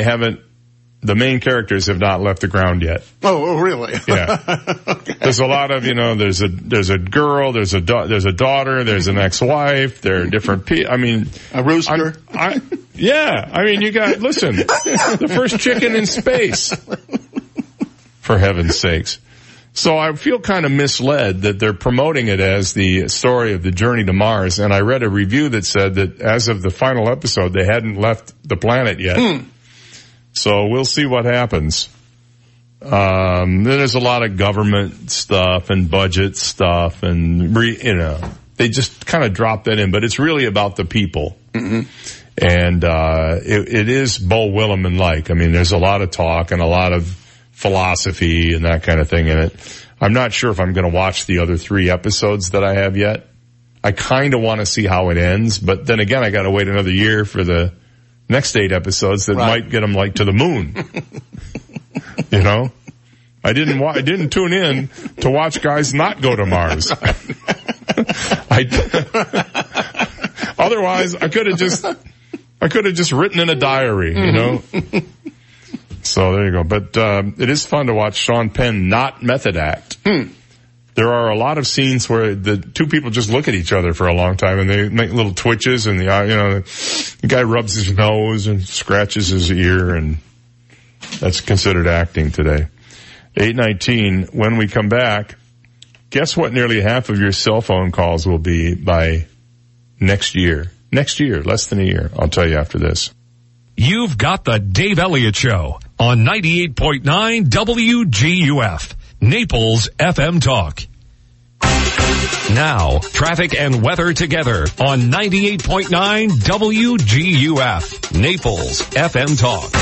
the main characters have not left the ground yet. Oh, really? Yeah. Okay. There's a lot of, there's a girl, there's a daughter, there's an ex-wife, there are different people. I mean, a rooster. You got, listen, the first chicken in space. For heaven's sakes. So I feel kind of misled that they're promoting it as the story of the journey to Mars. And I read a review that said that as of the final episode, they hadn't left the planet yet. Hmm. So we'll see what happens. Then there's a lot of government stuff and budget stuff and, they just kind of drop that in, but it's really about the people. Mm-hmm. And, it is Bo Willimon-like. I mean, there's a lot of talk and a lot of philosophy and that kind of thing in it. I'm not sure if I'm going to watch the other 3 episodes that I have yet. I kind of want to see how it ends, but then again, I got to wait another year for the next 8 episodes that might get them like to the moon. I didn't tune in to watch guys not go to Mars. Otherwise I could have just written in a diary, So there you go. But it is fun to watch Sean Penn not method act. Hmm. There are a lot of scenes where the 2 people just look at each other for a long time and they make little twitches and the guy rubs his nose and scratches his ear, and that's considered acting today. 8:19, when we come back, guess what nearly half of your cell phone calls will be by next year. Next year, less than a year. I'll tell you after this. You've got the Dave Elliott Show on 98.9 WGUF. Naples FM Talk. Now, traffic and weather together on 98.9 WGUF, Naples FM Talk.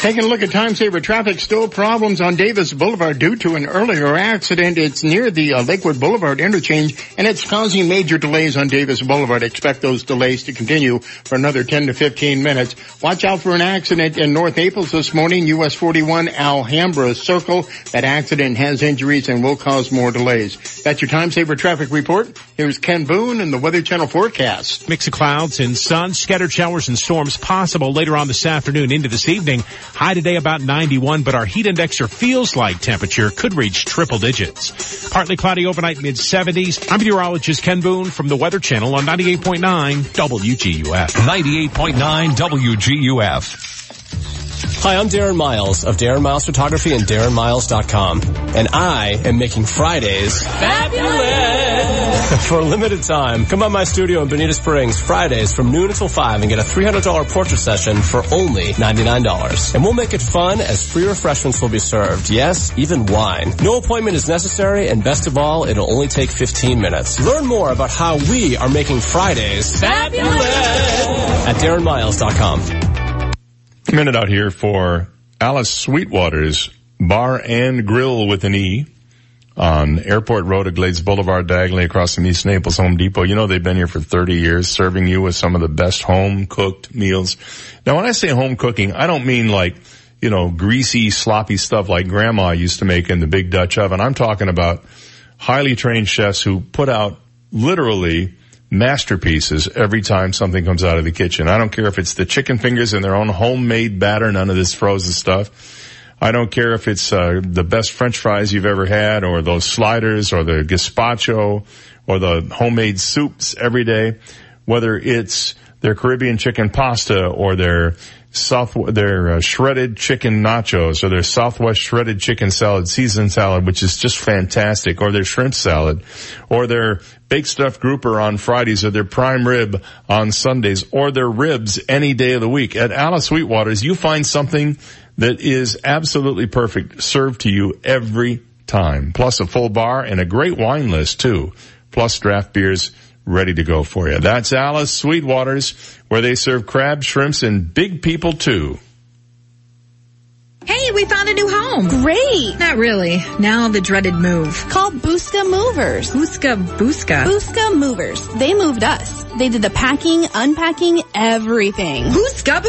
Taking a look at time saver traffic, still problems on Davis Boulevard due to an earlier accident. It's near the Lakewood Boulevard interchange, and it's causing major delays on Davis Boulevard. Expect those delays to continue for another 10 to 15 minutes. Watch out for an accident in North Naples this morning, US 41 Alhambra Circle. That accident has injuries and will cause more delays. That's your time saver traffic report. Here's Ken Boone and the Weather Channel forecast. Mix of clouds and sun, scattered showers and storms possible later on this afternoon into this evening. High today about 91, but our heat index or feels like temperature could reach triple digits. Partly cloudy overnight, mid-70s. I'm meteorologist Ken Boone from the Weather Channel on 98.9 WGUF. 98.9 WGUF. Hi, I'm Darren Miles of Darren Miles Photography and DarrenMiles.com, and I am making Fridays fabulous for a limited time. Come by my studio in Bonita Springs Fridays from noon until 5 and get a $300 portrait session for only $99. And we'll make it fun as free refreshments will be served. Yes, even wine. No appointment is necessary, and best of all, it'll only take 15 minutes. Learn more about how we are making Fridays fabulous at DarrenMiles.com. A minute out here for Alice Sweetwater's Bar and Grill with an E on Airport Road at Glades Boulevard, diagonally across from East Naples Home Depot. You know, they've been here for 30 years serving you with some of the best home-cooked meals. Now, when I say home cooking, I don't mean like, greasy, sloppy stuff like Grandma used to make in the Big Dutch Oven. I'm talking about highly trained chefs who put out literally masterpieces every time something comes out of the kitchen. I don't care if it's the chicken fingers in their own homemade batter, none of this frozen stuff. I don't care if it's the best French fries you've ever had, or those sliders, or the gazpacho, or the homemade soups every day. Whether it's their Caribbean chicken pasta, or their shredded chicken nachos, or their Southwest shredded chicken salad, seasoned salad, which is just fantastic, or their shrimp salad, or their baked stuffed grouper on Fridays, or their prime rib on Sundays, or their ribs any day of the week. At Alice Sweetwater's, you find something that is absolutely perfect, served to you every time. Plus a full bar and a great wine list, too. Plus draft beers ready to go for you. That's Alice Sweetwater's, where they serve crab, shrimps, and big people, too. Hey, we found a new home. Great. Not really. Now the dreaded move. Call Buska Movers. Buska. Buska Movers. They moved us. They did the packing, unpacking, everything. Buska.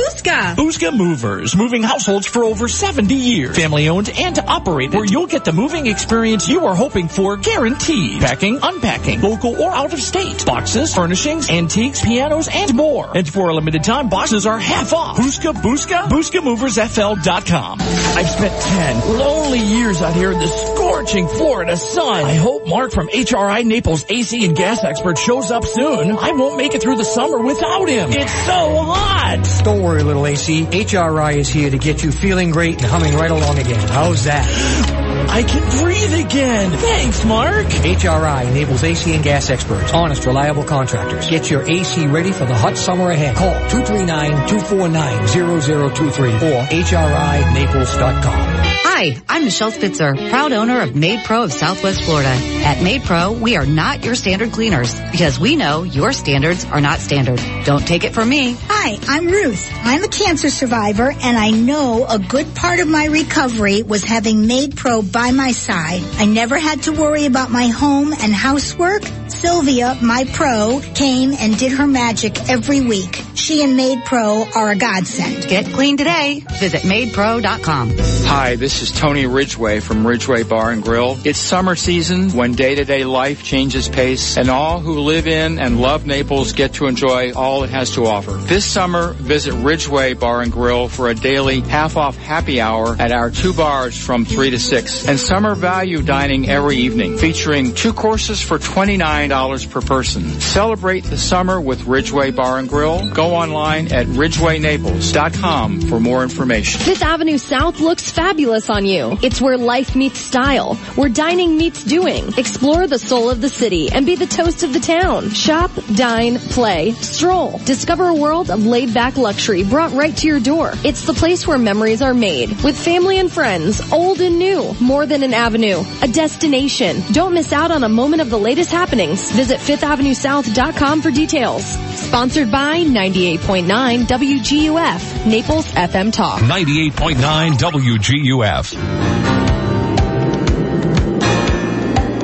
Buska Movers. Moving households for over 70 years. Family owned and operated. Where you'll get the moving experience you are hoping for, guaranteed. Packing, unpacking, local or out of state. Boxes, furnishings, antiques, pianos, and more. And for a limited time, boxes are half off. Buska. BuskaMoversFL.com. I've spent 10 lonely years out here in the scorching Florida sun. I hope Mark from HRI Naples AC and gas expert shows up soon. I won't make it through the summer without him. It's so hot. Don't worry, little AC. HRI is here to get you feeling great and humming right along again. How's that? I can breathe again. Thanks, Mark. HRI enables AC and gas experts. Honest, reliable contractors. Get your AC ready for the hot summer ahead. Call 239-249-0023 or HRINaples.com. Hi, I'm Michelle Spitzer, proud owner of Made Pro of Southwest Florida. At Made Pro, we are not your standard cleaners because we know your standards are not standard. Don't take it from me. Hi, I'm Ruth. I'm a cancer survivor, and I know a good part of my recovery was having Made Pro by my side. I never had to worry about my home and housework. Sylvia, my pro, came and did her magic every week. She and Made Pro are a godsend. Get clean today. Visit MadePro.com. Hi, this is Tony Ridgway from Ridgway Bar and Grill. It's summer season when day-to-day life changes pace, and all who live in and love Naples get to enjoy all it has to offer. This summer, visit Ridgway Bar and Grill for a daily half-off happy hour at our two bars from 3 to 6, and summer value dining every evening, featuring two courses for $29 per person. Celebrate the summer with Ridgway Bar and Grill. Go online at RidgwayNaples.com for more information. Fifth Avenue South looks fabulous on you. It's where life meets style, where dining meets doing. Explore the soul of the city and be the toast of the town. Shop, dine, play, stroll. Discover a world of laid-back luxury brought right to your door. It's the place where memories are made with family and friends, old and new. More than an avenue, a destination. Don't miss out on a moment of the latest happenings. Visit FifthAvenueSouth.com for details. Sponsored by 98.9 WGUF, Naples FM Talk. 98.9 WGUF.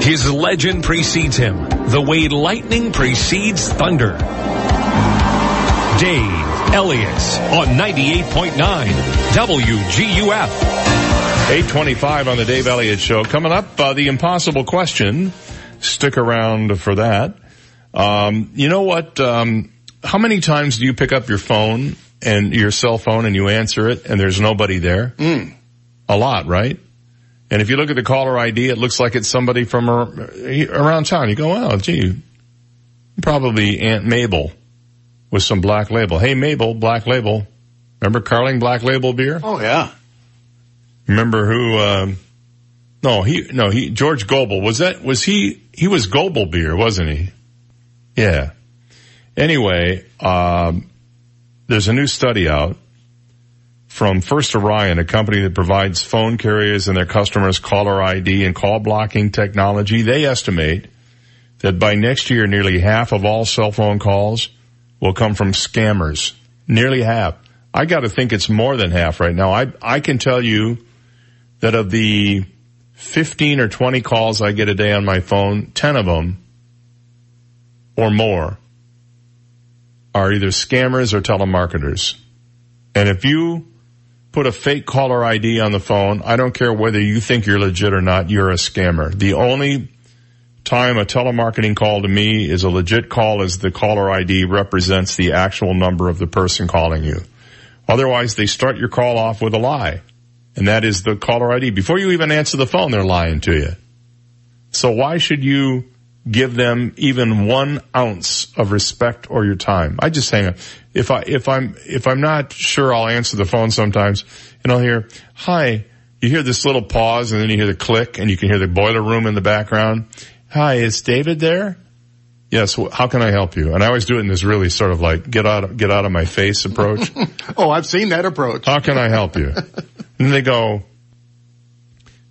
His legend precedes him, the way lightning precedes thunder. Dave Elliott on 98.9 WGUF. 8:25 on the Dave Elliott Show. Coming up, the impossible question. Stick around for that. You know what? How many times do you pick up your phone and your cell phone and you answer it and there's nobody there? A lot, right? And if you look at the caller ID, it looks like it's somebody from around town. You go, oh, gee, probably Aunt Mabel with some Black Label. Hey, Mabel, Black Label. Remember Carling Black Label beer? Oh, yeah. Remember who, George Goebel. He was Goebel beer, wasn't he? Yeah. Anyway, there's a new study out from First Orion, a company that provides phone carriers and their customers caller ID and call blocking technology. They estimate that by next year, nearly half of all cell phone calls will come from scammers. Nearly half. I got to think it's more than half right now. I can tell you that of the 15 or 20 calls I get a day on my phone, 10 of them or more are either scammers or telemarketers. And if you put a fake caller ID on the phone, I don't care whether you think you're legit or not, you're a scammer. The only time a telemarketing call to me is a legit call is the caller ID represents the actual number of the person calling you. Otherwise, they start your call off with a lie. and that is the caller ID. Before you even answer the phone, they're lying to you. So why should you give them even 1 ounce of respect or your time? I just hang up. If I'm not sure, I'll answer the phone sometimes, and I'll hear, "Hi." You hear this little pause, and then you hear the click, and you can hear the boiler room in the background. "Hi, is David there?" "Yes, how can I help you?" And I always do it in this really sort of like, get out of my face approach. Oh, I've seen that approach. "How can I help you?" And they go,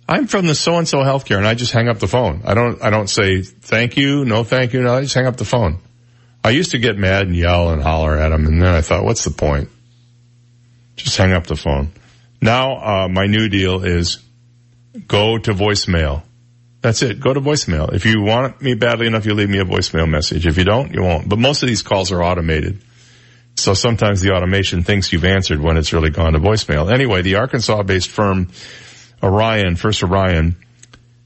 "I'm from the so-and-so healthcare," and I just hang up the phone. I don't say thank you, no thank you, no, I just hang up the phone. I used to get mad and yell and holler at them, and then I thought, what's the point? Just hang up the phone. Now, my new deal is go to voicemail. That's it. Go to voicemail. If you want me badly enough, you leave me a voicemail message. If you don't, you won't. But most of these calls are automated. So sometimes the automation thinks you've answered when it's really gone to voicemail. Anyway, the Arkansas-based firm Orion, First Orion,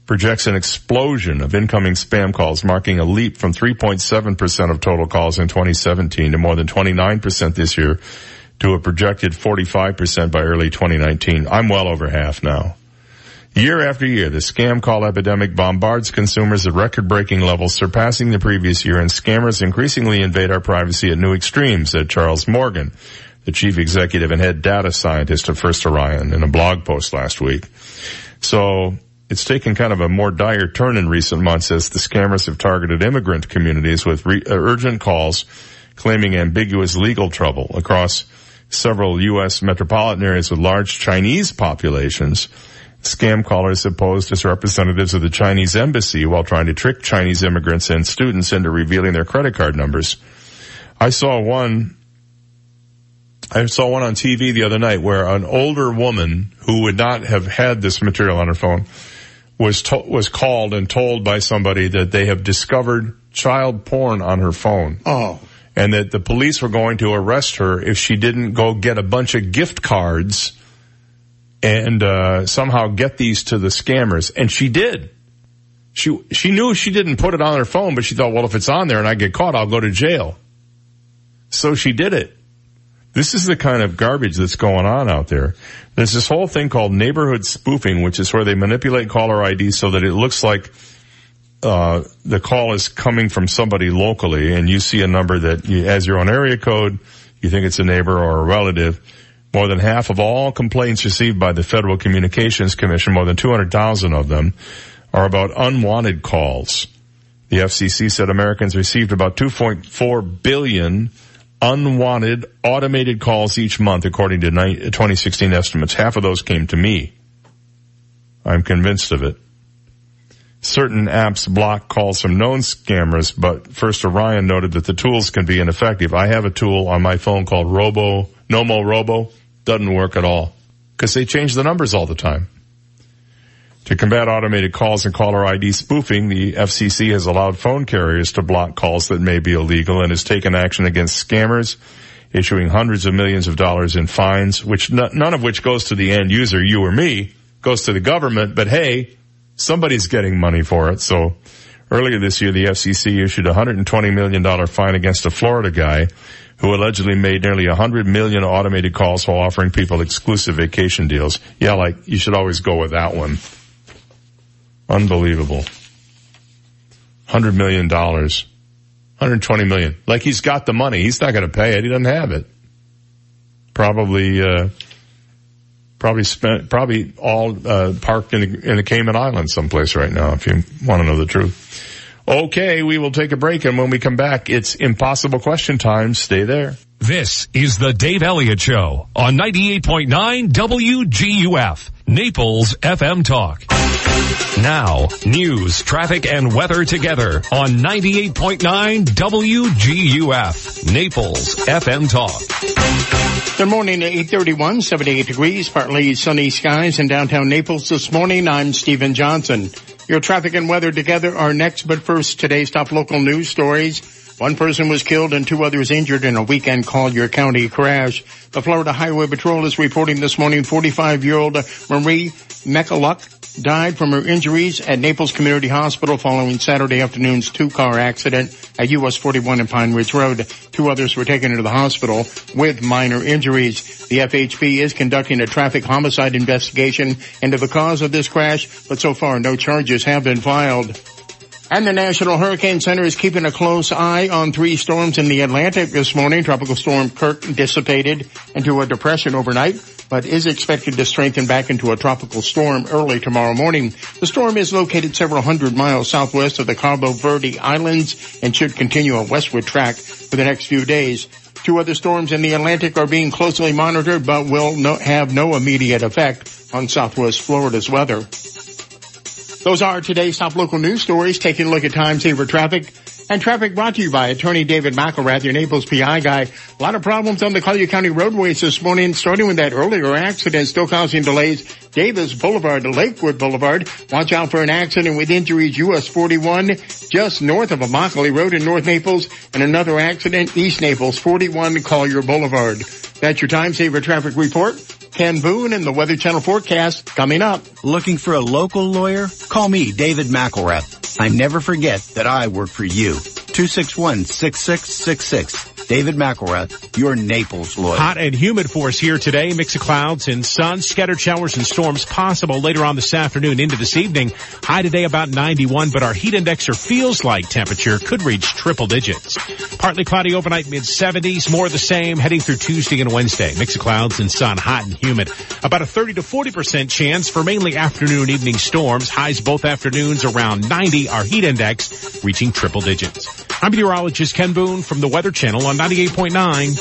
projects an explosion of incoming spam calls, marking a leap from 3.7% of total calls in 2017 to more than 29% this year, to a projected 45% by early 2019. I'm well over half now. Year after year, the scam call epidemic bombards consumers at record-breaking levels, surpassing the previous year, and scammers increasingly invade our privacy at new extremes, said Charles Morgan, the chief executive and head data scientist of First Orion, in a blog post last week. So it's taken kind of a more dire turn in recent months as the scammers have targeted immigrant communities with urgent calls claiming ambiguous legal trouble across several U.S. metropolitan areas with large Chinese populations. Scam callers have posed as representatives of the Chinese embassy while trying to trick Chinese immigrants and students into revealing their credit card numbers. I saw one on TV the other night where an older woman who would not have had this material on her phone was called and told by somebody that they have discovered child porn on her phone. Oh. And that the police were going to arrest her if she didn't go get a bunch of gift cards and somehow get these to the scammers. And she did. She knew she didn't put it on her phone, but she thought, well, if it's on there and I get caught, I'll go to jail. So she did it. This is the kind of garbage that's going on out there. There's this whole thing called neighborhood spoofing, which is where they manipulate caller ID so that it looks like the call is coming from somebody locally, and you see a number that has your own area code, you think it's a neighbor or a relative. More than half of all complaints received by the Federal Communications Commission, more than 200,000 of them, are about unwanted calls. The FCC said Americans received about 2.4 billion unwanted automated calls each month, according to 2016 estimates. Half of those came to me. I'm convinced of it. Certain apps block calls from known scammers, but First Orion noted that the tools can be ineffective. I have a tool on my phone called Nomo Robo. Doesn't work at all because they change the numbers all the time. To combat automated calls and caller ID spoofing, the FCC has allowed phone carriers to block calls that may be illegal and has taken action against scammers, issuing hundreds of millions of dollars in fines, which none of which goes to the end user, you or me, goes to the government. But hey, somebody's getting money for it. So earlier this year, the FCC issued a $120 million fine against a Florida guy who allegedly made nearly 100 million automated calls while offering people exclusive vacation deals. Yeah, like you should always go with that one. Unbelievable. $100 million. $120 million. Like he's got the money. He's not going to pay it. He doesn't have it. Probably all parked in the Cayman Islands someplace right now, if you want to know the truth. Okay, we will take a break, and when we come back, it's Impossible Question time. Stay there. This is the Dave Elliott Show on 98.9 WGUF, Naples FM Talk. Now, news, traffic, and weather together on 98.9 WGUF, Naples FM Talk. Good morning at 8:31, 78 degrees, partly sunny skies in downtown Naples this morning. I'm Stephen Johnson. Your traffic and weather together are next, but first, today's top local news stories. One person was killed and 2 others injured in a weekend Collier County crash. The Florida Highway Patrol is reporting this morning 45-year-old Marie McCulloch died from her injuries at Naples Community Hospital following Saturday afternoon's two-car accident at US 41 and Pine Ridge Road. Two others were taken into the hospital with minor injuries. The FHP is conducting a traffic homicide investigation into the cause of this crash, but so far no charges have been filed. And the National Hurricane Center is keeping a close eye on three storms in the Atlantic this morning. Tropical Storm Kirk dissipated into a depression overnight, but is expected to strengthen back into a tropical storm early tomorrow morning. The storm is located several hundred miles southwest of the Cabo Verde Islands and should continue a westward track for the next few days. Two other storms in the Atlantic are being closely monitored, but will have no immediate effect on southwest Florida's weather. Those are today's top local news stories, taking a look at time-saver traffic. And traffic brought to you by Attorney David McElrath, your Naples PI guy. A lot of problems on the Collier County roadways this morning, starting with that earlier accident, still causing delays. Davis Boulevard to Lakewood Boulevard. Watch out for an accident with injuries, US 41, just north of Immokalee Road in North Naples, and another accident, East Naples, 41 Collier Boulevard. That's your time-saver traffic report. Ken Boone and the Weather Channel forecast coming up. Looking for a local lawyer? Call me, David McElrath. I never forget that I work for you. 261-6666. David McElrath, your Naples lawyer. Hot and humid for us here today. Mix of clouds and sun. Scattered showers and storms possible later on this afternoon into this evening. High today about 91, but our heat indexer feels like temperature could reach triple digits. Partly cloudy overnight, mid-70s. More of the same heading through Tuesday and Wednesday. Mix of clouds and sun. Hot and humid. About a 30 to 40% chance for mainly afternoon evening storms. Highs both afternoons around 90. Our heat index reaching triple digits. I'm meteorologist Ken Boone from the Weather Channel on 98.9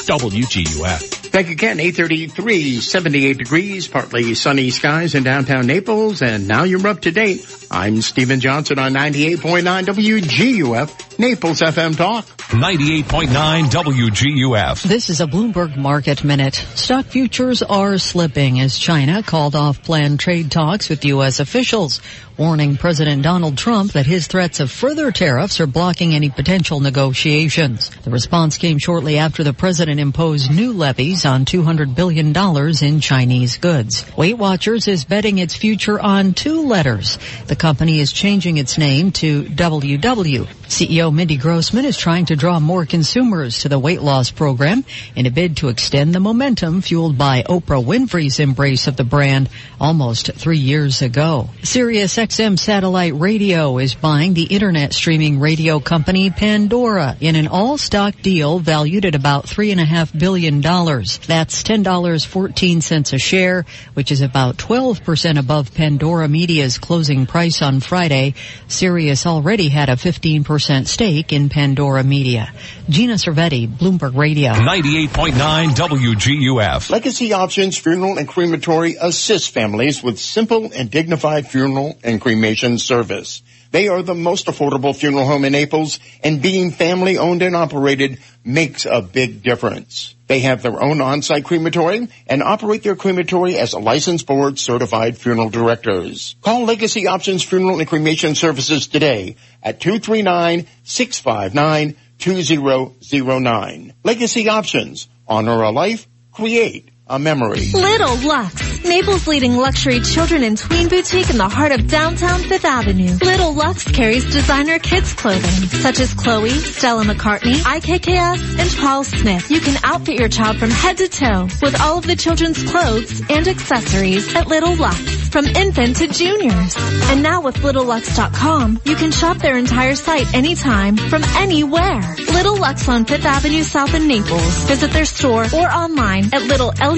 WGUF. Thank you, Ken. 8:33, 78 degrees, partly sunny skies in downtown Naples. And now you're up to date. I'm Stephen Johnson on 98.9 WGUF, Naples FM Talk. 98.9 WGUF. This is a Bloomberg Market Minute. Stock futures are slipping as China called off planned trade talks with U.S. officials, warning President Donald Trump that his threats of further tariffs are blocking any potential negotiations. The response came shortly after the president imposed new levies on $200 billion in Chinese goods. Weight Watchers is betting its future on two letters. The company is changing its name to WW. CEO Mindy Grossman is trying to draw more consumers to the weight loss program in a bid to extend the momentum fueled by Oprah Winfrey's embrace of the brand almost 3 years ago. SiriusXM Satellite Radio is buying the internet streaming radio company Pandora in an all-stock deal valued at about $3.5 billion. That's $10.14 a share, which is about 12% above Pandora Media's closing price on Friday. Sirius already had a 15% stake in Pandora Media. Gina Cervetti, Bloomberg Radio. 98.9 WGUF. Legacy Options Funeral and Crematory assists families with simple and dignified funeral and cremation service. They are the most affordable funeral home in Naples, and being family owned and operated makes a big difference. They have their own on-site crematory and operate their crematory as a licensed board certified funeral directors. Call Legacy Options Funeral and Cremation Services today at 239-659-2009. Legacy Options. Honor a life. Create a memory. Little Lux, Naples' leading luxury children and tween boutique in the heart of downtown Fifth Avenue. Little Lux carries designer kids clothing such as Chloe, Stella McCartney, IKKF, and Paul Smith. You can outfit your child from head to toe with all of the children's clothes and accessories at Little Lux, from infant to juniors. And now with LittleLux.com, you can shop their entire site anytime, from anywhere. Little Lux on Fifth Avenue South in Naples. Visit their store or online at LittleLux.com.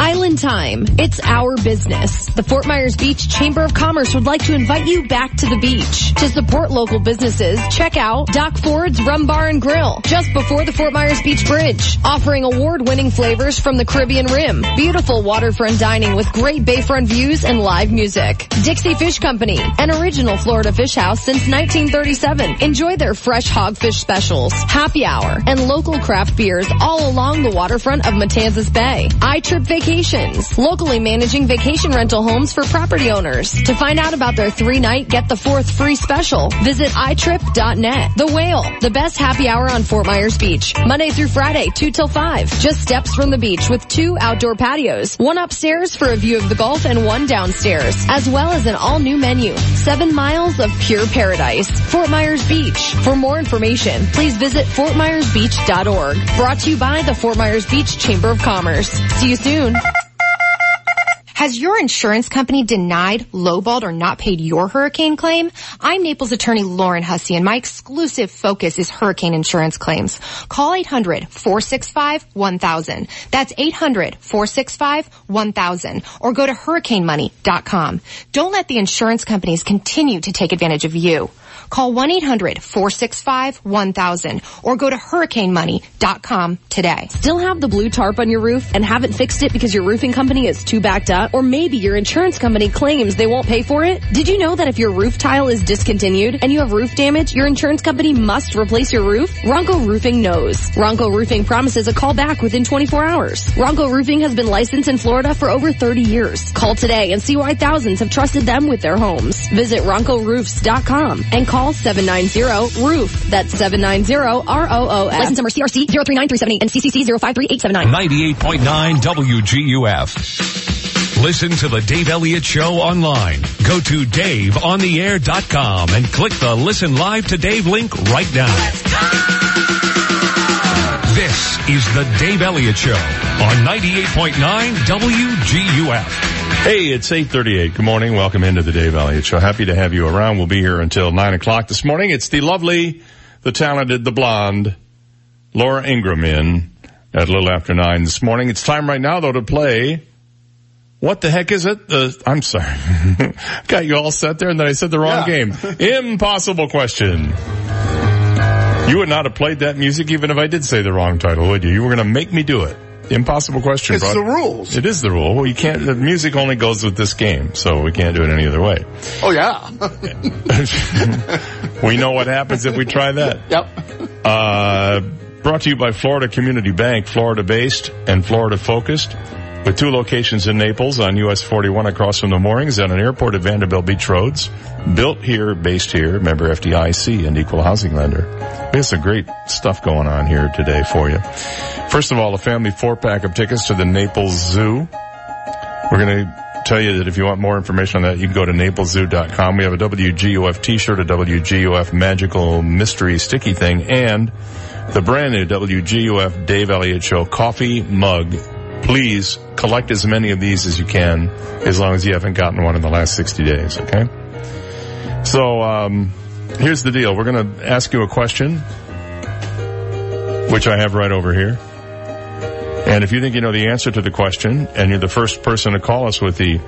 Island time. It's our business. The Fort Myers Beach Chamber of Commerce would like to invite you back to the beach. To support local businesses, check out Doc Ford's Rum Bar and Grill, just before the Fort Myers Beach Bridge, offering award-winning flavors from the Caribbean Rim, beautiful waterfront dining with great bayfront views and live music music. Dixie Fish Company, an original Florida fish house since 1937. Enjoy their fresh hogfish specials, happy hour, and local craft beers all along the waterfront of Matanzas Bay. iTrip Vacations, locally managing vacation rental homes for property owners. To find out about their 3-night, get the 4th free special, visit iTrip.net. The Whale, the best happy hour on Fort Myers Beach, Monday through Friday, 2 till 5. Just steps from the beach with 2 outdoor patios, one upstairs for a view of the Gulf and one downstairs, as well as an all-new menu. 7 miles of pure paradise. Fort Myers Beach. For more information, please visit fortmyersbeach.org. Brought to you by the Fort Myers Beach Chamber of Commerce. See you soon. Has your insurance company denied, lowballed, or not paid your hurricane claim? I'm Naples attorney Lauren Hussey, and my exclusive focus is hurricane insurance claims. Call 800-465-1000. That's 800-465-1000. Or go to hurricanemoney.com. Don't let the insurance companies continue to take advantage of you. Call 1-800-465-1000 or go to hurricanemoney.com today. Still have the blue tarp on your roof and haven't fixed it because your roofing company is too backed up? Or maybe your insurance company claims they won't pay for it? Did you know that if your roof tile is discontinued and you have roof damage, your insurance company must replace your roof? Ronco Roofing knows. Ronco Roofing promises a call back within 24 hours. Ronco Roofing has been licensed in Florida for over 30 years. Call today and see why thousands have trusted them with their homes. Visit RoncoRoofs.com and call 790-ROOF. That's 790-ROOF. License number CRC 039378 and CCC 053879. 98.9 WGUF. Listen to the Dave Elliott Show online. Go to DaveOnTheAir.com and click the Listen Live to Dave link right now. Let's go! This is the Dave Elliott Show on 98.9 WGUF. Hey, it's 8:38. Good morning. Welcome into the Dave Elliott Show. Happy to have you around. We'll be here until 9 o'clock this morning. It's the lovely, the talented, the blonde, Laura Ingraham in at a little after 9 this morning. It's time right now, though, to play, what the heck is it? I'm sorry. Got you all set there, and then I said the wrong game. Impossible question. You would not have played that music even if I did say the wrong title, would you? You were going to make me do it. Impossible question. It's the rules. It is the rule. Well, you can't, the music only goes with this game, so we can't do it any other way. Oh, yeah. We know what happens if we try that. Yep. Brought to you by Florida Community Bank, Florida-based and Florida-focused, with 2 locations in Naples on US 41 across from the moorings and an airport at Vanderbilt Beach Roads. Built here, based here, member FDIC and equal housing lender. We have some great stuff going on here today for you. First of all, a family 4-pack of tickets to the Naples Zoo. We're going to tell you that if you want more information on that, you can go to napleszoo.com. We have a WGUF t-shirt, a WGUF magical mystery sticky thing, and the brand new WGUF Dave Elliott Show coffee mug. Please collect as many of these as you can, as long as you haven't gotten one in the last 60 days, okay? So, here's the deal. We're going to ask you a question, which I have right over here. And if you think you know the answer to the question, and you're the first person to call us with the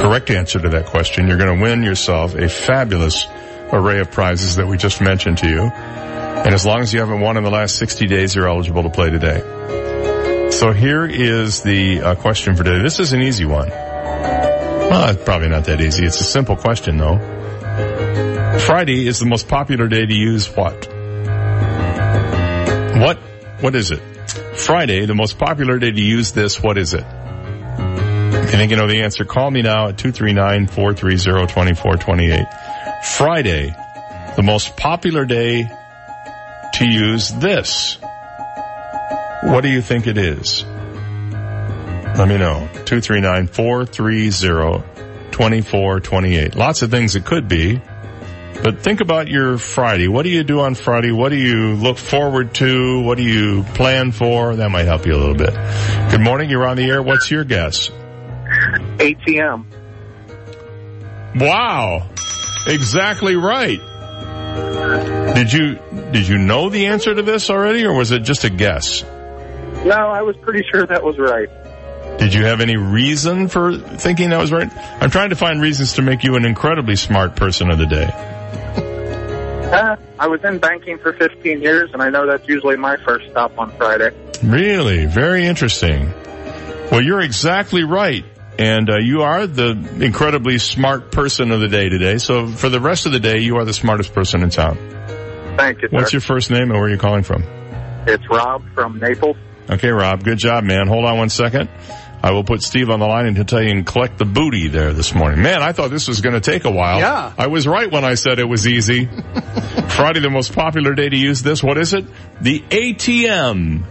correct answer to that question, you're going to win yourself a fabulous array of prizes that we just mentioned to you. And as long as you haven't won in the last 60 days, you're eligible to play today. So here is the question for today. This is an easy one. Well, it's probably not that easy. It's a simple question, though. Friday is the most popular day to use what? What is it? Friday, the most popular day to use this, what is it? If you think you know the answer, call me now at 239-430-2428. Friday, the most popular day to use this. What do you think it is? Let me know. 239-430-2428. Lots of things it could be. But think about your Friday. What do you do on Friday? What do you look forward to? What do you plan for? That might help you a little bit. Good morning. You're on the air. What's your guess? ATM. Wow. Exactly right. Did you know the answer to this already, or was it just a guess? No, I was pretty sure that was right. Did you have any reason for thinking that was right? I'm trying to find reasons to make you an incredibly smart person of the day. I was in banking for 15 years, and I know that's usually my first stop on Friday. Really? Very interesting. Well, you're exactly right. And you are the incredibly smart person of the day today. So for the rest of the day, you are the smartest person in town. Thank you, sir. What's your first name and where are you calling from? It's Rob from Naples. Okay, Rob. Good job, man. Hold on one second. I will put Steve on the line and he'll tell you and collect the booty there this morning. Man, I thought this was going to take a while. Yeah. I was right when I said it was easy. Friday, the most popular day to use this. What is it? The ATM,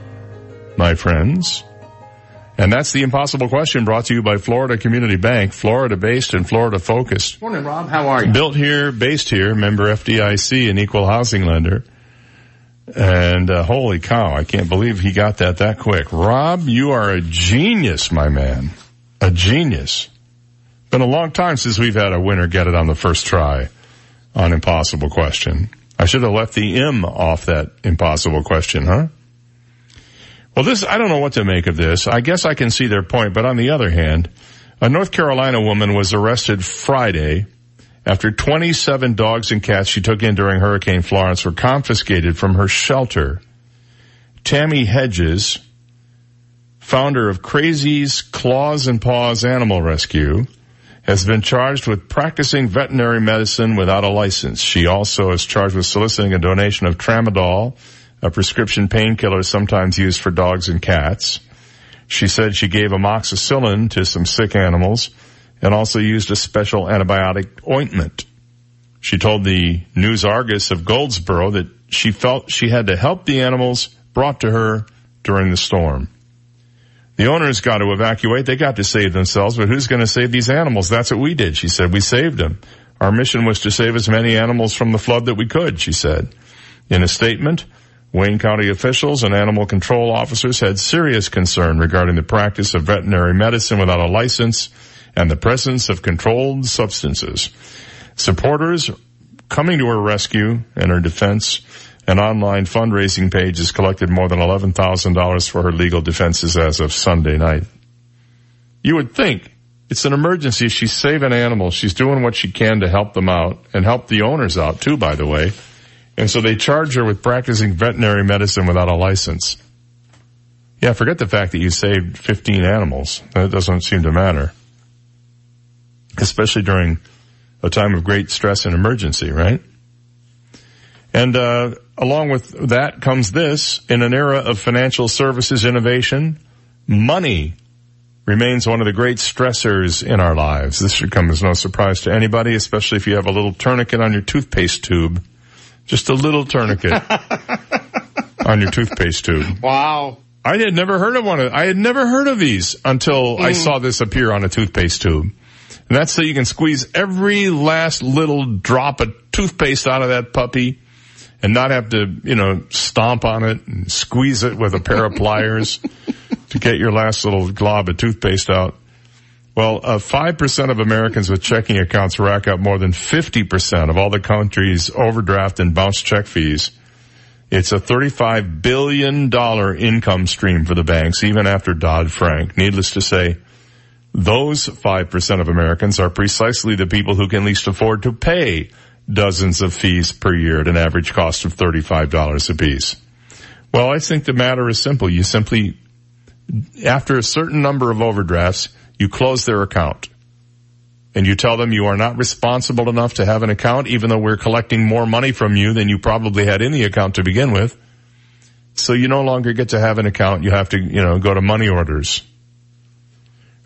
my friends. And that's the impossible question brought to you by Florida Community Bank, Florida-based and Florida-focused. Morning, Rob. How are you? Built here, based here, member FDIC and equal housing lender. And holy cow, I can't believe he got that quick. Rob, you are a genius, my man. A genius. Been a long time since we've had a winner get it on the first try on Impossible Question. I should have left the M off that Impossible Question, huh? Well, this, I don't know what to make of this. I guess I can see their point, but on the other hand, a North Carolina woman was arrested Friday after 27 dogs and cats she took in during Hurricane Florence were confiscated from her shelter. Tammy Hedges, founder of Crazy's Claws and Paws Animal Rescue, has been charged with practicing veterinary medicine without a license. She also is charged with soliciting a donation of tramadol, a prescription painkiller sometimes used for dogs and cats. She said she gave amoxicillin to some sick animals and also used a special antibiotic ointment. She told the News Argus of Goldsboro that she felt she had to help the animals brought to her during the storm. The owners got to evacuate. They got to save themselves, but who's going to save these animals? That's what we did, she said. We saved them. Our mission was to save as many animals from the flood that we could, she said. In a statement, Wayne County officials and animal control officers had serious concern regarding the practice of veterinary medicine without a license and the presence of controlled substances. Supporters coming to her rescue and her defense. An online fundraising page has collected more than $11,000 for her legal defenses as of Sunday night. You would think it's an emergency. She's saving animals. She's doing what she can to help them out and help the owners out too, by the way. And so they charge her with practicing veterinary medicine without a license. Yeah, forget the fact that you saved 15 animals. That doesn't seem to matter. Especially during a time of great stress and emergency, right? And along with that comes this. In an era of financial services innovation, money remains one of the great stressors in our lives. This should come as no surprise to anybody, especially if you have a little tourniquet on your toothpaste tube. Just a little tourniquet on your toothpaste tube. Wow. I had never heard of one. I had never heard of these until I saw this appear on a toothpaste tube. And that's so you can squeeze every last little drop of toothpaste out of that puppy and not have to, you know, stomp on it and squeeze it with a pair of pliers to get your last little glob of toothpaste out. Well, 5% of Americans with checking accounts rack up more than 50% of all the country's overdraft and bounce check fees. It's a $35 billion income stream for the banks, even after Dodd-Frank. Needless to say, those 5% of Americans are precisely the people who can least afford to pay dozens of fees per year at an average cost of $35 apiece. Well, I think the matter is simple. You simply, after a certain number of overdrafts, you close their account and you tell them you are not responsible enough to have an account, even though we're collecting more money from you than you probably had in the account to begin with. So you no longer get to have an account. You have to, go to money orders.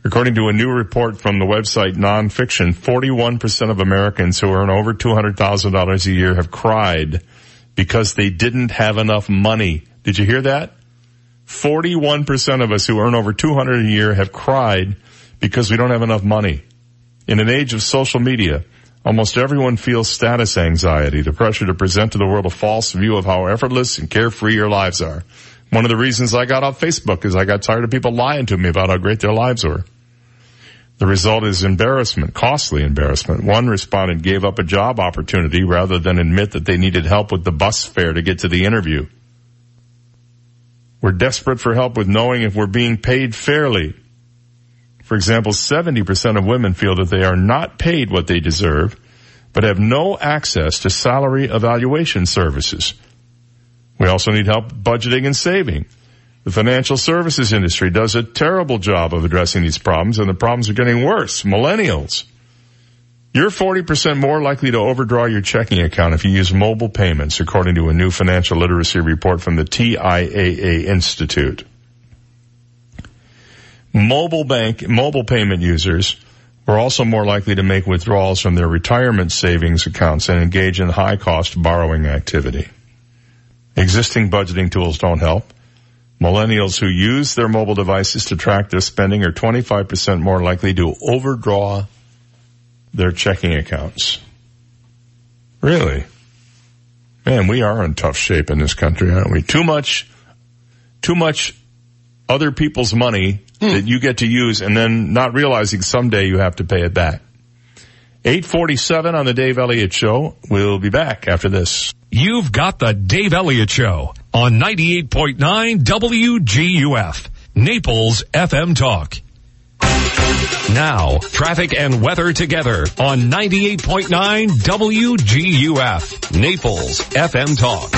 According to a new report from the website Nonfiction, 41% of Americans who earn over $200,000 a year have cried because they didn't have enough money. Did you hear that? 41% of us who earn over 200 a year have cried because we don't have enough money. In an age of social media, almost everyone feels status anxiety, the pressure to present to the world a false view of how effortless and carefree your lives are. One of the reasons I got off Facebook is I got tired of people lying to me about how great their lives were. The result is embarrassment, costly embarrassment. One respondent gave up a job opportunity rather than admit that they needed help with the bus fare to get to the interview. We're desperate for help with knowing if we're being paid fairly. For example, 70% of women feel that they are not paid what they deserve, but have no access to salary evaluation services. We also need help budgeting and saving. The financial services industry does a terrible job of addressing these problems, and the problems are getting worse. Millennials. You're 40% more likely to overdraw your checking account if you use mobile payments, according to a new financial literacy report from the TIAA Institute. Mobile payment users were also more likely to make withdrawals from their retirement savings accounts and engage in high-cost borrowing activity. Existing budgeting tools don't help. Millennials who use their mobile devices to track their spending are 25% more likely to overdraw their checking accounts. Really? Man, we are in tough shape in this country, aren't we? Too much other people's money that you get to use and then not realizing someday you have to pay it back. 8:47 on the Dave Elliott Show. We'll be back after this. You've got the Dave Elliott Show on 98.9 WGUF, Naples FM Talk. Now, traffic and weather together on 98.9 WGUF, Naples FM Talk.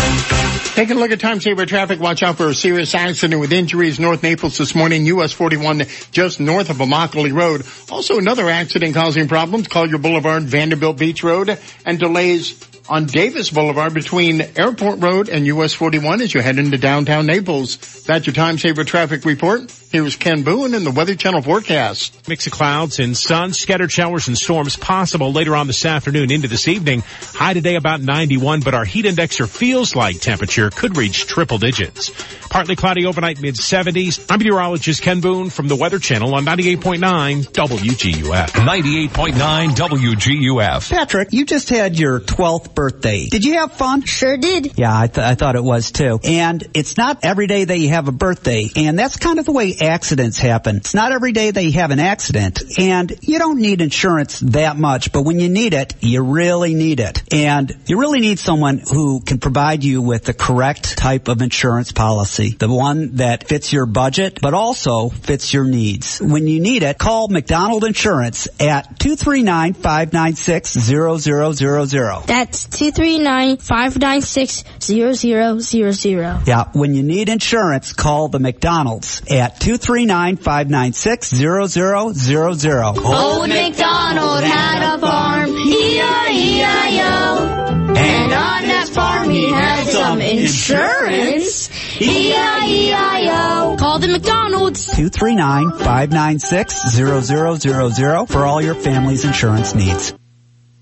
Taking a look at Time Saver traffic. Watch out for a serious accident with injuries north Naples this morning, US 41 just north of Immokalee Road. Also another accident causing problems, Collier Boulevard, Vanderbilt Beach Road, and delays on Davis Boulevard between Airport Road and US 41 as you head into downtown Naples. That's your Time Saver traffic report. Here's Ken Boone in the Weather Channel forecast. Mix of clouds and sun, scattered showers and storms possible later on this afternoon into this evening. High today about 91, but our heat index or feels like temperature could reach triple digits. Partly cloudy overnight, mid-70s. I'm meteorologist Ken Boone from the Weather Channel on 98.9 WGUF. 98.9 WGUF. Patrick, you just had your 12th birthday. Did you have fun? Sure did. Yeah, I thought it was too. And it's not every day that you have a birthday, and that's kind of the way accidents happen. It's not every day that you have an accident, and you don't need insurance that much, but when you need it, you really need it. And you really need someone who can provide you with the correct type of insurance policy, the one that fits your budget, but also fits your needs. When you need it, call McDonald Insurance at 239-596-0000. That's 239-596-0000. Yeah, when you need insurance, call the McDonald's at 239-596-0000. Old MacDonald had a farm, E-I-E-I-O. And on that farm he had some insurance, E-I-E-I-O. Call the McDonald's. 239-596-0000 for all your family's insurance needs.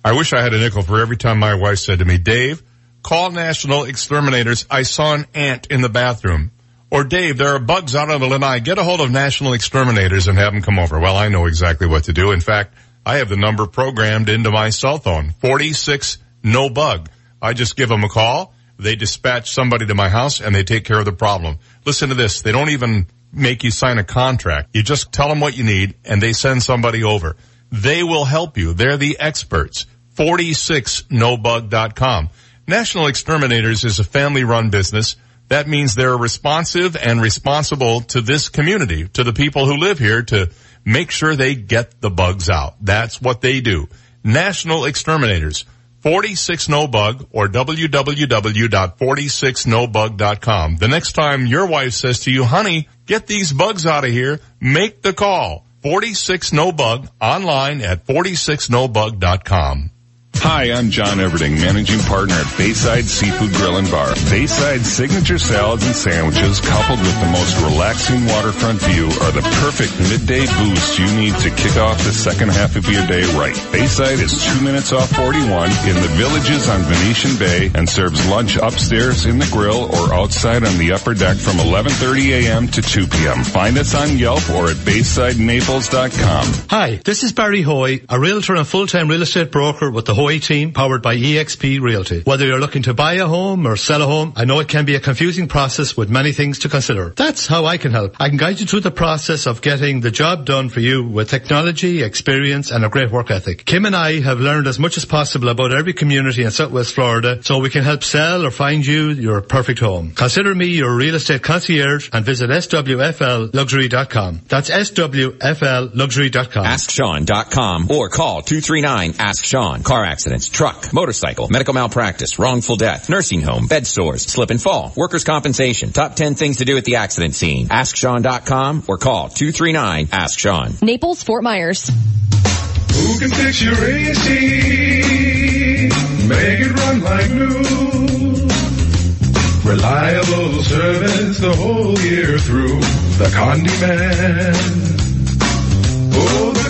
I wish I had a nickel for every time my wife said to me, Dave, call National Exterminators. I saw an ant in the bathroom. Or, Dave, there are bugs out on the lanai. Get a hold of National Exterminators and have them come over. Well, I know exactly what to do. In fact, I have the number programmed into my cell phone, 46 no bug. I just give them a call. They dispatch somebody to my house, and they take care of the problem. Listen to this. They don't even make you sign a contract. You just tell them what you need, and they send somebody over. They will help you. They're the experts. 46nobug.com. National Exterminators is a family-run business. That means they're responsive and responsible to this community, to the people who live here, to make sure they get the bugs out. That's what they do. National Exterminators, 46nobug or www.46nobug.com. The next time your wife says to you, honey, get these bugs out of here, make the call. 46 No Bug, online at 46nobug.com. Hi, I'm John Everding, managing partner at Bayside Seafood Grill and Bar. Bayside's signature salads and sandwiches, coupled with the most relaxing waterfront view, are the perfect midday boost you need to kick off the second half of your day right. Bayside is 2 minutes off 41 in the Villages on Venetian Bay and serves lunch upstairs in the grill or outside on the upper deck from 11:30 a.m. to 2 p.m. Find us on Yelp or at BaysideNaples.com. Hi, this is Barry Hoy, a realtor and full-time real estate broker with the Hoy team, powered by EXP Realty. Whether you're looking to buy a home or sell a home, I know it can be a confusing process with many things to consider. That's how I can help. I can guide you through the process of getting the job done for you with technology, experience, and a great work ethic. Kim and I have learned as much as possible about every community in Southwest Florida, so we can help sell or find you your perfect home. Consider me your real estate concierge and visit SWFLLuxury.com. That's SWFLLuxury.com. AskSean.com or call 239-ASK-SEAN. Car accident. accidents, truck, motorcycle, medical malpractice, wrongful death, nursing home, bed sores, slip and fall, workers' compensation. Top 10 things to do at the accident scene. AskSean.com or call 239-ASK-SEAN. Naples, Fort Myers. Who can picture AC? Make it run like new. Reliable service the whole year through. The Condi Man. Oh, the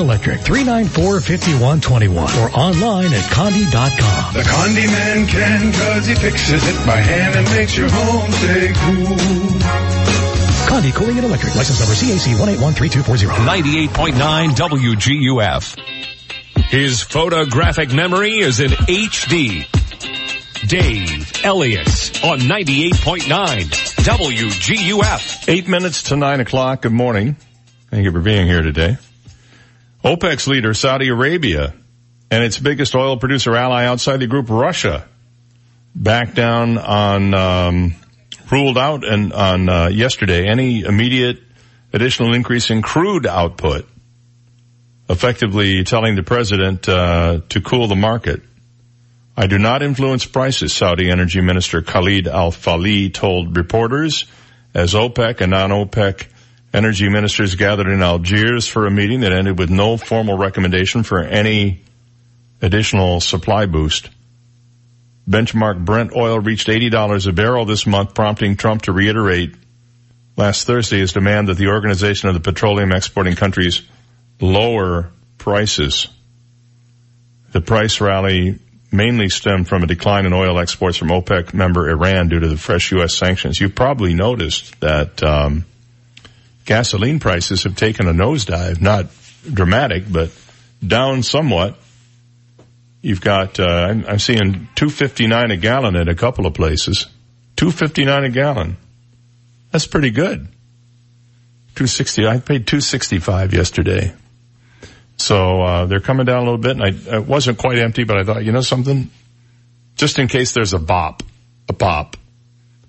Electric, 394-5121, or online at Condi.com. The Condi Man can, cause he fixes it by hand and makes your home stay cool. Condi Cooling and Electric, license number CAC 1813240. 98.9 WGUF. His photographic memory is in HD. Dave Elliott on 98.9 WGUF. 8 minutes to 9 o'clock. Good morning. Thank you for being here today. OPEC's leader, Saudi Arabia, and its biggest oil producer ally outside the group, Russia, backed down on, ruled out and on, yesterday any immediate additional increase in crude output, effectively telling the president, to cool the market. I do not influence prices, Saudi Energy Minister Khalid al-Falih told reporters as OPEC and non-OPEC energy ministers gathered in Algiers for a meeting that ended with no formal recommendation for any additional supply boost. Benchmark Brent oil reached $80 a barrel this month, prompting Trump to reiterate last Thursday his demand that the Organization of the Petroleum Exporting Countries lower prices. The price rally mainly stemmed from a decline in oil exports from OPEC member Iran due to the fresh U.S. sanctions. You've probably noticed that gasoline prices have taken a nosedive, not dramatic, but down somewhat. You've got, I'm seeing $2.59 a gallon at a couple of places. $2.59 a gallon. That's pretty good. $2.60. I paid $2.65 yesterday. So, they're coming down a little bit, and it wasn't quite empty, but I thought, you know something? Just in case there's a bop.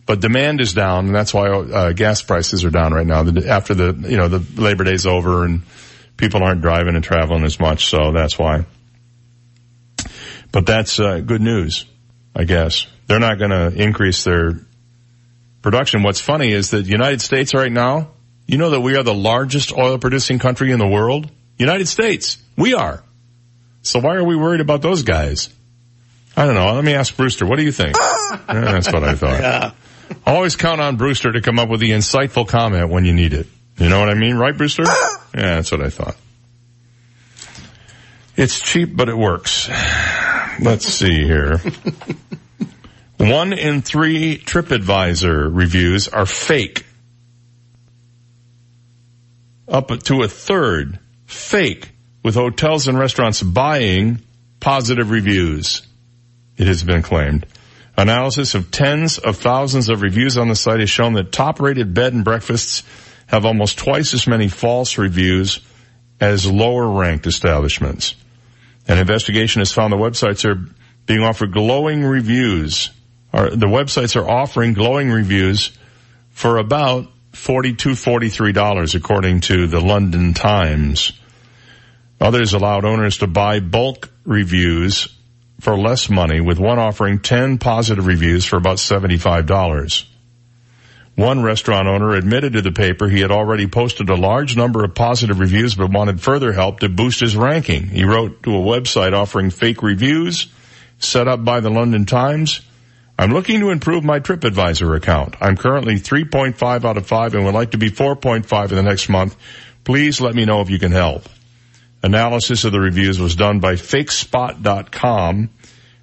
But demand is down, and that's why gas prices are down right now. After the Labor Day's over and people aren't driving and traveling as much, so that's why. But that's good news, I guess. They're not going to increase their production. What's funny is that the United States right now, you know that we are the largest oil-producing country in the world? United States, we are. So why are we worried about those guys? I don't know. Let me ask Brewster. What do you think? That's what I thought. Yeah. Always count on Brewster to come up with the insightful comment when you need it. You know what I mean, right, Brewster? Yeah, that's what I thought. It's cheap, but it works. Let's see here. 1 in 3 TripAdvisor reviews are fake. Up to a third fake, with hotels and restaurants buying positive reviews, it has been claimed. Analysis of tens of thousands of reviews on the site has shown that top-rated bed and breakfasts have almost twice as many false reviews as lower-ranked establishments. An investigation has found the websites are being offered glowing reviews. The websites are offering glowing reviews for about $42-$43, according to the London Times. Others allowed owners to buy bulk reviews for less money, with one offering 10 positive reviews for about $75. One restaurant owner admitted to the paper he had already posted a large number of positive reviews but wanted further help to boost his ranking. He wrote to a website offering fake reviews set up by the London Times, "I'm looking to improve my TripAdvisor account. I'm currently 3.5 out of 5 and would like to be 4.5 in the next month. Please let me know if you can help." Analysis of the reviews was done by FakeSpot.com,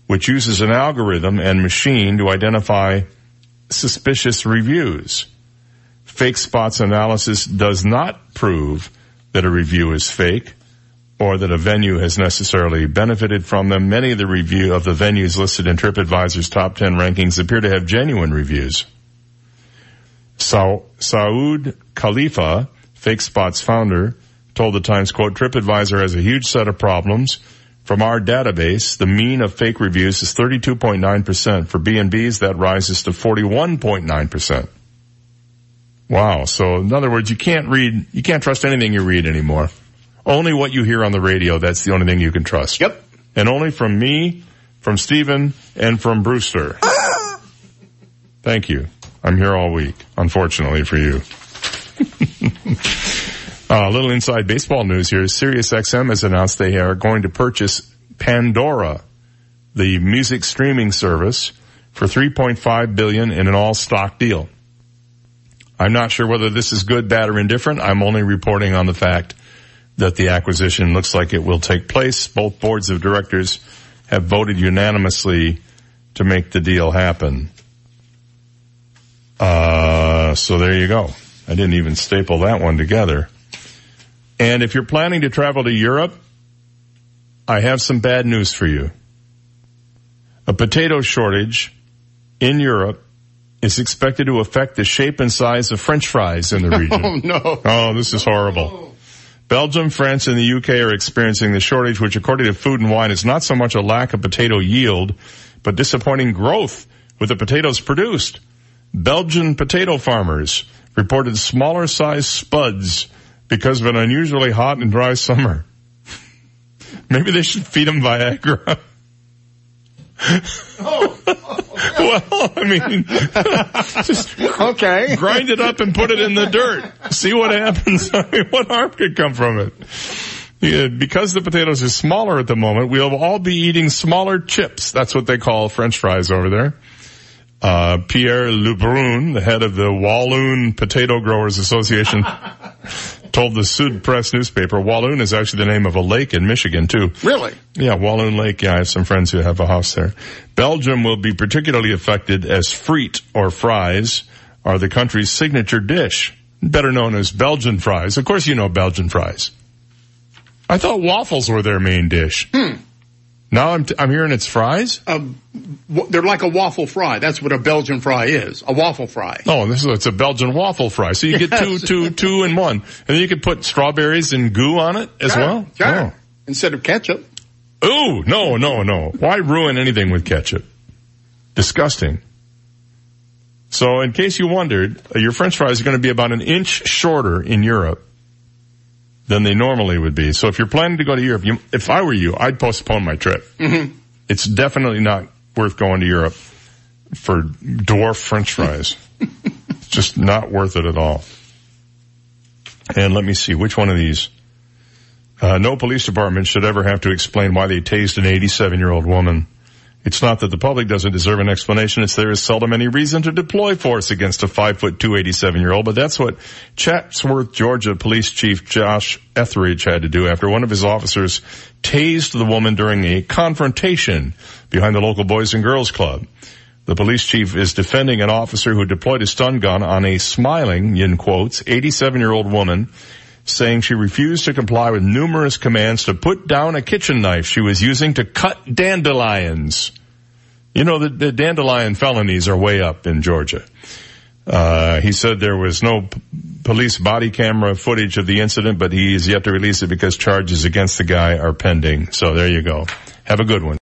which uses an algorithm and machine to identify suspicious reviews. FakeSpot's analysis does not prove that a review is fake, or that a venue has necessarily benefited from them. Many of the review of the venues listed in TripAdvisor's top 10 rankings appear to have genuine reviews. Saud Khalifa, Fake Spot's founder, told the Times, quote, TripAdvisor has a huge set of problems. From our database, the mean of fake reviews is 32.9%. For B&Bs, that rises to 41.9%. Wow. So in other words, you can't trust anything you read anymore. Only what you hear on the radio, that's the only thing you can trust. Yep. And only from me, from Stephen, and from Brewster. Thank you. I'm here all week, unfortunately for you. A little inside baseball news here. SiriusXM has announced they are going to purchase Pandora, the music streaming service, for $3.5 billion in an all-stock deal. I'm not sure whether this is good, bad, or indifferent. I'm only reporting on the fact that the acquisition looks like it will take place. Both boards of directors have voted unanimously to make the deal happen. So there you go. I didn't even staple that one together. And if you're planning to travel to Europe, I have some bad news for you. A potato shortage in Europe is expected to affect the shape and size of French fries in the region. Oh, no. Oh, this is horrible. Belgium, France, and the UK are experiencing the shortage, which, according to Food and Wine, is not so much a lack of potato yield, but disappointing growth with the potatoes produced. Belgian potato farmers reported smaller-sized spuds because of an unusually hot and dry summer. Maybe they should feed them Viagra. Well, I mean, just okay. Grind it up and put it in the dirt. See what happens. I mean, what harm could come from it? Yeah, because the potatoes are smaller at the moment, we'll all be eating smaller chips. That's what they call French fries over there. Pierre Lebrun, the head of the Walloon Potato Growers Association, told the Sud Press newspaper. Walloon is actually the name of a lake in Michigan, too. Really? Yeah, Walloon Lake. Yeah, I have some friends who have a house there. Belgium will be particularly affected as frites, or fries, are the country's signature dish, better known as Belgian fries. Of course you know Belgian fries. I thought waffles were their main dish. Hmm. Now I'm hearing it's fries? They're like a waffle fry. That's what a Belgian fry is, a waffle fry. Oh, it's a Belgian waffle fry. So you get two and one. And then you can put strawberries and goo on it as well? Sure. Oh. Instead of ketchup. Ooh, no. Why ruin anything with ketchup? Disgusting. So in case you wondered, your French fries are going to be about an inch shorter in Europe than they normally would be. So if you're planning to go to Europe, if I were you, I'd postpone my trip. Mm-hmm. It's definitely not worth going to Europe for dwarf French fries. It's just not worth it at all. And let me see, which one of these? No police department should ever have to explain why they tased an 87-year-old woman. It's not that the public doesn't deserve an explanation. It's there is seldom any reason to deploy force against a 5'2", 87-year-old. But that's what Chatsworth, Georgia Police Chief Josh Etheridge had to do after one of his officers tased the woman during a confrontation behind the local Boys and Girls Club. The police chief is defending an officer who deployed a stun gun on a smiling, in quotes, 87-year-old woman, saying she refused to comply with numerous commands to put down a kitchen knife she was using to cut dandelions. You know, the dandelion felonies are way up in Georgia. He said there was no police body camera footage of the incident, but he is yet to release it because charges against the guy are pending. So there you go. Have a good one.